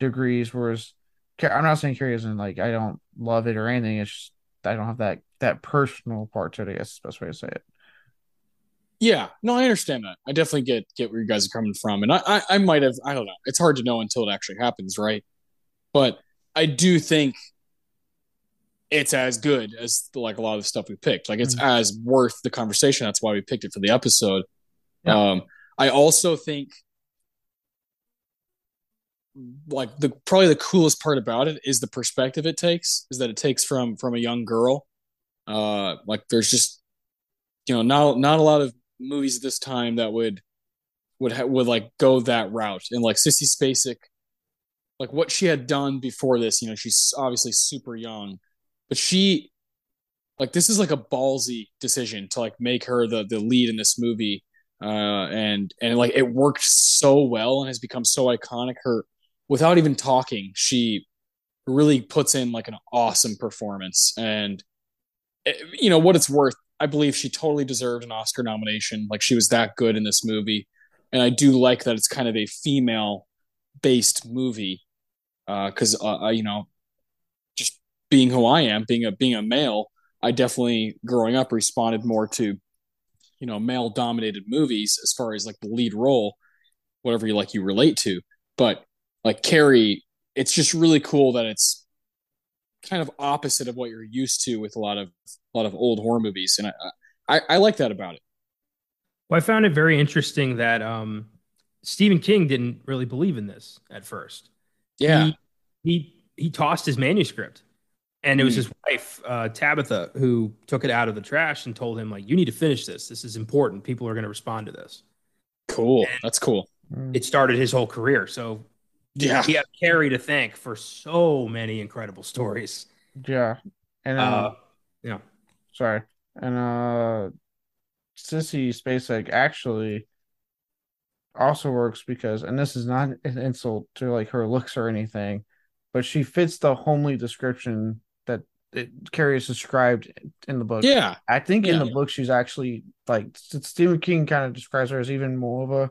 degrees, whereas I'm not saying Carrie isn't, like, I don't love it or anything. It's just I don't have that that personal part to it, I guess is the best way to say it. Yeah, no, I understand that. I definitely get get where you guys are coming from. And I, I, I might have, I don't know. It's hard to know until it actually happens, right? But I do think it's as good as like a lot of the stuff we picked. Like it's mm-hmm. as worth the conversation. That's why we picked it for the episode. Yeah. Um, I also think like the probably the coolest part about it is the perspective it takes is that it takes from from a young girl. Uh, like there's just, you know, not not a lot of movies at this time that would would ha- would like go that route. And like Sissy Spacek, like what she had done before this, you know, she's obviously super young, but she like this is like a ballsy decision to like make her the the lead in this movie, uh, and and like it worked so well and has become so iconic. Her Without even talking, she really puts in like an awesome performance. And, you know, what it's worth, I believe she totally deserved an Oscar nomination. Like she was that good in this movie. And I do like that it's kind of a female-based movie because, uh, uh, you know, just being who I am, being a being a male, I definitely, growing up, responded more to, you know, male-dominated movies as far as like the lead role, whatever you like you relate to. But like Carrie, it's just really cool that it's kind of opposite of what you're used to with a lot of a lot of old horror movies, and I I, I like that about it. Well, I found it very interesting that um, Stephen King didn't really believe in this at first. Yeah, he he, he tossed his manuscript, and it was mm. his wife uh, Tabitha who took it out of the trash and told him like, "You need to finish this. This is important. People are going to respond to this." Cool, and that's cool. It started his whole career, so. Yeah, he had Carrie to thank for so many incredible stories. Yeah, and then, uh, yeah, sorry, and uh, Sissy Spacek actually also works because, and this is not an insult to like her looks or anything, but she fits the homely description that it, Carrie is described in the book. Yeah, I think yeah. in the book she's actually like Stephen King kind of describes her as even more of a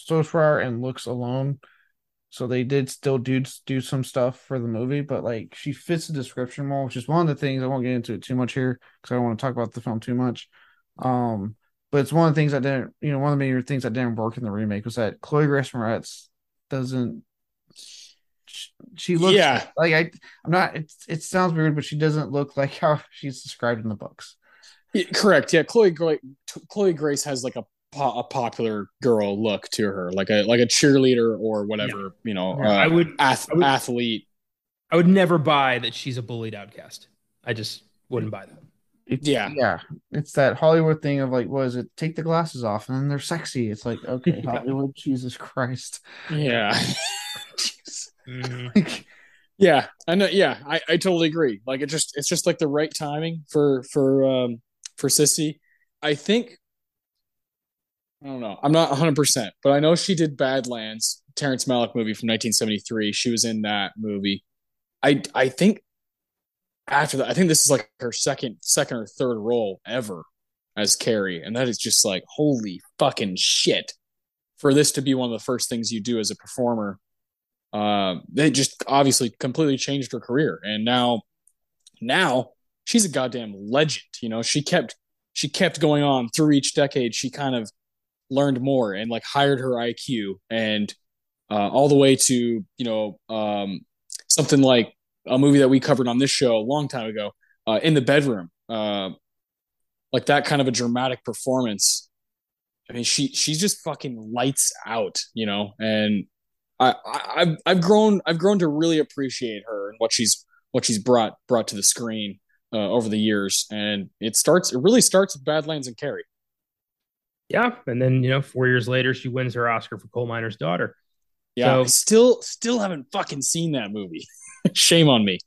socialite and looks alone. So they did still do do some stuff for the movie, but like she fits the description more, which is one of the things I won't get into it too much here because I don't want to talk about the film too much. Um, but it's one of the things I didn't, you know, one of the major things that didn't work in the remake was that Chloe Grace Moretz doesn't. She, she looks yeah. like I. I'm not. It it sounds weird, but she doesn't look like how she's described in the books. Yeah, correct. Yeah, Chloe Chloe Grace has like a. a popular girl look to her, like a like a cheerleader or whatever, yeah. you know, yeah, uh, I, would, ath- I would athlete. I would never buy that she's a bullied outcast. I just wouldn't buy that. It's, yeah. Yeah. It's that Hollywood thing of like, what is it? Take the glasses off and then they're sexy. It's like, okay, Hollywood, Jesus Christ. Yeah. Jeez. Mm-hmm. Like, Yeah, I know. Yeah, I, I totally agree. Like, it just it's just like the right timing for for um, for Sissy. I think I don't know. I'm not one hundred percent, but I know she did Badlands, Terrence Malick movie from nineteen seventy-three. She was in that movie. I I think after that, I think this is like her second second or third role ever as Carrie, and that is just like, holy fucking shit. For this to be one of the first things you do as a performer, uh, they just obviously completely changed her career, and now, now she's a goddamn legend. You know, she kept she kept going on through each decade. She kind of learned more and like hired her I Q, and uh, all the way to you know um, something like a movie that we covered on this show a long time ago, uh, In the Bedroom, uh, like that kind of a dramatic performance. I mean, she she's just fucking lights out, you know. And I, I I've I've grown I've grown to really appreciate her and what she's what she's brought brought to the screen uh, over the years. And it starts it really starts with Badlands and Carrie. Yeah, and then you know, four years later, she wins her Oscar for Coal Miner's Daughter. Yeah, so, I still still haven't fucking seen that movie. Shame on me.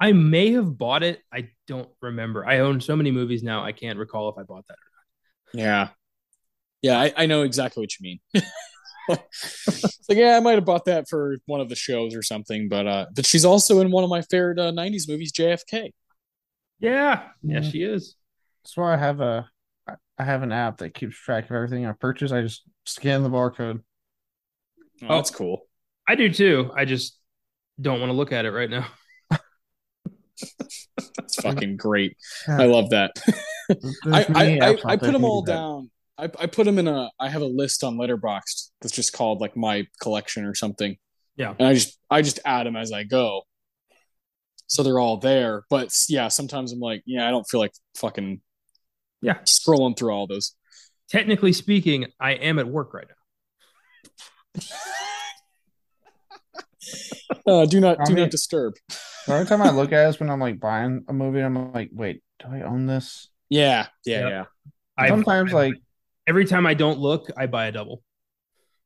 I may have bought it. I don't remember. I own so many movies now, I can't recall if I bought that or not. Yeah. Yeah, I, I know exactly what you mean. It's like, yeah, I might have bought that for one of the shows or something, but uh, but she's also in one of my favorite uh, nineties movies, J F K. Yeah, yeah, she is. That's why I have a I have an app that keeps track of everything I purchase. I just scan the barcode. Oh, oh that's cool. I do too. I just don't want to look at it right now. It's fucking great. Yeah. I love that. I I, I, I put them all down. I, I put them in a, I have a list on Letterboxd that's just called like my collection or something. Yeah. And I just, I just add them as I go. So they're all there, but yeah, sometimes I'm like, yeah, I don't feel like fucking yeah scrolling through all those. Technically speaking, I am at work right now. uh, do not, I do mean, not disturb. Every time I look at this when I'm like buying a movie, I'm like, wait, do I own this? Yeah. Yeah. Yep. Yeah. I sometimes I, like, every time I don't look, I buy a double.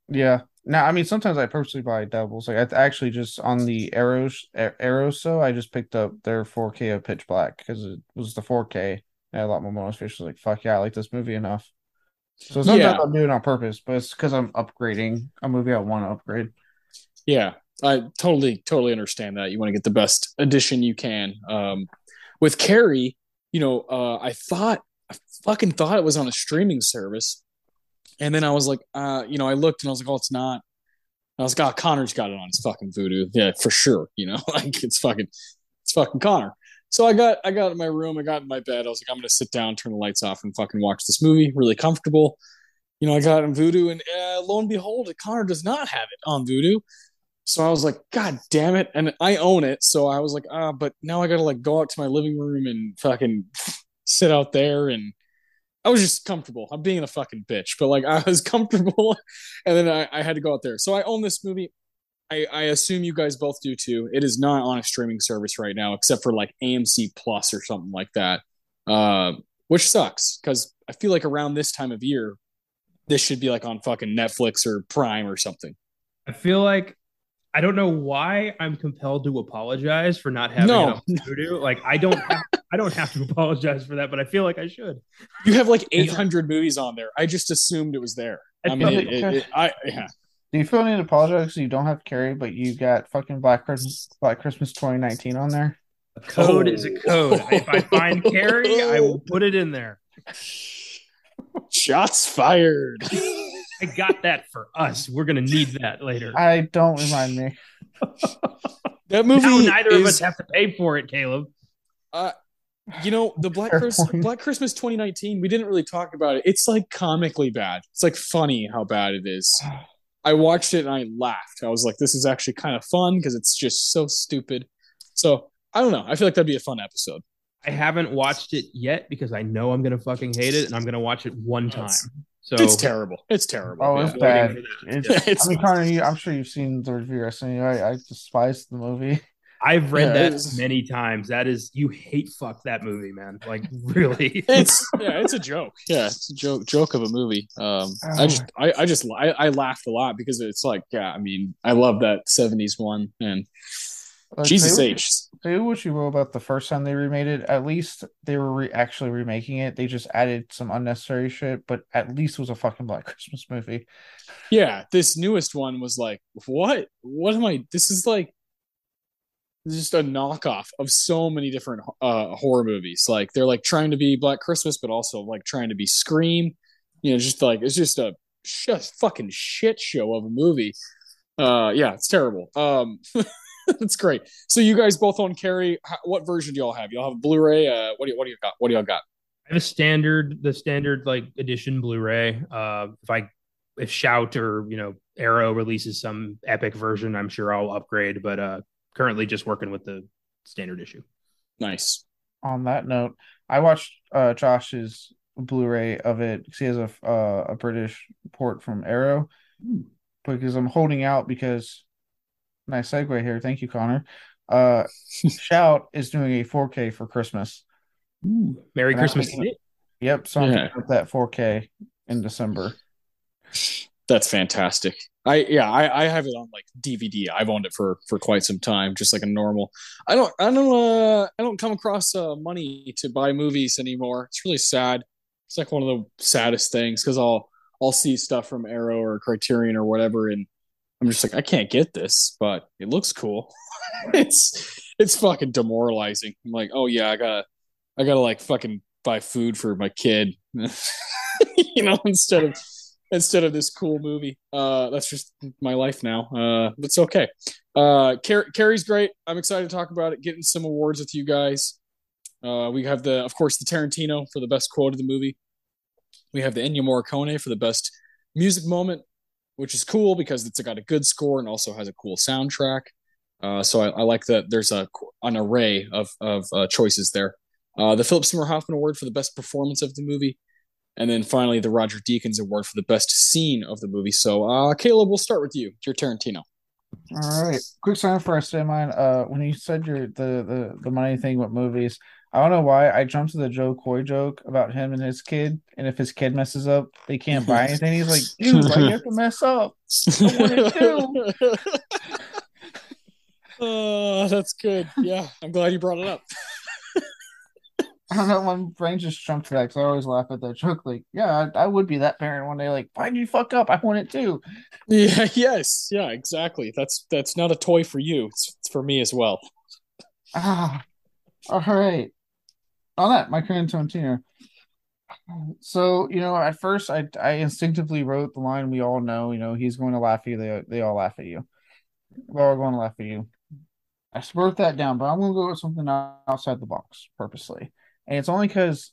Yeah. Now, I mean, sometimes I purposely buy doubles. Like, I actually just on the Arrows, Aeroso, I just picked up their four K of Pitch Black because it was the four K. And a lot more bonus features. Like, fuck yeah, I like this movie enough. So sometimes yeah. I'm doing it on purpose, but it's because I'm upgrading a movie I want to upgrade. Yeah. I totally, totally understand that. You want to get the best edition you can. Um, with Carrie, you know, uh, I thought. I fucking thought it was on a streaming service. And then I was like, uh, you know, I looked and I was like, oh, it's not. And I was like, oh, Connor's got it on his fucking voodoo. Yeah, for sure. You know, like it's fucking, it's fucking Connor. So I got, I got in my room. I got in my bed. I was like, I'm going to sit down, turn the lights off and fucking watch this movie. Really comfortable. You know, I got it on voodoo and uh, lo and behold, Connor does not have it on voodoo. So I was like, God damn it. And I own it. So I was like, ah, but now I got to like go out to my living room and fucking sit out there, and I was just comfortable. I'm being a fucking bitch, but like I was comfortable, and then I, I had to go out there. So I own this movie. I, I assume you guys both do too. It is not on a streaming service right now, except for like A M C Plus or something like that, uh, which sucks because I feel like around this time of year, this should be like on fucking Netflix or Prime or something. I feel like I don't know why I'm compelled to apologize for not having no. it on Voodoo. Like I don't have I don't have to apologize for that, but I feel like I should. You have like eight hundred movies on there. I just assumed it was there. I mean, it, it, it, I, yeah. Do you feel need to apologize because you don't have Carrie, but you got fucking Black Christmas, Black Christmas twenty nineteen on there? A code oh. is a code. If I find Carrie, I will put it in there. Shots fired. I got that for us. We're gonna need that later. I don't remind me. That movie. Now neither is, of us have to pay for it, Caleb. Uh, you know the Black Christmas, Black Christmas twenty nineteen. We didn't really talk about it. It's like comically bad. It's like funny how bad it is. I watched it and I laughed. I was like, this is actually kind of fun because it's just so stupid. So I don't know. I feel like that'd be a fun episode. I haven't watched it yet because I know I'm gonna fucking hate it, and I'm gonna watch it one time. That's- So, it's terrible. It's terrible. Oh, it's yeah. bad. It's, it's, I mean, Connor, you, I'm sure you've seen the review. I seen you. I, I despise the movie. I've read yeah, that many times. That is, you hate fuck that movie, man. Like really, it's yeah, it's a joke. Yeah, it's a joke, joke of a movie. Um, oh. I just, I, I just, I, I laughed a lot because it's like, yeah, I mean, I love that seventies one, and Like, Jesus H. Say what you will about the first time they remade it. At least they were re- actually remaking it. They just added some unnecessary shit, but at least it was a fucking Black Christmas movie. Yeah, this newest one was like, what? What am I? This is like just a knockoff of so many different uh, horror movies. Like they're like trying to be Black Christmas, but also like trying to be Scream. You know, just like it's just a just fucking shit show of a movie. Uh, yeah, it's terrible. Um. That's great. So you guys both own Carrie. What version do y'all have? Y'all have a Blu-ray. Uh, what do you, what do you got? What do y'all got? I have a standard, the standard like edition Blu-ray. Uh, if I if Shout or you know Arrow releases some epic version, I'm sure I'll upgrade. But uh, currently just working with the standard issue. Nice. On that note, I watched uh, Josh's Blu-ray of it because he has a uh, a British port from Arrow. Ooh. Because I'm holding out because. Nice segue here. Thank you, Connor. Uh, Shout is doing a four K for Christmas. Ooh, Merry and Christmas. Thinking, yep. So I'm yeah. with that four K in December. That's fantastic. I yeah, I, I have it on like D V D. I've owned it for for quite some time, just like a normal. I don't I don't uh, I don't come across uh, money to buy movies anymore. It's really sad. It's like one of the saddest things because I'll I'll see stuff from Arrow or Criterion or whatever and I'm just like, I can't get this, but it looks cool. it's it's fucking demoralizing. I'm like, oh yeah, I gotta I gotta like fucking buy food for my kid. you know, instead of instead of this cool movie. Uh that's just my life now. Uh it's okay. Uh Car- Carrie's great. I'm excited to talk about it, getting some awards with you guys. Uh we have the of course the Tarantino for the best quote of the movie. We have the Ennio Morricone for the best music moment, which is cool because it's got a good score and also has a cool soundtrack. Uh, so I, I like that there's a an array of of uh, choices there. Uh, the Philip Seymour Hoffman Award for the best performance of the movie. And then finally, the Roger Deakins Award for the best scene of the movie. So, uh, Caleb, we'll start with you. It's your Tarantino. All right. Quick sign for us, mine. Uh, when you said your the, the, the money thing with movies, I don't know why I jumped to the Joe Coy joke about him and his kid, and if his kid messes up, they can't buy anything. He's like, dude, why do you have to mess up? I wanted to. Oh, that's good. Yeah, I'm glad you brought it up. I don't know, my brain just jumped to that because I always laugh at that joke. Like, yeah, I, I would be that parent one day. Like, why did you fuck up? I want it too. Yeah. Yes. Yeah. Exactly. That's that's not a toy for you. It's, it's for me as well. Ah. All right. On that, my current Tarantino. So, you know, at first I I instinctively wrote the line we all know, you know, he's going to laugh at you, they, they all laugh at you. We're all going to laugh at you. I wrote that down, but I'm going to go with something outside the box purposely. And it's only because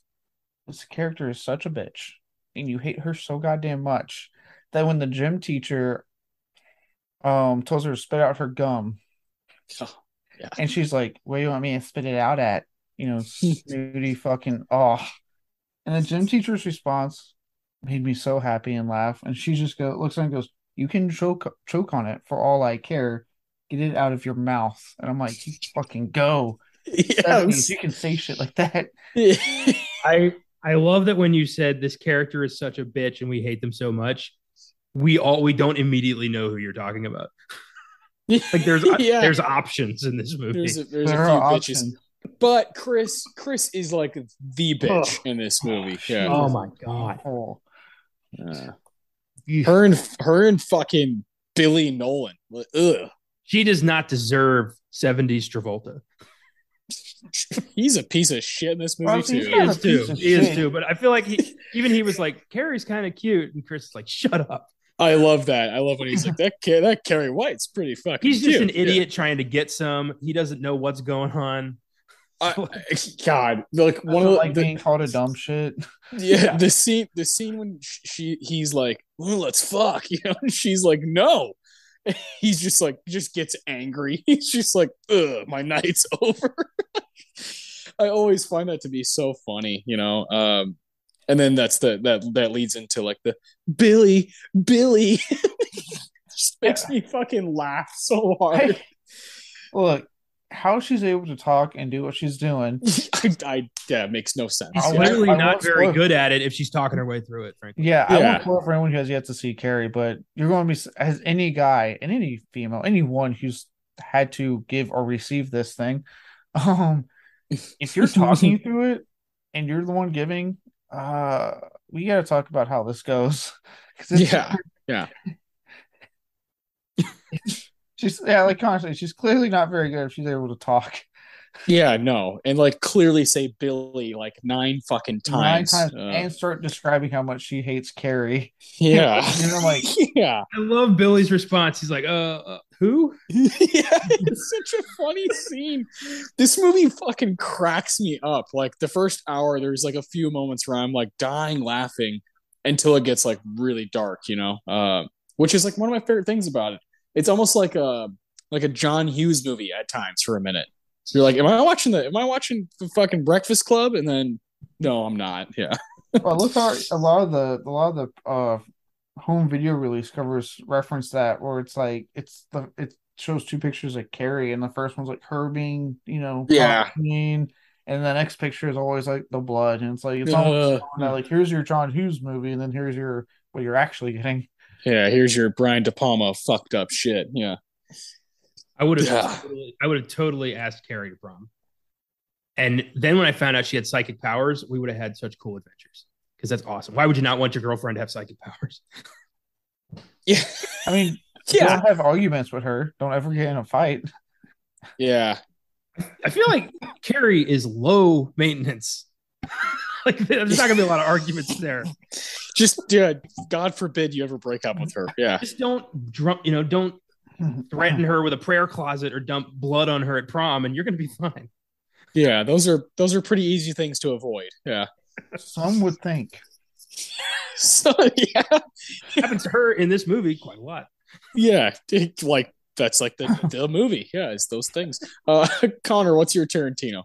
this character is such a bitch and you hate her so goddamn much that when the gym teacher um tells her to spit out her gum, oh, yeah. And she's like, where do you want me to spit it out at? You know, snooty fucking, oh. And the gym teacher's response made me so happy and laugh. And she just go, looks at him and goes, you can choke, choke on it for all I care. Get it out of your mouth. And I'm like, fucking go. Yes. You can say shit like that. I, I love that when you said this character is such a bitch and we hate them so much, we all we don't immediately know who you're talking about. Like there's yeah. there's options in this movie. There's a, there's there a few options. Bitches, but Chris Chris is like the bitch oh. in this movie. Yeah. Oh my god. Oh. Uh, her and her and fucking Billy Nolan. Ugh. She does not deserve seventies Travolta. He's a piece of shit in this movie well, too. He is too. He is too. But I feel like he even he was like Carrie's kind of cute, and Chris is like shut up. I love that. I love when he's like, that kid, that Carrie White's pretty fucking He's just cute. An idiot yeah. trying to get some. He doesn't know what's going on. I, God, like one of the, like the, being called a dumb shit. Yeah, yeah. The scene, the scene when she, he's like, well, let's fuck, you know, and she's like, no. And he's just like, just gets angry. He's just like, ugh, my night's over. I always find that to be so funny, you know. Um, And then that's the that that leads into like the Billy, Billy. Just makes yeah. me fucking laugh so hard. Hey, look, how she's able to talk and do what she's doing. I, I yeah, it makes no sense. She's yeah. literally I, not I very good at it if she's talking her way through it, frankly. Yeah, yeah. I won't pull up for anyone who has yet to see Carrie, but you're going to be as any guy and any female, anyone who's had to give or receive this thing. Um, if you're talking through it and you're the one giving, uh, we got to talk about how this goes. Yeah, yeah. She's yeah, like constantly. She's clearly not very good if she's able to talk. Yeah, no, and like clearly say Billy like nine fucking times, nine times uh, and start describing how much she hates Carrie. Yeah, and I'm like, yeah, I love Billy's response. He's like, uh, uh who? Yeah, it's such a funny scene. This movie fucking cracks me up. Like the first hour, there's like a few moments where I'm like dying laughing until it gets like really dark, you know, uh, which is like one of my favorite things about it. It's almost like a like a John Hughes movie at times for a minute. So you're like, am I watching the am I watching the fucking Breakfast Club? And then no, I'm not. Yeah. Well, look how a lot of the a lot of the uh, home video release covers reference that, where it's like it's the it shows two pictures of Carrie, and the first one's like her being, you know, yeah, and the next picture is always like the blood, and it's like it's uh, almost uh, like here's your John Hughes movie, and then here's your what you're actually getting. Yeah, here's your Brian De Palma fucked up shit. Yeah. I would have yeah. totally, I would have totally asked Carrie to prom. And then when I found out she had psychic powers, we would have had such cool adventures. Because that's awesome. Why would you not want your girlfriend to have psychic powers? Yeah. I mean, yeah. Don't have arguments with her. Don't ever get in a fight. Yeah. I feel like Carrie is low maintenance. Like there's not gonna be a lot of arguments there. Just yeah, God forbid you ever break up with her. Yeah. Just don't drum, you know, don't threaten her with a prayer closet or dump blood on her at prom, and you're gonna be fine. Yeah, those are those are pretty easy things to avoid. Yeah, some would think. So yeah, it happens to her in this movie quite a lot. Yeah, it, like that's like the the movie. Yeah, it's those things. Uh, Connor, what's your Tarantino?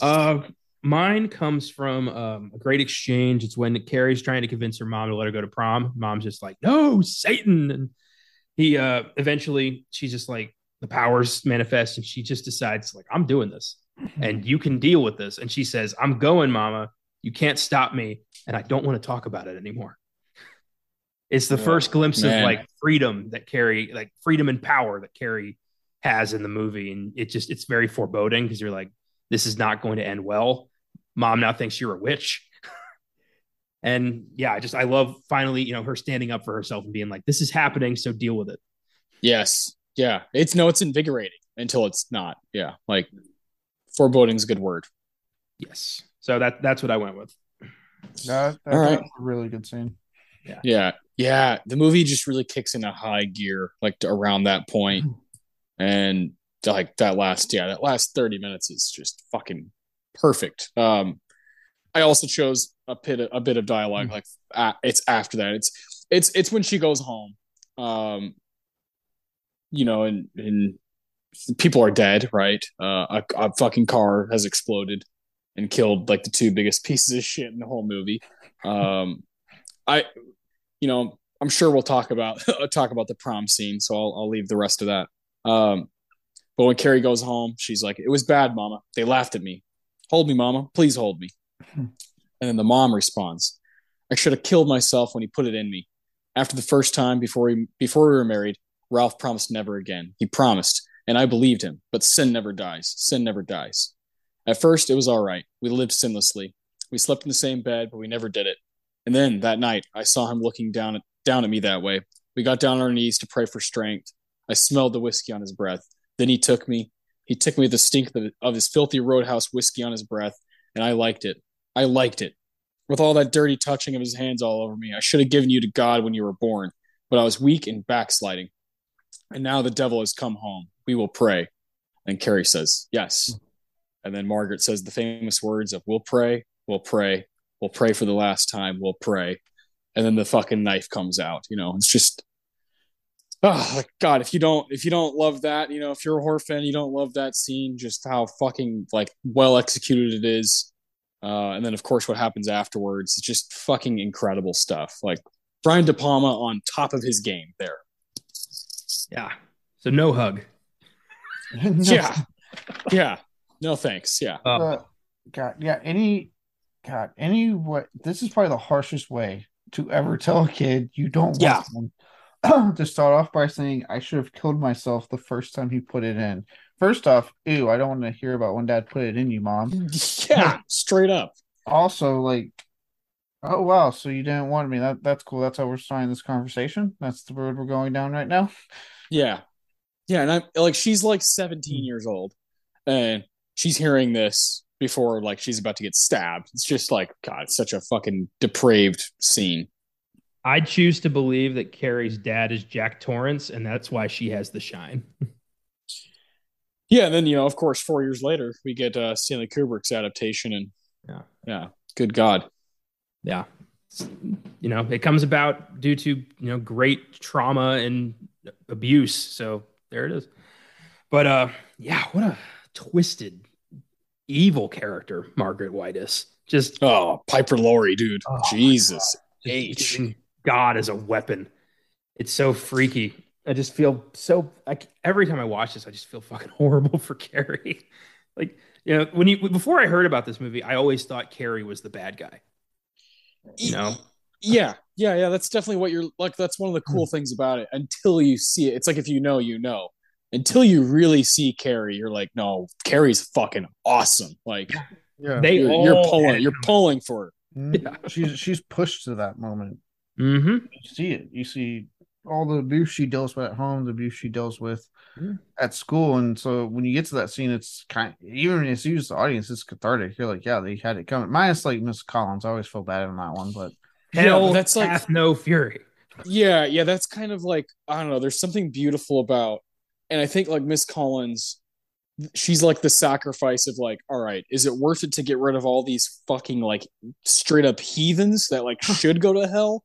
Uh, mine comes from um, A Great Exchange. It's when Carrie's trying to convince her mom to let her go to prom. Mom's just like, "No, Satan." And He uh, eventually, she's just like, the powers manifest, and she just decides, like, I'm doing this, and you can deal with this. And she says, I'm going, Mama. You can't stop me, and I don't want to talk about it anymore. It's the oh, first glimpse man. of, like, freedom that Carrie, like, freedom and power that Carrie has in the movie, and it just, it's very foreboding, because you're like, this is not going to end well. Mom now thinks you're a witch. And yeah, I just, I love finally, you know, her standing up for herself and being like, this is happening, so deal with it. Yes. Yeah. It's no, it's invigorating until it's not. Yeah. Like foreboding is a good word. Yes. So that, that's what I went with. That, that, All right. That's a really good scene. Yeah. Yeah. Yeah. The movie just really kicks into high gear, like to around that point. And like that last, yeah, that last thirty minutes is just fucking perfect. Um, I also chose a bit, a bit of dialogue. Like uh, it's after that. It's it's it's when she goes home, um, you know, and and people are dead, right? Uh, a, a fucking car has exploded and killed like the two biggest pieces of shit in the whole movie. Um, I, you know, I'm sure we'll talk about talk about the prom scene, so I'll I'll leave the rest of that. Um, but when Carrie goes home, she's like, "It was bad, Mama. They laughed at me. Hold me, Mama. Please hold me." And then the mom responds, I should have killed myself when he put it in me. After the first time, before we, before we were married, Ralph promised never again. He promised, and I believed him, but sin never dies. Sin never dies. At first, it was all right. We lived sinlessly. We slept in the same bed, but we never did it. And then, that night, I saw him looking down at, down at me that way. We got down on our knees to pray for strength. I smelled the whiskey on his breath. Then he took me. He took me with the stink of his filthy roadhouse whiskey on his breath, and I liked it. I liked it. With all that dirty touching of his hands all over me, I should have given you to God when you were born, but I was weak and backsliding. And now the devil has come home. We will pray. And Carrie says, yes. And then Margaret says the famous words of, we'll pray, we'll pray, we'll pray for the last time, we'll pray. And then the fucking knife comes out. You know, it's just, oh God, if you don't, if you don't love that, you know, if you're a horror fan, you don't love that scene, just how fucking like well executed it is. Uh, and then, of course, what happens afterwards is just fucking incredible stuff. Like Brian De Palma on top of his game there. Yeah. So no hug. no. Yeah. Yeah. No thanks. Yeah. Uh, God. Yeah. Any. God. Any. What? This is probably the harshest way to ever tell a kid you don't. Yeah. Want them. to start off by saying I should have killed myself the first time he put it in. First off, ew, I don't want to hear about when Dad put it in you, Mom. Yeah, straight up. Also, like, oh, wow, so you didn't want me. That That's cool. That's how we're starting this conversation. That's the road we're going down right now. Yeah. Yeah, and I'm like, she's like seventeen years old, and she's hearing this before, like, she's about to get stabbed. It's just like, God, it's such a fucking depraved scene. I choose to believe that Carrie's dad is Jack Torrance, and that's why she has the shine. Yeah, and then, you know, of course, four years later, we get uh, Stanley Kubrick's adaptation, and yeah, yeah, good God. Yeah. You know, it comes about due to, you know, great trauma and abuse, so there it is. But, uh, yeah, what a twisted, evil character Margaret White is. Just, oh, Piper Laurie, dude. Oh, Jesus H. God as a weapon. It's so freaky. I just feel so, like, every time I watch this, I just feel fucking horrible for Carrie. Like, you know, when you, before I heard about this movie, I always thought Carrie was the bad guy. You know? Yeah. Yeah. Yeah. That's definitely what you're like. That's one of the cool things about it until you see it. It's like, if you know, you know, until you really see Carrie, you're like, no, Carrie's fucking awesome. Like, yeah. they you're, all you're pulling, you're pulling for her. Yeah. She's she's pushed to that moment. Mm-hmm. You see it. You see all the abuse she deals with at home, the abuse she deals with mm-hmm. at school, and so when you get to that scene, it's kind of, even as you as the audience, it's cathartic. You're like, yeah, they had it coming. Minus like Miss Collins, I always feel bad on that one, but hell, yeah, that's like no fury. Yeah, yeah, that's kind of like, I don't know. There's something beautiful about, and I think like Miss Collins, she's like the sacrifice of like, all right, is it worth it to get rid of all these fucking like straight up heathens that like should go to hell?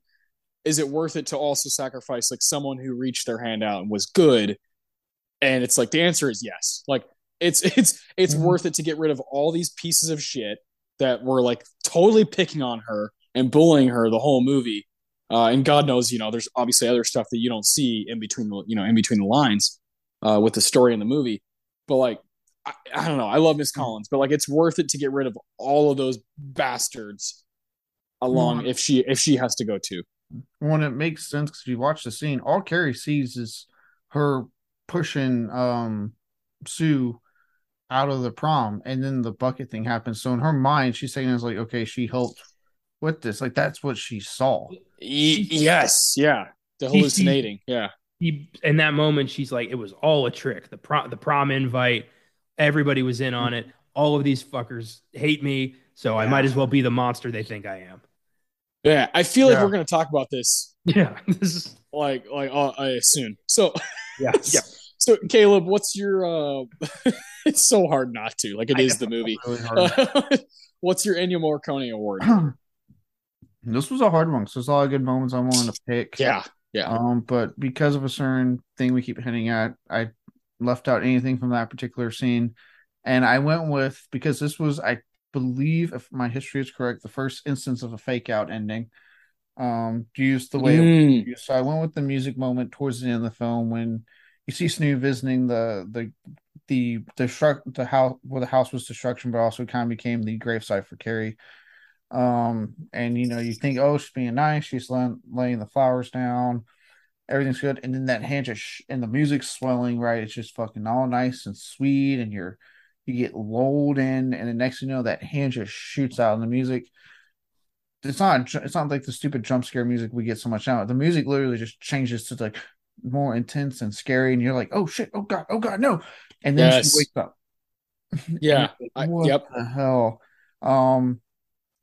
Is it worth it to also sacrifice like someone who reached their hand out and was good? And it's like, the answer is yes. Like it's, it's, it's mm-hmm. worth it to get rid of all these pieces of shit that were like totally picking on her and bullying her the whole movie. Uh, and God knows, you know, there's obviously other stuff that you don't see in between the, you know, in between the lines uh, with the story and the movie, but like, I, I don't know. I love Miss Collins, but like, it's worth it to get rid of all of those bastards along mm-hmm. if she, if she has to go too. When it makes sense, because if you watch the scene, all Carrie sees is her pushing um, Sue out of the prom, and then the bucket thing happens. So in her mind, she's saying it's like, okay, she helped with this. Like that's what she saw. E- yes, yeah, the hallucinating, he, yeah. He, in that moment, she's like, it was all a trick. The prom, the prom invite, everybody was in on it. All of these fuckers hate me, so yeah. I might as well be the monster they think I am. Yeah, I feel like yeah. we're going to talk about this. Yeah, this is like like uh, I soon. So yeah, yeah. So Caleb, what's your? Uh, it's so hard not to. Like it I is the movie. Really uh, what's your Ennio Morricone award? This was a hard one. So there's a lot of good moments I'm willing to pick. Yeah, yeah. Um, but because of a certain thing we keep hinting at, I left out anything from that particular scene, and I went with because this was I. believe if my history is correct the first instance of a fake out ending um used the way mm. it was. So I went with the music moment towards the end of the film when you see Snoo visiting the the the the, the house where well, the house was destruction but also kind of became the gravesite for Carrie um and you know you think oh she's being nice she's laying, laying the flowers down everything's good and then that hand just sh- and the music's swelling right it's just fucking all nice and sweet and you're you get lulled in, and the next you know, that hand just shoots out in the music. It's not it's not like the stupid jump scare music we get so much now. The music literally just changes to like more intense and scary, and you're like, oh shit, oh god, oh god, no. And then yes. she wakes up. Yeah. Like, what I, yep. the hell? Um,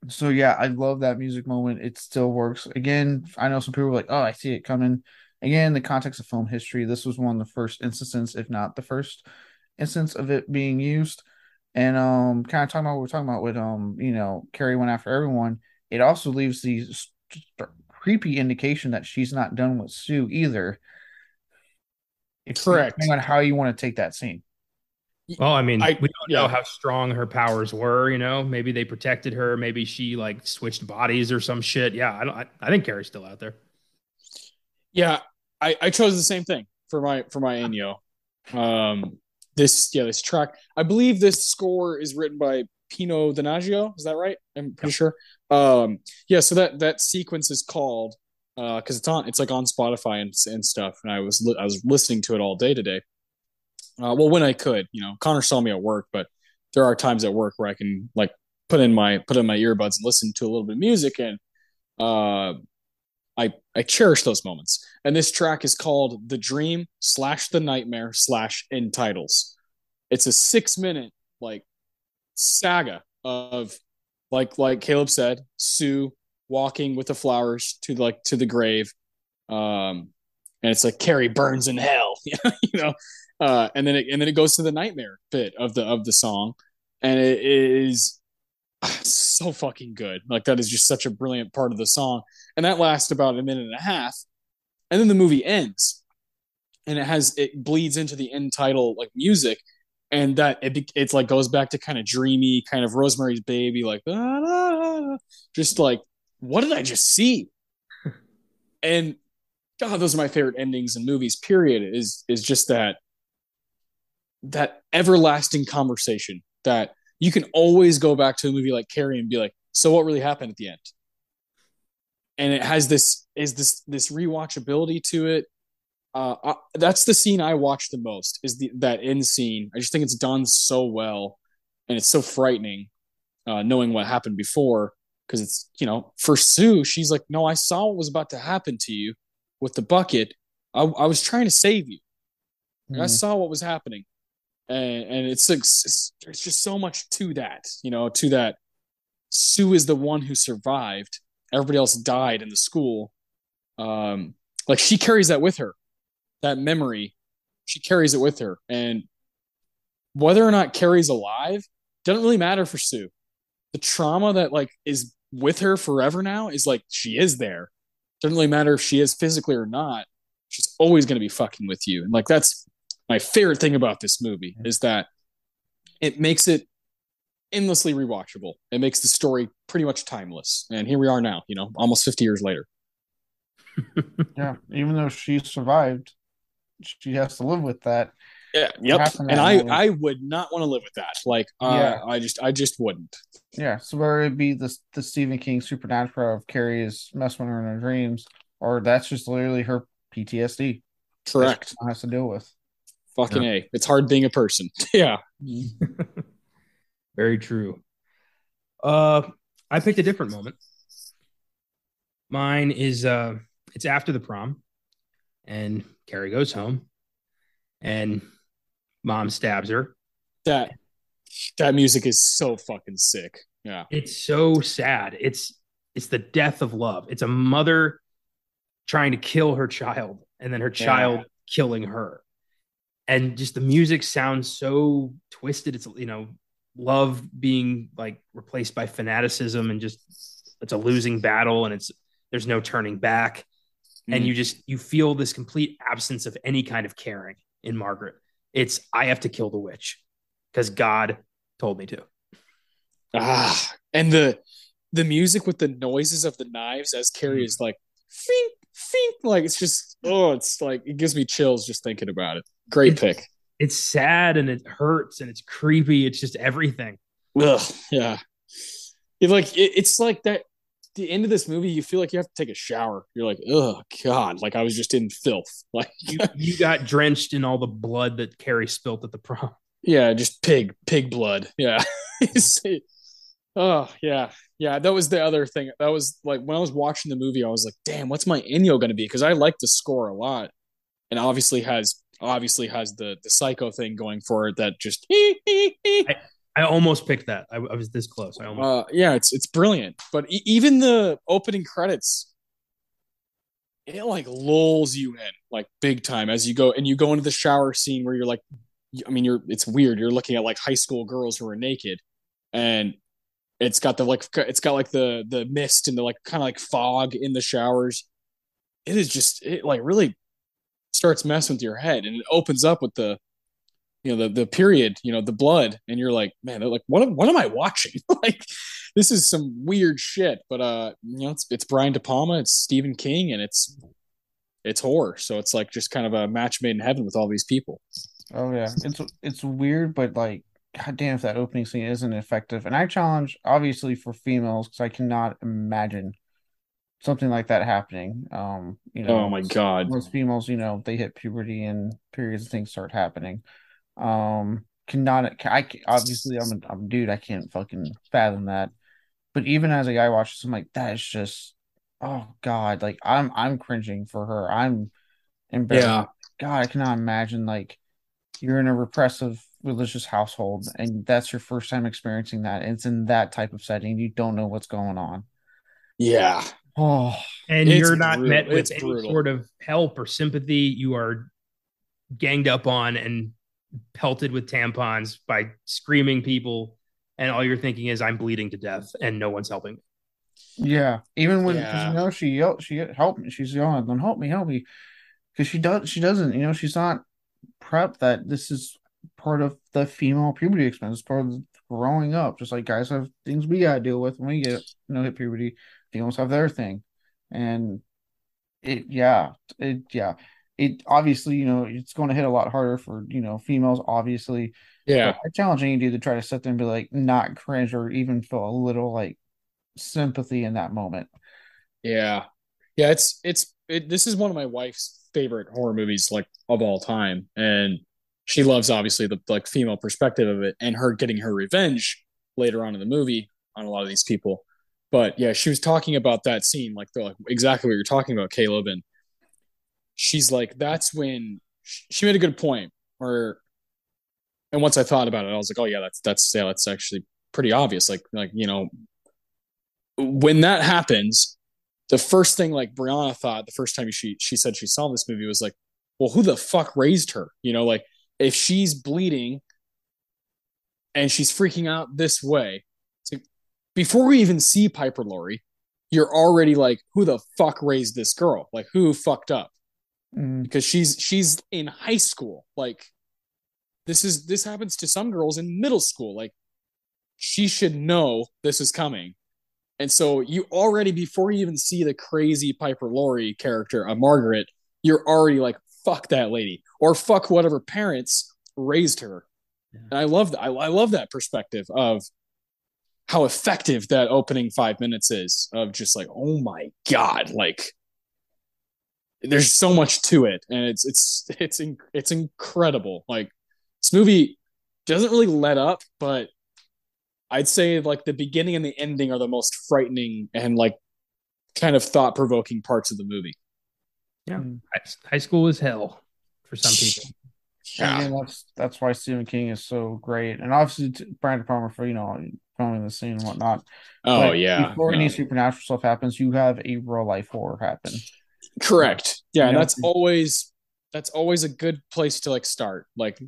so yeah, I love that music moment. It still works. Again, I know some people are like, oh, I see it coming. Again, in the context of film history, this was one of the first instances, if not the first instance of it being used and um kind of talking about what we're talking about with um you know Carrie went after everyone it also leaves the st- creepy indication that she's not done with Sue either it's correct depending on how you want to take that scene well I mean I, we don't yeah. know how strong her powers were you know maybe they protected her maybe she like switched bodies or some shit yeah I don't I, I think Carrie's still out there yeah I I chose the same thing for my for my Ennio um This yeah, this track. I believe this score is written by Pino Donaggio. Is that right? I'm pretty yeah. sure. Um, yeah, so that that sequence is called uh, because it's on, it's like on Spotify and, and stuff. And I was li- I was listening to it all day today. Uh, well, when I could, you know, Connor saw me at work, but there are times at work where I can like put in my put in my earbuds and listen to a little bit of music, and uh, I I cherish those moments. And this track is called "The Dream Slash The Nightmare Slash End Titles." It's a six minute like saga of like like Caleb said, Sue walking with the flowers to like to the grave, um, and it's like Carrie burns in hell, you know. Uh, and then it, and then it goes to the nightmare bit of the of the song, and it is so fucking good. Like that is just such a brilliant part of the song, and that lasts about a minute and a half, and then the movie ends, and it has it bleeds into the end title like music, and that it it's like goes back to kind of dreamy, kind of Rosemary's Baby, like da, da, da, just like what did I just see? And God, those are my favorite endings in movies. Period is is just that. that everlasting conversation that you can always go back to a movie like Carrie and be like, so what really happened at the end? And it has this, is this, this rewatchability to it. Uh, I, that's the scene I watch the most is the, that end scene. I just think it's done so well. And it's so frightening uh, knowing what happened before. Cause it's, you know, for Sue, she's like, no, I saw what was about to happen to you with the bucket. I, I was trying to save you. Mm-hmm. I saw what was happening. And, and it's, it's it's just so much to that, you know, to that Sue is the one who survived. Everybody else died in the school. Um, like she carries that with her, that memory. She carries it with her. And whether or not Carrie's alive doesn't really matter for Sue. The trauma that like is with her forever now is like, she is there. Doesn't really matter if she is physically or not. She's always going to be fucking with you. And like, that's, my favorite thing about this movie is that it makes it endlessly rewatchable. It makes the story pretty much timeless. And here we are now, you know, almost fifty years later. Yeah. Even though she survived, she has to live with that. Yeah. Yep. And I, I would not want to live with that. Like, uh, yeah. I just, I just wouldn't. Yeah. So whether it be the, the Stephen King Supernatural of Carrie is messing with her in her dreams, or that's just literally her P T S D. Correct. Has to deal with. Fucking yeah. A. It's hard being a person. Yeah. Very true. Uh, I picked a different moment. Mine is, uh, it's after the prom and Carrie goes home and mom stabs her. That, that music is so fucking sick. Yeah. It's so sad. It's, it's the death of love. It's a mother trying to kill her child and then her child yeah. killing her. And just the music sounds so twisted. It's, you know, love being like replaced by fanaticism and just it's a losing battle and it's there's no turning back. Mm. And you just you feel this complete absence of any kind of caring in Margaret. It's I have to kill the witch because God told me to. Ah, and the the music with the noises of the knives as Carrie mm. is like, fink, fink, like it's just oh, it's like it gives me chills just thinking about it. Great it's, pick. It's sad and it hurts and it's creepy. It's just everything. Ugh, yeah. It like it, it's like that. The end of this movie, you feel like you have to take a shower. You're like, oh God, like I was just in filth. Like you, you got drenched in all the blood that Carrie spilt at the prom. Yeah, just pig, pig blood. Yeah. Oh yeah, yeah. That was the other thing. That was like when I was watching the movie, I was like, damn, what's my Ennio going to be? Because I like the score a lot, and obviously has. obviously has the the psycho thing going for it that just ee, ee, ee. I, I almost picked that. I, I was this close. I almost uh, yeah, it's it's brilliant. But e- even the opening credits, it like lulls you in like big time as you go and you go into the shower scene where you're like, I mean, you're it's weird. You're looking at like high school girls who are naked, and it's got the like it's got like the the mist and the like kind of like fog in the showers. It is just it like really. Starts messing with your head and it opens up with the, you know, the, the period, you know, the blood. And you're like, man, they're like, what, what am I watching? Like, this is some weird shit, but, uh, you know, it's, it's Brian De Palma, it's Stephen King and it's, it's horror. So it's like just kind of a match made in heaven with all these people. Oh yeah. It's, it's weird, but like, God damn, if that opening scene isn't effective. And I challenge obviously for females, cause I cannot imagine something like that happening. Um, you know, oh my God. Most females, you know, they hit puberty and periods and things start happening. Um, cannot, I obviously I'm a, I'm a dude, I can't fucking fathom that. But even as a guy watches, I'm like, that is just, oh God, like I'm I'm cringing for her. I'm embarrassed. Yeah. God, I cannot imagine, like, you're in a repressive religious household and that's your first time experiencing that. And it's in that type of setting. You don't know what's going on. Yeah. Oh, and you're not brutal. met with it's any brutal. sort of help or sympathy. You are ganged up on and pelted with tampons by screaming people. And all you're thinking is, I'm bleeding to death and no one's helping me. Yeah. Even when, yeah. you know, she yelled, she helped me. She's yelling, don't help me, help me. Because she does, she doesn't, you know, she's not prepped that this is part of the female puberty experience, part of growing up. Just like guys have things we got to deal with when we get, you know, hit puberty, females have their thing. And it, yeah, it, yeah, it obviously, you know, it's going to hit a lot harder for, you know, females, obviously. Yeah. I challenge any dude to try to sit there and be like, not cringe or even feel a little like sympathy in that moment. Yeah. Yeah. It's, it's, it, this is one of my wife's favorite horror movies, like, of all time, and she loves obviously the, like, female perspective of it and her getting her revenge later on in the movie on a lot of these people. But yeah, she was talking about that scene, like, like exactly what you're talking about, Caleb, and she's like, that's when she made a good point, or and once I thought about it, I was like, oh yeah, that's that's yeah, that's actually pretty obvious, like like you know, when that happens. The first thing, like, Brianna thought the first time she she said she saw this movie was like, well, who the fuck raised her? You know, like, if she's bleeding and she's freaking out this way, it's like, before we even see Piper Laurie, you're already like, who the fuck raised this girl? Like, who fucked up? Mm-hmm. Because she's she's in high school. Like, this is this happens to some girls in middle school. Like, she should know this is coming. And so you already, before you even see the crazy Piper Laurie character, uh, Margaret, you're already like, fuck that lady, or fuck whatever parents raised her. Yeah. And I love that. I, I love that perspective of how effective that opening five minutes is of just like, oh my God, like, there's so much to it. And it's, it's, it's, inc- it's incredible. Like, this movie doesn't really let up, but I'd say, like, the beginning and the ending are the most frightening and, like, kind of thought-provoking parts of the movie. Yeah. High school is hell for some people. Yeah. And that's, that's why Stephen King is so great. And obviously, Brandon Palmer for, you know, filming the scene and whatnot. Oh, but yeah. Before yeah. any supernatural stuff happens, you have a real-life horror happen. Correct. Yeah, you and know? that's always that's always a good place to, like, start. Like,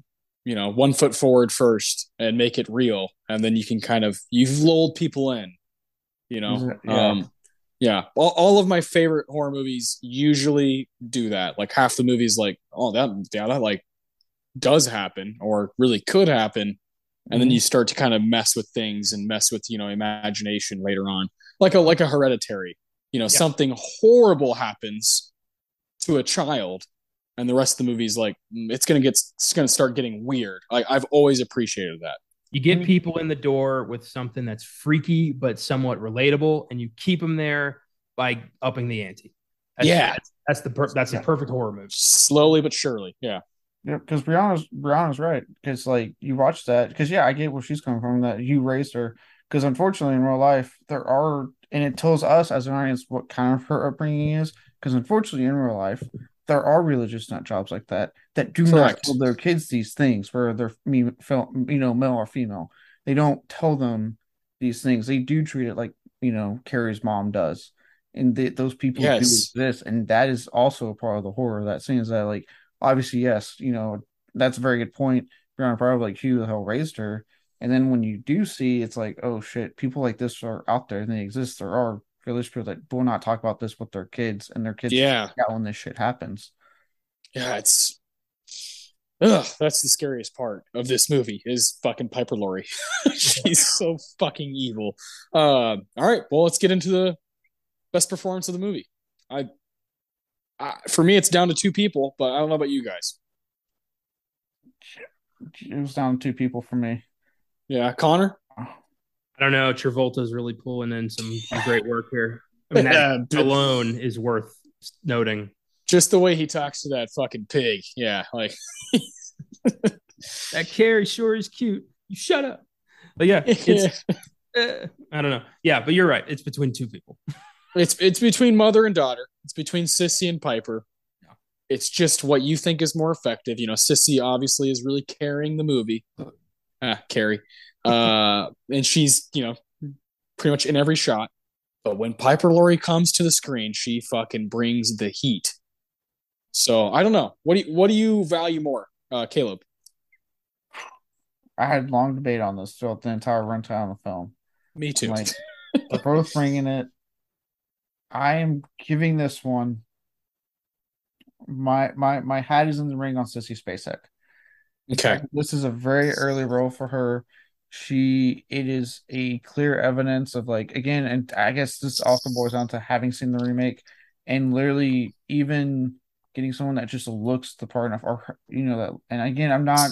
you know, one foot forward first and make it real. And then you can kind of, you've lulled people in, you know? Yeah. Um, yeah. All, all of my favorite horror movies usually do that. Like, half the movies, like, oh, that, yeah, that like does happen or really could happen. And mm-hmm. then you start to kind of mess with things and mess with, you know, imagination later on, like a, like a Hereditary, you know, yeah. something horrible happens to a child. And the rest of the movie's like, it's gonna get, it's gonna start getting weird. Like, I've always appreciated that. You get people in the door with something that's freaky but somewhat relatable, and you keep them there by upping the ante. That's, yeah, that's, that's the per- that's yeah. the perfect horror movie. Slowly but surely, yeah. Yeah, because Brianna's Brianna's right. Because, like, you watch that, because yeah, I get where she's coming from. That you raised her, because unfortunately in real life there are, and it tells us as an audience what kind of her upbringing is. Because unfortunately in real life, there are religious nut jobs like that that do Correct. not tell their kids these things, where they're, you know, male or female. They don't tell them these things. They do treat it like, you know, Carrie's mom does. And they, those people yes. do this. And that is also a part of the horror. That scene is that, like, obviously, yes, you know, that's a very good point. Brianna Pryor, like, who the hell raised her? And then when you do see, it's like, oh shit, people like this are out there and they exist. There are religious people that will not talk about this with their kids, and their kids yeah when this shit happens. Yeah, it's ugh, that's the scariest part of this movie is fucking Piper Laurie. She's so fucking evil. Um, uh, all right, well, let's get into the best performance of the movie. I, I for me, it's down to two people, but I don't know about you guys. It was down to two people for me. Yeah, Connor. I don't know. Travolta's really pulling in some great work here. I mean, that yeah, alone is worth noting. Just the way he talks to that fucking pig. Yeah, like that Carrie sure is cute. You shut up. But yeah, it's uh, I don't know. Yeah, but you're right. It's between two people. It's it's between mother and daughter. It's between Sissy and Piper. Yeah. It's just what you think is more effective. You know, Sissy obviously is really carrying the movie. Ah, Carrie. Uh, and she's, you know, pretty much in every shot. But when Piper Laurie comes to the screen, she fucking brings the heat. So I don't know. What do you, what do you value more, uh, Caleb? I had a long debate on this throughout the entire runtime of the film. Me too. Like, they're both bringing it. I am giving this one. My my my hat is in the ring on Sissy Spacek. Okay, this is a very early role for her. She it is a clear evidence of, like, again, and I guess this also boils down to having seen the remake and literally even getting someone that just looks the part enough, or you know that. And again, I'm not.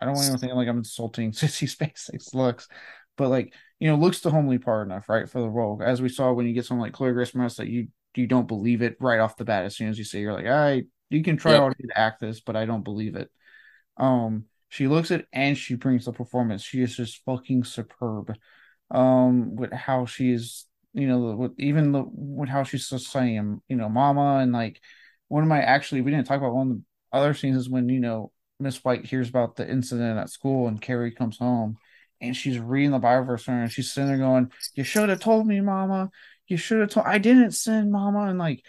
I don't want anyone thinking like I'm insulting Sissy Spacek's looks, but like, you know, looks the homely part enough, right, for the role. As we saw when you get someone like Chloe Grace Moretz, that you you don't believe it right off the bat. As soon as you see, you're like, all right, you can try yep. all day to act this, but I don't believe it. Um, she looks it and she brings the performance. She is just fucking superb. Um, with how she's, you know, with even the with how she's saying, you know, mama, and like one of my actually we didn't talk about one of the other scenes is when, you know, Miss White hears about the incident at school and Carrie comes home and she's reading the Bible verse and she's sitting there going, you should have told me, mama. You should have told I didn't sin, mama. And like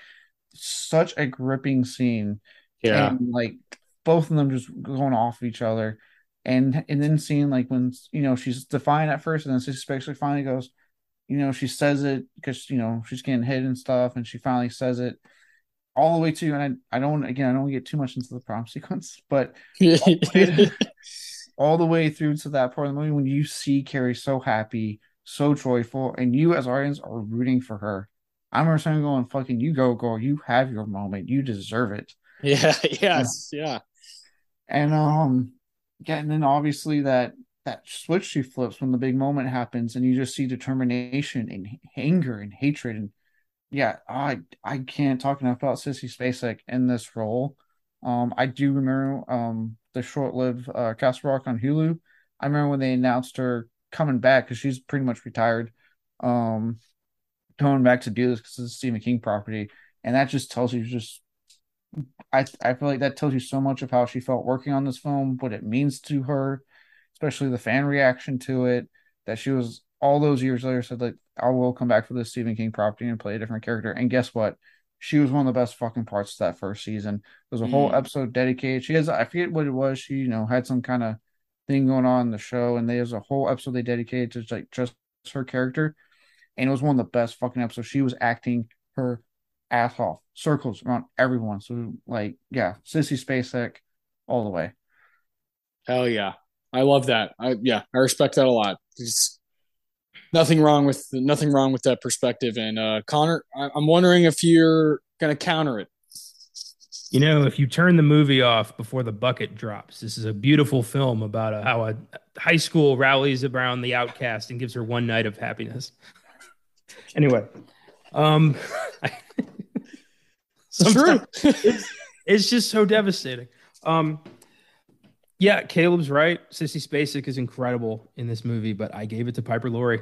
such a gripping scene. Yeah. And like both of them just going off each other. And and then seeing like when, you know, she's defiant at first and then Sissy Spacek finally goes, you know, she says it because, you know, she's getting hit and stuff and she finally says it. All the way to, and I, I don't, again, I don't want to get too much into the prom sequence, but all, the to, all the way through to that part of the movie when you see Carrie so happy, so joyful, and you as audience are rooting for her. I remember someone going, fucking, you go, girl, you have your moment, you deserve it. Yeah, yes, yeah. yeah. And, um, yeah, and then obviously that, that switch she flips when the big moment happens, and you just see determination and anger and hatred and yeah, I I can't talk enough about Sissy Spacek in this role. Um, I do remember um the short-lived uh, Castle Rock on Hulu. I remember when they announced her coming back because she's pretty much retired, um, coming back to do this because it's a Stephen King property, and that just tells you just I I feel like that tells you so much of how she felt working on this film, what it means to her, especially the fan reaction to it, that she was. All those years later said like I will come back for the Stephen King property and play a different character. And guess what? She was one of the best fucking parts of that first season. There's a mm. whole episode dedicated. She has I forget what it was. She, you know, had some kind of thing going on in the show, and there's a whole episode they dedicated to like just her character. And it was one of the best fucking episodes. She was acting her ass off, circles around everyone. So like, yeah, Sissy Spacek all the way. Hell yeah. I love that. I yeah, I respect that a lot. It's- Nothing wrong with nothing wrong with that perspective. And uh, Connor, I- I'm wondering if you're going to counter it. You know, if you turn the movie off before the bucket drops, this is a beautiful film about a, how a high school rallies around the outcast and gives her one night of happiness. Anyway, um, it's true. it's, it's just so devastating. Um, yeah, Caleb's right. Sissy Spacek is incredible in this movie, but I gave it to Piper Laurie.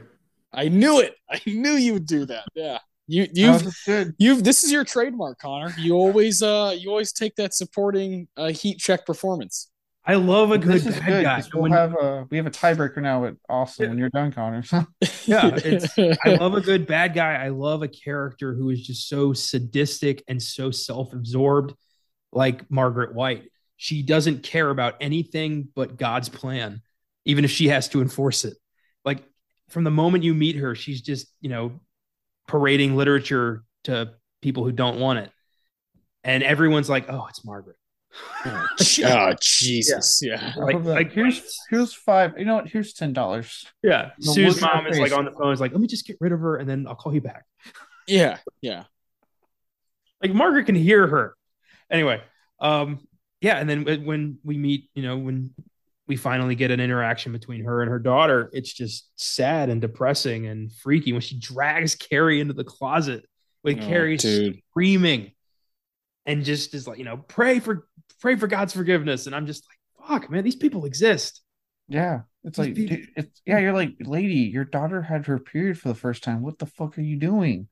I knew it. I knew you would do that. Yeah. You you've you've this is your trademark, Connor. You always uh you always take that supporting uh, heat check performance. I love a good bad good, guy. We'll when, have a, we have a tiebreaker now with Austin yeah. when you're done, Connor. So. Yeah, it's, I love a good bad guy. I love a character who is just so sadistic and so self-absorbed, like Margaret White. She doesn't care about anything but God's plan, even if she has to enforce it. Like from the moment you meet her, she's just, you know, parading literature to people who don't want it. And everyone's like, oh, it's Margaret. Oh, oh Jesus. Yeah. yeah. Like, like here's, here's five. You know what? Here's ten dollars. Yeah. Sue's mom is like on the phone. Is like, let me just get rid of her and then I'll call you back. Yeah. Yeah. Like Margaret can hear her. Anyway. Um, Yeah, and then when we meet, you know, when we finally get an interaction between her and her daughter, it's just sad and depressing and freaky when she drags Carrie into the closet with oh, Carrie dude. screaming and just is like, you know, pray for pray for God's forgiveness. And I'm just like, fuck, man, these people exist. Yeah. It's these like, people- dude, it's, yeah, you're like, lady, your daughter had her period for the first time. What the fuck are you doing?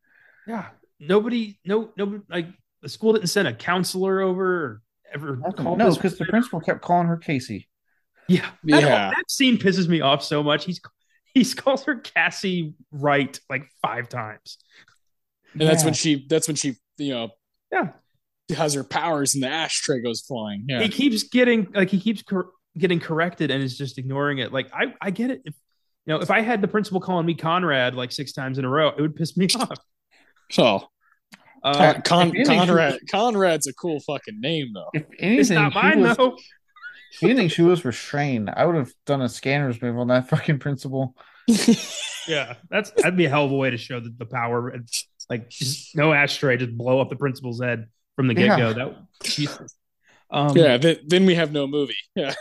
Yeah. Nobody, no, no, like the school didn't send a counselor over or ever called No, because the principal kept calling her Casey. Yeah. That, yeah. That scene pisses me off so much. He's He's called her Cassie Wright like five times. And yeah. that's when she, that's when she, you know, yeah, has her powers and the ashtray goes flying. Yeah. He keeps getting, like, he keeps cor- getting corrected and is just ignoring it. Like, I, I get it. If, you know, if I had the principal calling me Conrad like six times in a row, it would piss me off. Oh. Uh, Con- anything, Conrad, Conrad's a cool fucking name, though. If anything, it's not mine, was- though. If anything, she was restrained. I would have done a scanner's move on that fucking principal. Yeah, that's that'd be a hell of a way to show the, the power. Like, just no ashtray, just blow up the principal's head from the get go. Yeah. That Jesus. Um, yeah, th- then we have no movie. Yeah,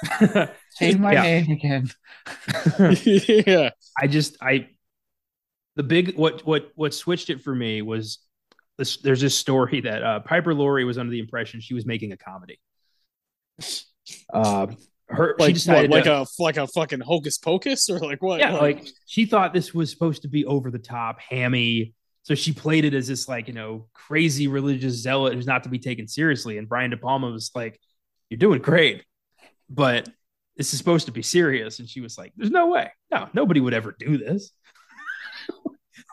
say my yeah. name again. Yeah, I just I the big what what what switched it for me was this, there's this story that uh, Piper Laurie was under the impression she was making a comedy. Uh, her like, she decided what, like to, a like a fucking hocus pocus or like what? Yeah, like, like she thought this was supposed to be over the top, hammy. So she played it as this like you know crazy religious zealot who's not to be taken seriously. And Brian De Palma was like, "You're doing great, but this is supposed to be serious." And she was like, "There's no way, no nobody would ever do this."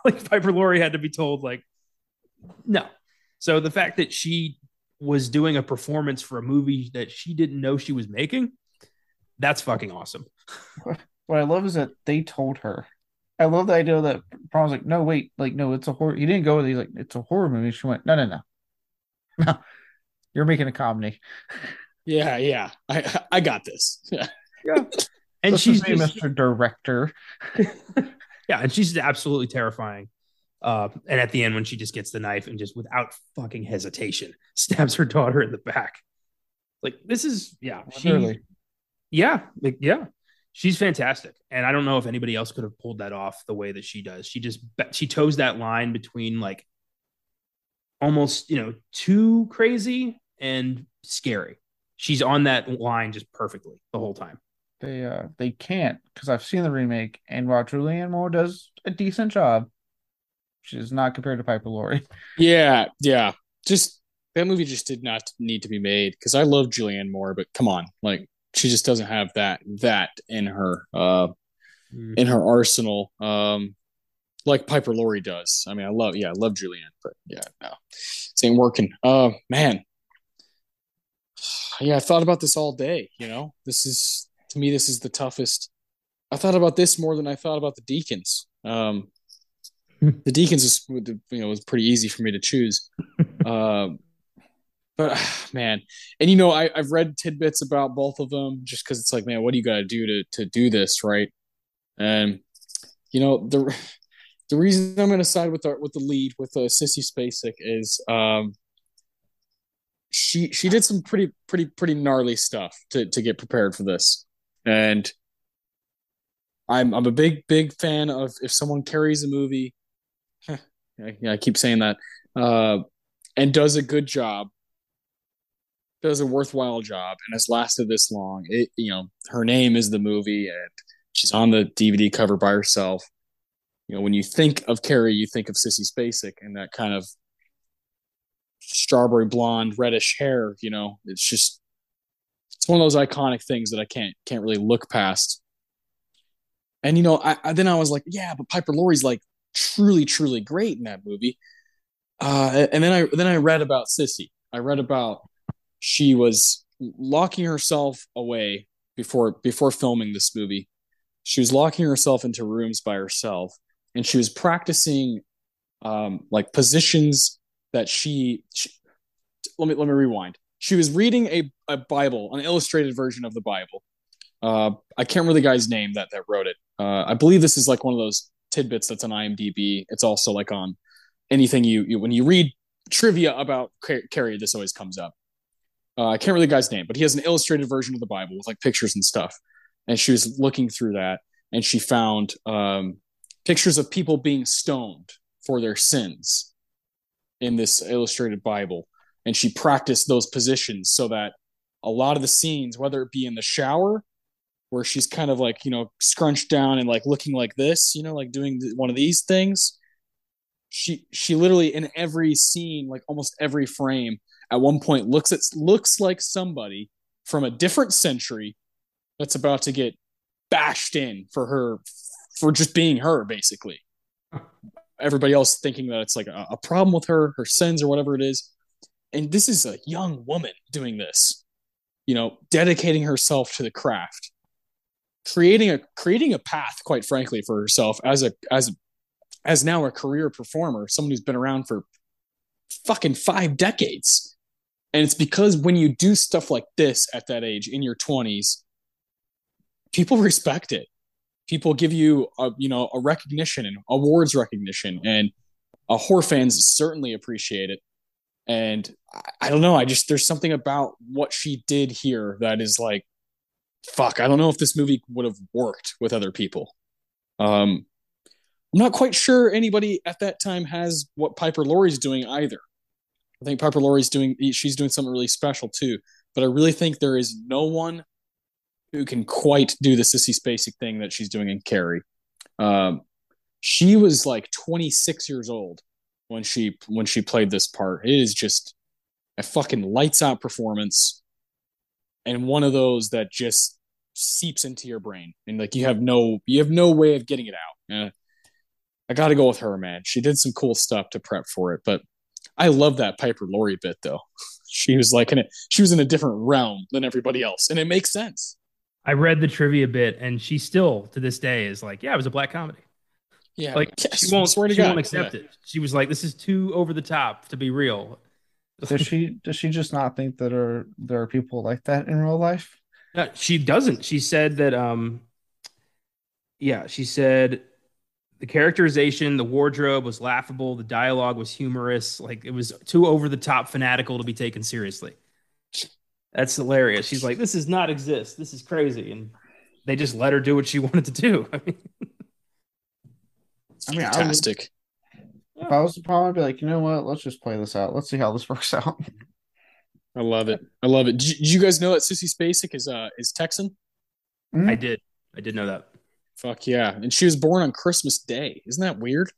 Like Piper Laurie had to be told like, "No." So the fact that she was doing a performance for a movie that she didn't know she was making, that's fucking awesome. What I love is that they told her. I love the idea that Brian was like, no, wait, like, no, it's a horror. He didn't go with it. He's like, it's a horror movie. She went, no, no, no. No, you're making a comedy. Yeah, yeah. I I got this. Yeah. Yeah. And this she's just, Mister Director. Yeah, and she's absolutely terrifying. Uh, and at the end, when she just gets the knife and just without fucking hesitation stabs her daughter in the back, like this is yeah, she, yeah, like, yeah, she's fantastic. And I don't know if anybody else could have pulled that off the way that she does. She just she toes that line between like almost you know too crazy and scary. She's on that line just perfectly the whole time. They uh, they can't because I've seen the remake, and while Julianne Moore does a decent job, which is not compared to Piper Laurie. Yeah, yeah. Just that movie just did not need to be made because I love Julianne Moore, but come on, like she just doesn't have that that in her uh, mm. in her arsenal, um, like Piper Laurie does. I mean, I love yeah, I love Julianne, but yeah, no, it ain't working. Uh, man, yeah, I thought about this all day. You know, this is to me, this is the toughest. I thought about this more than I thought about the Deacons. Um, The Deacons was, you know, was pretty easy for me to choose, uh, but man, and you know, I, I've read tidbits about both of them just because it's like, man, what do you got to do to to do this, right? And you know, the the reason I'm going to side with our, with the lead with uh, Sissy Spacek is um, she she did some pretty pretty pretty gnarly stuff to to get prepared for this, and I'm I'm a big big fan of if someone carries a movie. Yeah, I keep saying that. Uh, and does a good job, does a worthwhile job, and has lasted this long. It, you know, her name is the movie, and she's on the D V D cover by herself. You know, when you think of Carrie, you think of Sissy Spacek and that kind of strawberry blonde, reddish hair. You know, it's just it's one of those iconic things that I can't can't really look past. And you know, I, I then I was like, yeah, but Piper Laurie's like. truly truly great in that movie, uh and then I then I read about Sissy I read about she was locking herself away before before filming this movie. She was locking herself into rooms by herself, and she was practicing um like positions that she, she let me let me rewind she was reading a, a Bible, an illustrated version of the Bible. uh I can't remember the guy's name that that wrote it. uh I believe this is like one of those tidbits that's on I M D B. It's also like on anything you, you when you read trivia about Carrie, this always comes up. Uh, I can't remember the guy's name, but he has an illustrated version of the Bible with like pictures and stuff. And she was looking through that, and she found um, pictures of people being stoned for their sins. in this illustrated Bible. And she practiced those positions so that a lot of the scenes, whether it be in the shower where she's kind of like, you know, scrunched down and like looking like this, you know, like doing one of these things. She, she literally in every scene, like almost every frame at one point looks, at looks like somebody from a different century that's about to get bashed in for her, for just being her, basically. Everybody else thinking that it's like a, a problem with her, her sins or whatever it is. And this is a young woman doing this, you know, dedicating herself to the craft, creating a, creating a path, quite frankly, for herself as a, as, as now a career performer, someone who's been around for fucking five decades. And it's because when you do stuff like this at that age in your twenties, people respect it. People give you a, you know, a recognition and awards recognition, and uh, horror fans certainly appreciate it. And I, I don't know. I just, there's something about what she did here that is like, fuck, I don't know if this movie would have worked with other people. Um, I'm not quite sure anybody at that time has what Piper Laurie's doing either. I think Piper Laurie's doing, she's doing something really special too, but I really think there is no one who can quite do the Sissy Spacek thing that she's doing in Carrie. Um, she was like twenty-six years old when she, when she played this part. It is just a fucking lights out performance. And one of those that just seeps into your brain. And like, you have no, you have no way of getting it out. Uh, I got to go with her, man. She did some cool stuff to prep for it, but I love that Piper Laurie bit though. She was like in it. She was in a different realm than everybody else. And it makes sense. I read the trivia bit, and she still to this day is like, yeah, it was a black comedy. Yeah. Like yes, she won't, she won't accept yeah. it. She was like, this is too over the top to be real. Does she, does she just not think that are, there are people like that in real life? No, she doesn't. She said that, um, yeah, she said the characterization, the wardrobe was laughable. The dialogue was humorous. Like it was too over the top fanatical to be taken seriously. That's hilarious. She's like, this does not exist. This is crazy. And they just let her do what she wanted to do. I mean, I mean fantastic. I would, if I was the problem, I'd be like, you know what? Let's just play this out. Let's see how this works out. I love it. I love it. Did you guys know that Sissy Spacek is uh is Texan? Mm-hmm. I did. I did know that. Fuck yeah. And she was born on Christmas Day. Isn't that weird?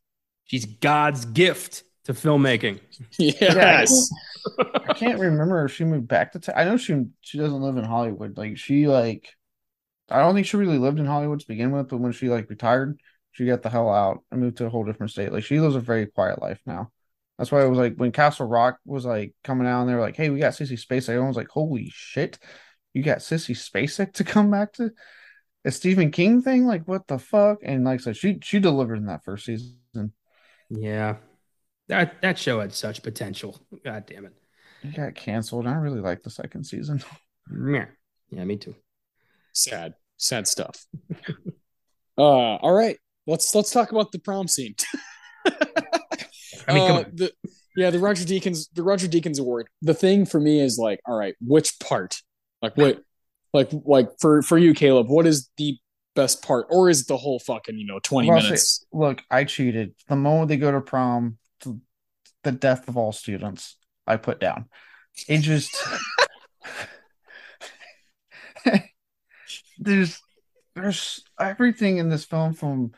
She's God's gift to filmmaking. Yes. Yeah, I, can't, I can't remember if she moved back to... Te- I know she she doesn't live in Hollywood. Like, she, like... I don't think she really lived in Hollywood to begin with, but when she, like, retired, she got the hell out and moved to a whole different state. Like, she lives a very quiet life now. That's why it was, like, when Castle Rock was, like, coming out and they were like, hey, we got Sissy Spacek. Everyone's like, holy shit, you got Sissy Spacek to come back to? A Stephen King thing? Like, what the fuck? And, like, so she, she delivered in that first season. Yeah. That that show had such potential. God damn it. It got canceled. I really liked the second season. Yeah, yeah, me too. Sad. Sad stuff. uh, all right. Let's let's talk about the prom scene. I mean, uh, come on. The, yeah, the Roger Deakins, the Roger Deakins Award. The thing for me is like, all right, which part? Like what like like for, for you, Caleb, what is the best part? Or is the whole fucking, you know, twenty well, minutes? Say, look, I cheated. The moment they go to prom. The death of all students, I put down. It just there's there's everything in this film from,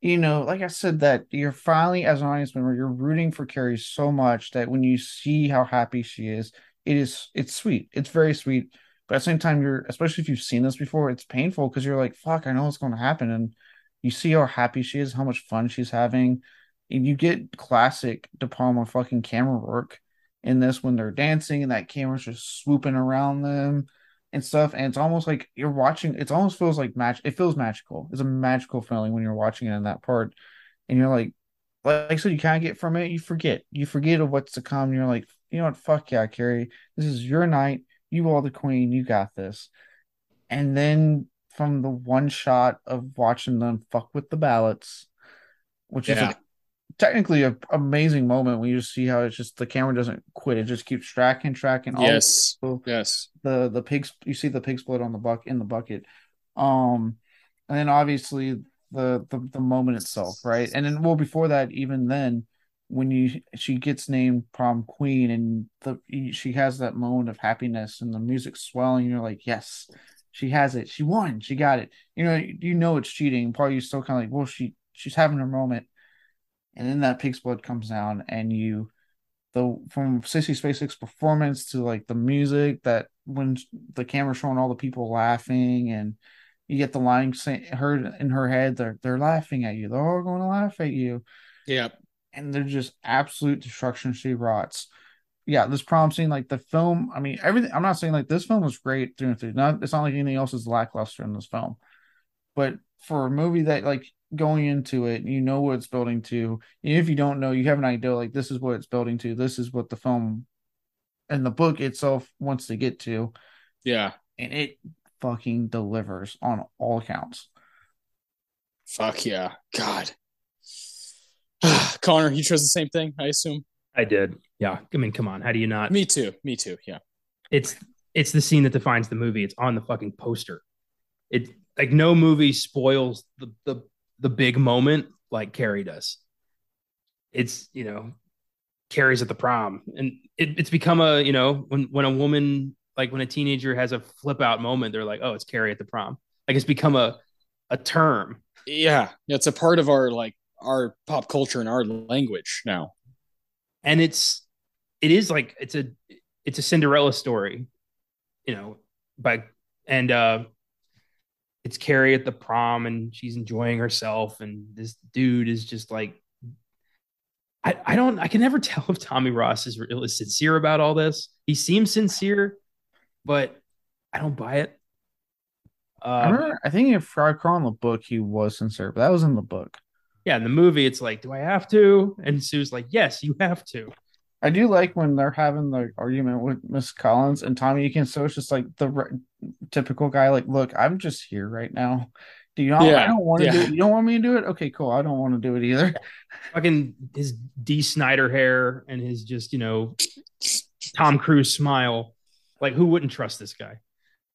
you know, like I said, that you're finally as an audience member, you're rooting for Carrie so much that when you see how happy she is, it is it's sweet. It's very sweet. But at the same time, you're, especially if you've seen this before, it's painful because you're like, fuck, I know what's going to happen. And you see how happy she is, how much fun she's having. And you get classic De Palma fucking camera work in this when they're dancing and that camera's just swooping around them and stuff. And it's almost like you're watching. It almost feels like match. It feels magical. It's a magical feeling when you're watching it in that part. And you're like, like I said, you kind of get from it. You forget. You forget of what's to come. And you're like, you know what? Fuck yeah, Carrie. This is your night. You are the queen. You got this. And then from the one shot of watching them fuck with the ballots, which yeah. is like, technically an amazing moment when you just see how it's just the camera doesn't quit. It just keeps tracking, tracking. All yes. The, yes. The, the pigs, you see the pig split on the buck in the bucket. Um, and then obviously the, the, the moment itself. Right. And then, well, before that, even then when you she gets named prom queen and the, she has that moment of happiness and the music's swelling, you're like, yes, she has it. She won. She got it. You know, you know it's cheating. Part of you're still kind of like, well, she she's having her moment. And then that pig's blood comes down, and you, the from Sissy Spacek's performance to like the music that when the camera's showing all the people laughing, and you get the line saying, heard in her head, they're they're laughing at you. They're all going to laugh at you. Yeah. And they're just absolute destruction. She rots. Yeah, this prom scene, like the film, I mean, everything. I'm not saying like this film was great through and through. Not, it's not like anything else is lackluster in this film. But for a movie that, like, going into it, you know what it's building to. Even if you don't know, you have an idea, like, this is what it's building to. This is what the film and the book itself wants to get to. Yeah. And it fucking delivers on all accounts. Fuck yeah. God. Connor, you chose the same thing, I assume? I did. Yeah. I mean, come on. How do you not? Me too. Me too. Yeah. It's it's the scene that defines the movie. It's on the fucking poster. It like no movie spoils the the, the big moment like Carrie does. It's, you know, Carrie's at the prom. And it, it's become a, you know, when, when a woman, like when a teenager has a flip out moment, they're like, oh, it's Carrie at the prom. Like it's become a a term. Yeah. It's a part of our like our pop culture and our language now. And it's, it is like, it's a, it's a Cinderella story, you know, by, and uh, it's Carrie at the prom and she's enjoying herself. And this dude is just like, I, I don't, I can never tell if Tommy Ross is really sincere about all this. He seems sincere, but I don't buy it. Um, I remember, I think if I recall in the book, he was sincere, but that was in the book. Yeah, in the movie, it's like, do I have to? And Sue's like, yes, you have to. I do like when they're having the argument with Miss Collins and Tommy. You can so it's just like the re- typical guy, like, look, I'm just here right now. Do you? Not, yeah. I don't want to yeah. do it. You don't want me to do it? Okay, cool. I don't want to do it either. Fucking his D. Snyder hair and his just, you know, Tom Cruise smile. Like, who wouldn't trust this guy?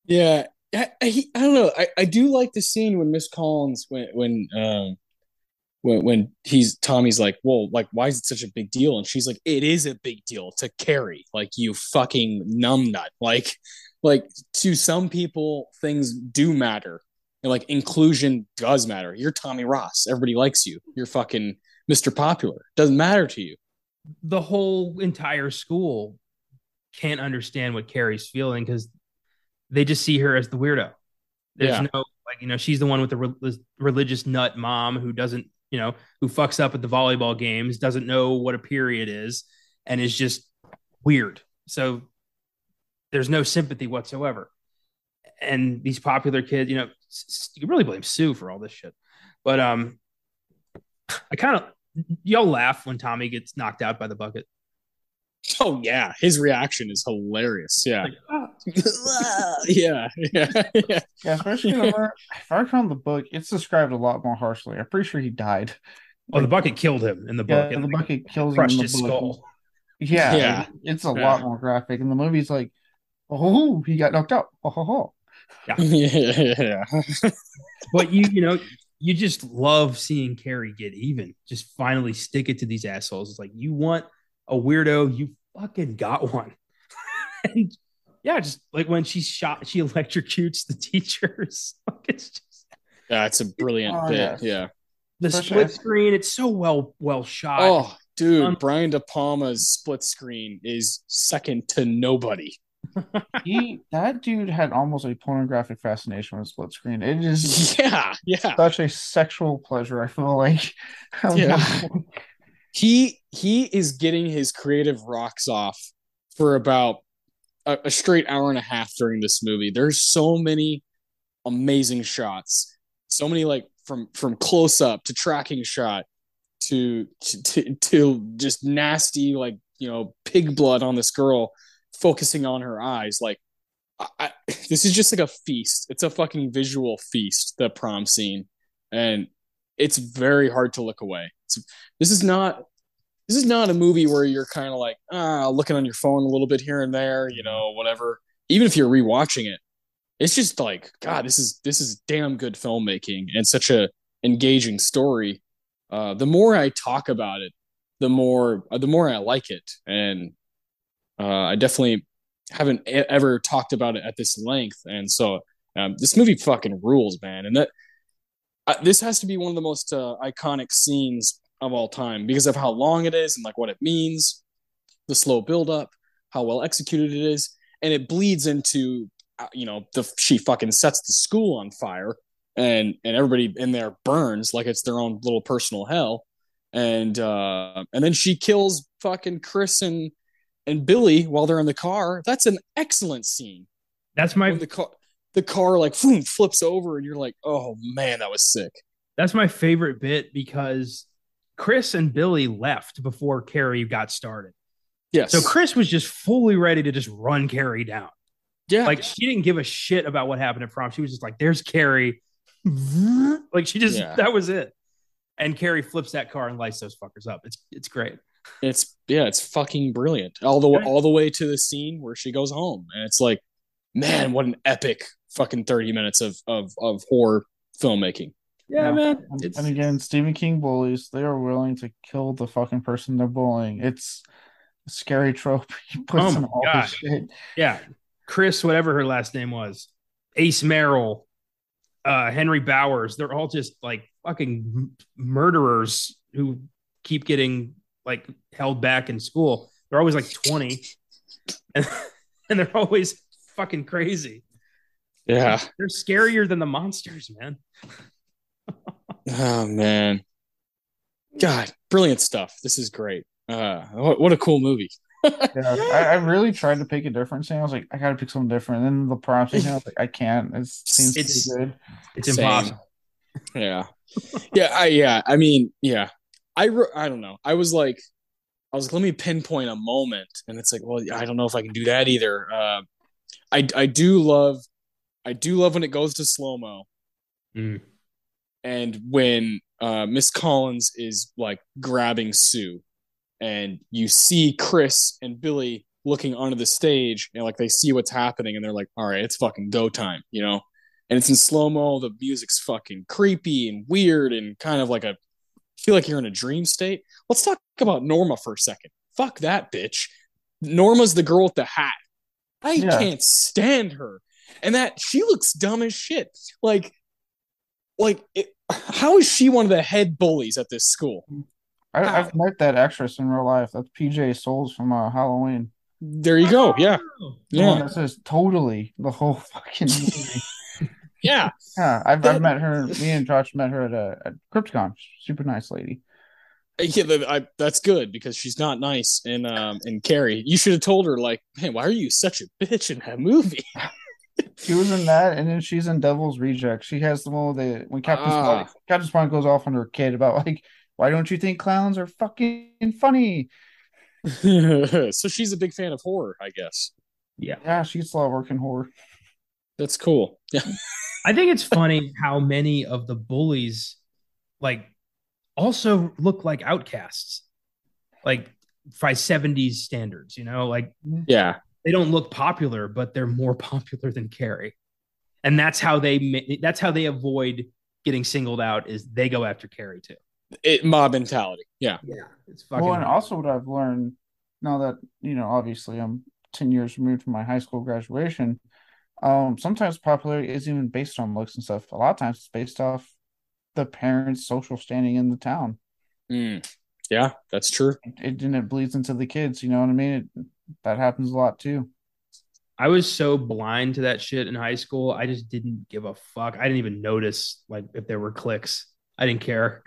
Yeah, I, I, I don't know. I, I do like the scene when Miss Collins when when. Um... When when he's Tommy's like, well, like, why is it such a big deal? And she's like, it is a big deal to Carrie. Like, you fucking numbnut. Like, like to some people, things do matter. And like inclusion does matter. You're Tommy Ross. Everybody likes you. You're fucking Mister Popular. Doesn't matter to you. The whole entire school can't understand what Carrie's feeling because they just see her as the weirdo. There's yeah. no, like, you know, she's the one with the re- religious nut mom who doesn't, you know, who fucks up at the volleyball games, doesn't know what a period is, and is just weird. So there's no sympathy whatsoever. And these popular kids, you know, you can really blame Sue for all this shit. But um, I kind of, y'all laugh when Tommy gets knocked out by the bucket. Oh, yeah. His reaction is hilarious. Yeah. Like, oh. yeah. Yeah. Yeah. Yeah. Especially over, if I recall the book, it's described a lot more harshly. I'm pretty sure he died. Oh, like, the bucket killed him in the book. Yeah, the like, bucket kills crushed him. Crushed his book. Skull. Yeah. yeah. Like, it's a yeah. lot more graphic. And the movie's like, oh, he got knocked out. Oh, ho, ho. Yeah. yeah. But you, you know, you just love seeing Carrie get even. Just finally stick it to these assholes. It's like, you want a weirdo, you fucking got one. And yeah, just like when she shot, she electrocutes the teachers. Like it's just, yeah, it's a brilliant oh, bit. Yeah, yeah. the Especially split after- screen, it's so well, well shot. Oh, dude, um, Brian De Palma's split screen is second to nobody. He, that dude had almost a pornographic fascination with split screen. It is, yeah, yeah, such a sexual pleasure. I feel like, yeah. He he is getting his creative rocks off for about a, a straight hour and a half during this movie. There's so many amazing shots, so many like from, from close up to tracking shot to, to to to just nasty, like, you know, pig blood on this girl, focusing on her eyes. Like I, I, this is just like a feast. It's a fucking visual feast. The prom scene, and it's very hard to look away. This is not this is not a movie where you're kind of like ah looking on your phone a little bit here and there, you know, whatever. Even if you're rewatching it, it's just like, God, this is this is damn good filmmaking and such a engaging story. Uh, the more I talk about it, the more the more I like it. And uh, I definitely haven't ever talked about it at this length. And so um, this movie fucking rules, man. And that uh, this has to be one of the most uh, iconic scenes of all time because of how long it is and like what it means, the slow buildup, how well executed it is. And it bleeds into, you know, the she fucking sets the school on fire and, and everybody in there burns like it's their own little personal hell. And, uh, and then she kills fucking Chris and, and Billy while they're in the car. That's an excellent scene. That's my, when the car, the car like boom, flips over and you're like, oh man, that was sick. That's my favorite bit because Chris and Billy left before Carrie got started. Yes. So Chris was just fully ready to just run Carrie down. Yeah. Like she didn't give a shit about what happened at prom. She was just like, there's Carrie. Like she just, yeah. That was it. And Carrie flips that car and lights those fuckers up. It's it's great. It's yeah, it's fucking brilliant. All the all the way to the scene where she goes home. And it's like, man, what an epic fucking thirty minutes of of of horror filmmaking. Yeah, yeah, man. It's, and again, Stephen King bullies, they are willing to kill the fucking person they're bullying. It's a scary trope. He puts oh in all God. This shit. Yeah. Chris, whatever her last name was, Ace Merrill, uh, Henry Bowers, they're all just like fucking murderers who keep getting like held back in school. They're always like twenty and, and they're always fucking crazy. Yeah. They're scarier than the monsters, man. Oh man, God, brilliant stuff. This is great. Uh, what, what a cool movie. Yeah, I, I really tried to pick a different scene. I was like, I gotta pick something different. And then the prom scene, I was like, I can't. It seems it's, too good. It's Same. Impossible. Yeah, yeah, I, yeah. I mean, yeah. I, re- I don't know. I was like, I was like, let me pinpoint a moment, and it's like, well, I don't know if I can do that either. Uh, I, I do love, I do love when it goes to slow mo. Mm. And when uh, Miss Collins is like grabbing Sue and you see Chris and Billy looking onto the stage and like they see what's happening and they're like, all right, it's fucking go time, you know, and it's in slow-mo. The music's fucking creepy and weird and kind of like a feel like you're in a dream state. Let's talk about Norma for a second. Fuck that bitch. Norma's the girl with the hat. I yeah. can't stand her. And that she looks dumb as shit. Like, Like, it, how is she one of the head bullies at this school? I, I've met that actress in real life. That's P J Souls from uh, Halloween. There you go. Yeah. Yeah. That says totally the whole fucking movie. Yeah. Yeah. I've, I've met her. Me and Josh met her at a at Crypticon. Super nice lady. Yeah, I, that's good because she's not nice in um in Carrie. You should have told her like, man, why are you such a bitch in that movie? She was in that, and then she's in Devil's Reject. She has the one that when Captain ah. Spaulding, Captain Spaulding goes off on her kid about like, why don't you think clowns are fucking funny? So she's a big fan of horror, I guess. Yeah, yeah, she gets a lot of work in horror. That's cool. Yeah, I think it's funny how many of the bullies like also look like outcasts, like by seventies standards. You know, like yeah. They don't look popular, but they're more popular than Carrie. And that's how they that's how they avoid getting singled out is they go after Carrie too. It mob mentality. Yeah. Yeah. It's fucking well, and hard. Also what I've learned now that, you know, obviously I'm ten years removed from my high school graduation. Um, sometimes popularity isn't even based on looks and stuff. A lot of times it's based off the parents' social standing in the town. Mm. Yeah, that's true. It, it, and it bleeds into the kids. You know what I mean? It, that happens a lot too. I was so blind to that shit in high school. I just didn't give a fuck. I didn't even notice like if there were cliques. I didn't care.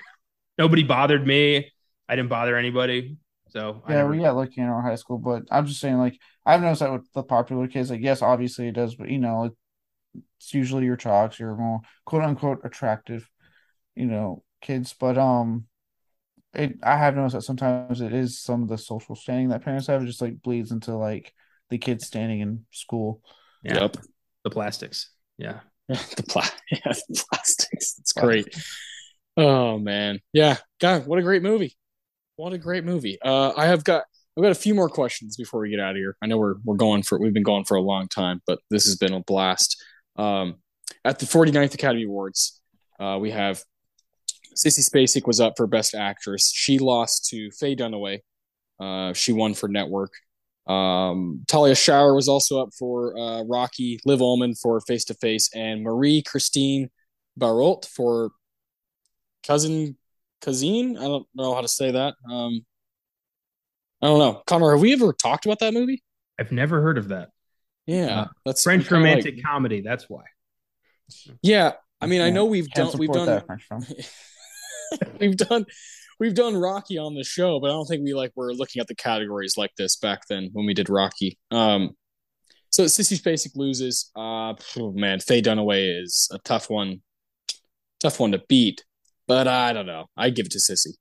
Nobody bothered me. I didn't bother anybody. So yeah, we got lucky in our high school, but I'm just saying like I've noticed that with the popular kids. Like yes, obviously it does, but you know it's usually your chalks, your more quote unquote attractive, you know, kids. But um. It, I have noticed that sometimes it is some of the social standing that parents have. It just like bleeds into like the kids standing in school. Yeah. Yep. The plastics. Yeah. the, pla- yeah the plastics. It's great. Oh man. Yeah. God, what a great movie. What a great movie. Uh, I have got, I've got a few more questions before we get out of here. I know we're, we're going for, we've been going for a long time, but this has been a blast. Um, at the forty-ninth Academy Awards, uh, we have Sissy Spacek was up for Best Actress. She lost to Faye Dunaway. Uh, she won for Network. Um, Talia Shire was also up for uh, Rocky, Liv Ullman for Face to Face, and Marie-Christine Barrault for Cousin Cousine. I don't know how to say that. Um, I don't know. Connor, have we ever talked about that movie? I've never heard of that. Yeah, uh, that's French romantic like, comedy. That's why. Yeah, I mean, yeah. I know we've Can't done we've done we've done. We've done Rocky on the show, but I don't think we like were looking at the categories like this back then when we did Rocky. Um, so Sissy Spacek loses. Uh, oh man, Faye Dunaway is a tough one, tough one to beat. But I don't know. I give it to Sissy.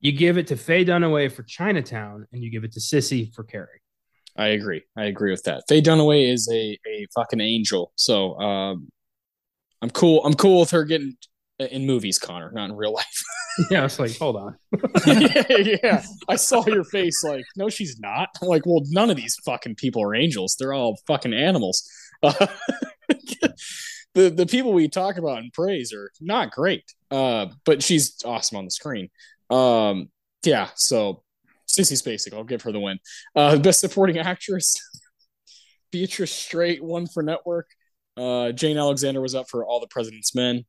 You give it to Faye Dunaway for Chinatown, and you give it to Sissy for Carrie. I agree. I agree with that. Faye Dunaway is a a fucking angel. So um, I'm cool. I'm cool with her getting. In movies, Connor, not in real life. Yeah, I was like, hold on. yeah, yeah, I saw your face like, no, she's not. I'm like, well, none of these fucking people are angels. They're all fucking animals. Uh, the the people we talk about and praise are not great, uh, but she's awesome on the screen. Um, yeah, so Sissy Spacek, I'll give her the win. Uh, Best Supporting Actress, Beatrice Straight won for Network. Uh, Jane Alexander was up for All the President's Men.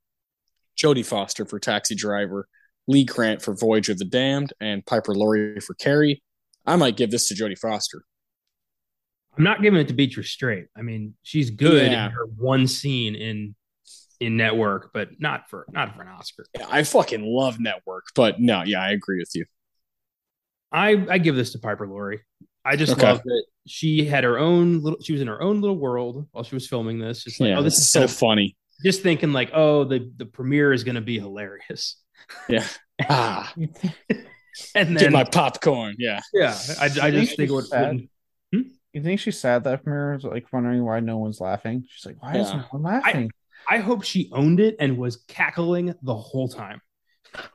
Jodie Foster for Taxi Driver, Lee Grant for Voyage of the Damned, and Piper Laurie for Carrie. I might give this to Jodie Foster. I'm not giving it to Beatrice Straight. I mean, she's good yeah. in her one scene in in Network, but not for not for an Oscar. Yeah, I fucking love Network, but no, yeah, I agree with you. I I give this to Piper Laurie. I just okay. love that she had her own little. She was in her own little world while she was filming this. It's like, yeah, oh, this, this is so funny. Just thinking like, oh, the, the premiere is going to be hilarious. Yeah. Ah. And then get my popcorn. Yeah. Yeah. I, I just think it would. Hmm? You think she's sad that premiere is like wondering why no one's laughing? She's like, why yeah. is no one laughing? I, I hope she owned it and was cackling the whole time.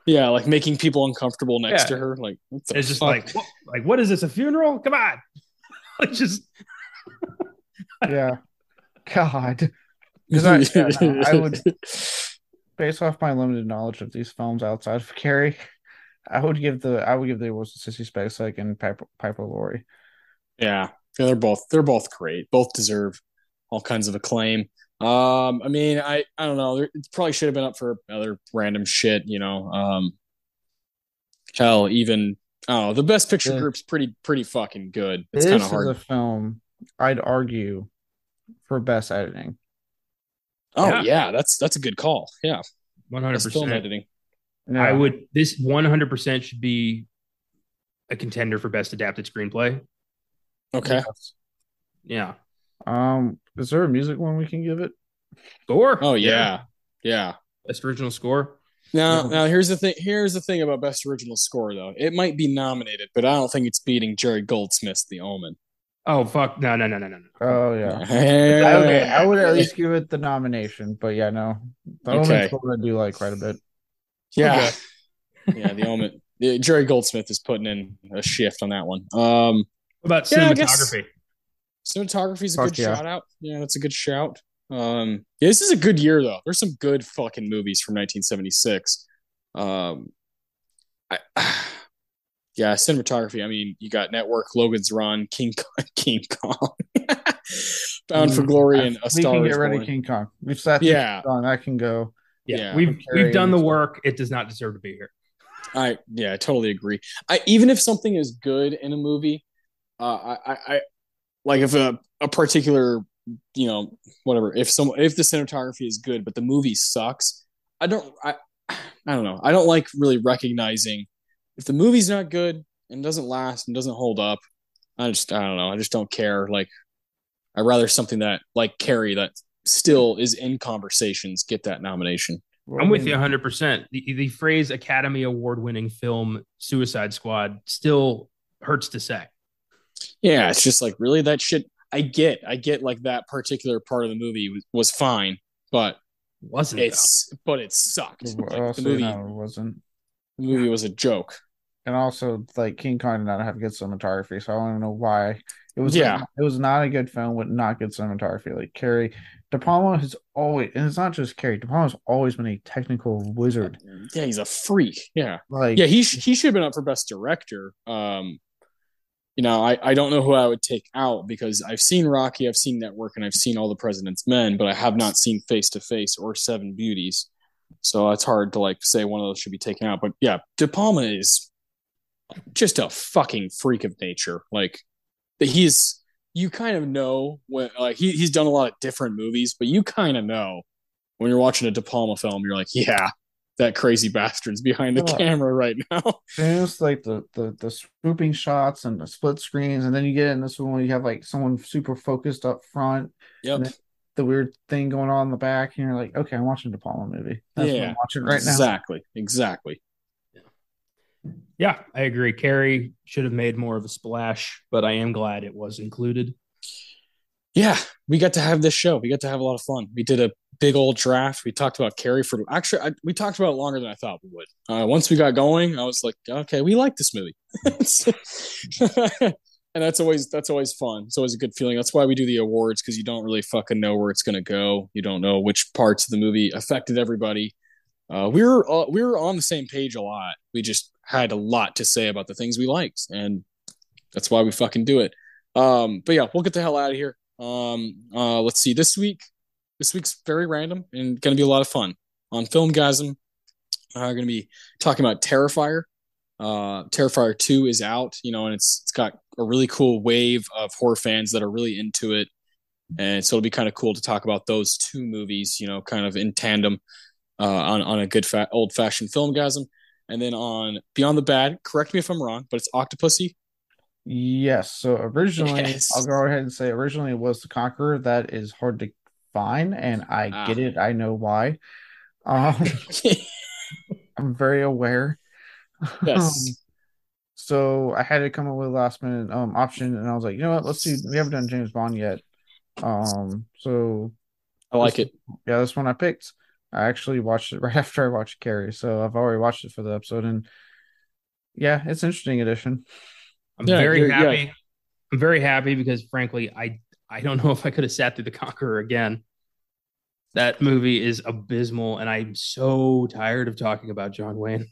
Yeah, like making people uncomfortable next yeah. to her. Like it's fuck? Just like, what, like, what is this? A funeral? Come on. just. yeah. God. Because I, yeah, I would, based off my limited knowledge of these films outside of Carrie, I would give the I would give the awards to Sissy Spacek and Piper, Piper Laurie. Yeah, they're both they're both great. Both deserve all kinds of acclaim. Um, I mean, I I don't know. It probably should have been up for other random shit, you know. Um, hell, even oh, the Best Picture this, group's pretty pretty fucking good. It's kind of hard. This is a film I'd argue for best editing. Oh yeah. yeah, that's that's a good call. Yeah, one hundred percent editing. No. I would. This one hundred percent should be a contender for best adapted screenplay. Okay. Yeah. Um. Is there a music one we can give it? Score. Oh yeah, yeah. Best original score. Now, no. now here's the thing. Here's the thing about best original score though. It might be nominated, but I don't think it's beating Jerry Goldsmith's The Omen. Oh, fuck. No, no, no, no, no. Oh, yeah. Hey. I, would, I would at least give it the nomination, but yeah, no. The okay. Omen I do like quite a bit. Yeah. Okay. Yeah, the Omen. Jerry Goldsmith is putting in a shift on that one. Um, what about yeah, cinematography? Cinematography is a fuck good yeah. shout out. Yeah, that's a good shout. Um, yeah, this is a good year, though. There's some good fucking movies from nineteen seventy-six. Um, I... Yeah, cinematography. I mean, you got Network, Logan's Run, King Kong, King Kong. Bound mm, for Glory, I, and A Star Is Born. We can get rid of King Kong. We've sat yeah. King Kong. I can go. Yeah, yeah. we've we've done the work. It does not deserve to be here. I yeah, I totally agree. I even if something is good in a movie, uh, I I like if a a particular you know whatever if some if the cinematography is good but the movie sucks, I don't I I don't know. I don't like really recognizing. If the movie's not good and doesn't last and doesn't hold up, I just, I don't know. I just don't care. Like, I'd rather something that, like Carrie, that still is in conversations, get that nomination. I'm with you one hundred percent. The, the phrase Academy Award-winning film Suicide Squad still hurts to say. Yeah, it's just like, really? That shit, I get. I get, like, that particular part of the movie was, was fine, but wasn't it's though. But it sucked. Like, the movie no, it wasn't. The movie was a joke. And also, like, King Kong did not have good cinematography, so I don't know why it It was yeah. It was not a good film with not good cinematography. Like Cary De Palma has always, and it's not just Cary De Palma's always been a technical wizard. Yeah, he's a freak. Yeah, like yeah, he sh- he should have been up for best director. Um, you know, I I don't know who I would take out because I've seen Rocky, I've seen Network, and I've seen All the President's Men, but I have not seen Face to Face or Seven Beauties. So it's hard to like say one of those should be taken out. But yeah, De Palma is just a fucking freak of nature. Like. He's, you kind of know when like he he's done a lot of different movies, but you kind of know when you're watching a De Palma film, you're like, yeah, that crazy bastard's behind the yeah. camera right now. It's like the, the the swooping shots and the split screens, and then you get in this one where you have like someone super focused up front, yep, and the weird thing going on in the back, and you're like, okay, I'm watching a De Palma movie. That's yeah, what I'm watching right exactly, now. Exactly, exactly. Yeah, I agree. Cary should have made more of a splash, but I am glad it was included. Yeah, we got to have this show. We got to have a lot of fun. We did a big old draft. We talked about Cary for actually, I, we talked about it longer than I thought we would. Uh, once we got going, I was like, okay, we like this movie, and that's always that's always fun. It's always a good feeling. That's why we do the awards, because you don't really fucking know where it's gonna go. You don't know which parts of the movie affected everybody. Uh, we were uh, we were on the same page a lot. We just had a lot to say about the things we liked, and that's why we fucking do it. Um, but yeah, we'll get the hell out of here. Um, uh, let's see. This week, this week's very random and going to be a lot of fun. On Filmgasm, I'm uh, going to be talking about Terrifier. Uh, Terrifier two is out, you know, and it's it's got a really cool wave of horror fans that are really into it, and so it'll be kind of cool to talk about those two movies, you know, kind of in tandem uh, on on a good fa- old-fashioned Filmgasm. And then on Beyond the Bad, correct me if I'm wrong, but it's Octopussy? Yes. So originally, yes. I'll go ahead and say originally it was The Conqueror. That is hard to find, and I ah. get it. I know why. Um, I'm very aware. Yes. Um, so I had to come up with a last minute um, option, and I was like, you know what? Let's see. We haven't done James Bond yet. Um. So I like this, it. Yeah, that's one I picked. I actually watched it right after I watched Cary, so I've already watched it for the episode, and yeah, it's an interesting addition. I'm yeah, very happy. Yeah. I'm very happy because, frankly, I I don't know if I could have sat through The Conqueror again. That movie is abysmal, and I'm so tired of talking about John Wayne.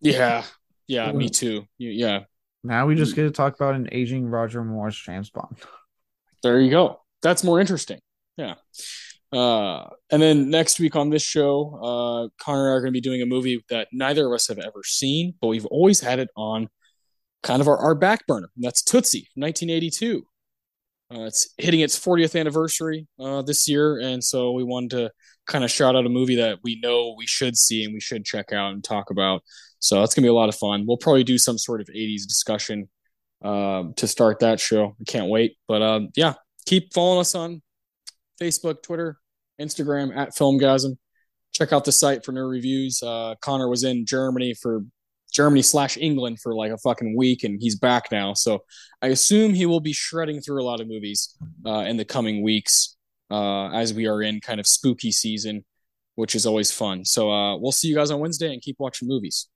Yeah, yeah, me too. Yeah. Now we just get to talk about an aging Roger Moore's James Bond. There you go. That's more interesting. Yeah. Uh, and then next week on this show, uh, Connor and I are going to be doing a movie that neither of us have ever seen, but we've always had it on kind of our, our back burner. And that's Tootsie, nineteen eighty-two. Uh, it's hitting its fortieth anniversary uh, this year. And so we wanted to kind of shout out a movie that we know we should see and we should check out and talk about. So that's going to be a lot of fun. We'll probably do some sort of eighties discussion uh, to start that show. I can't wait. But um, yeah, keep following us on Facebook, Twitter, Instagram at Filmgasm. Check out the site for new reviews. Uh, Connor was in Germany for Germany slash England for like a fucking week, and he's back now. So I assume he will be shredding through a lot of movies uh, in the coming weeks uh, as we are in kind of spooky season, which is always fun. So uh, we'll see you guys on Wednesday, and keep watching movies.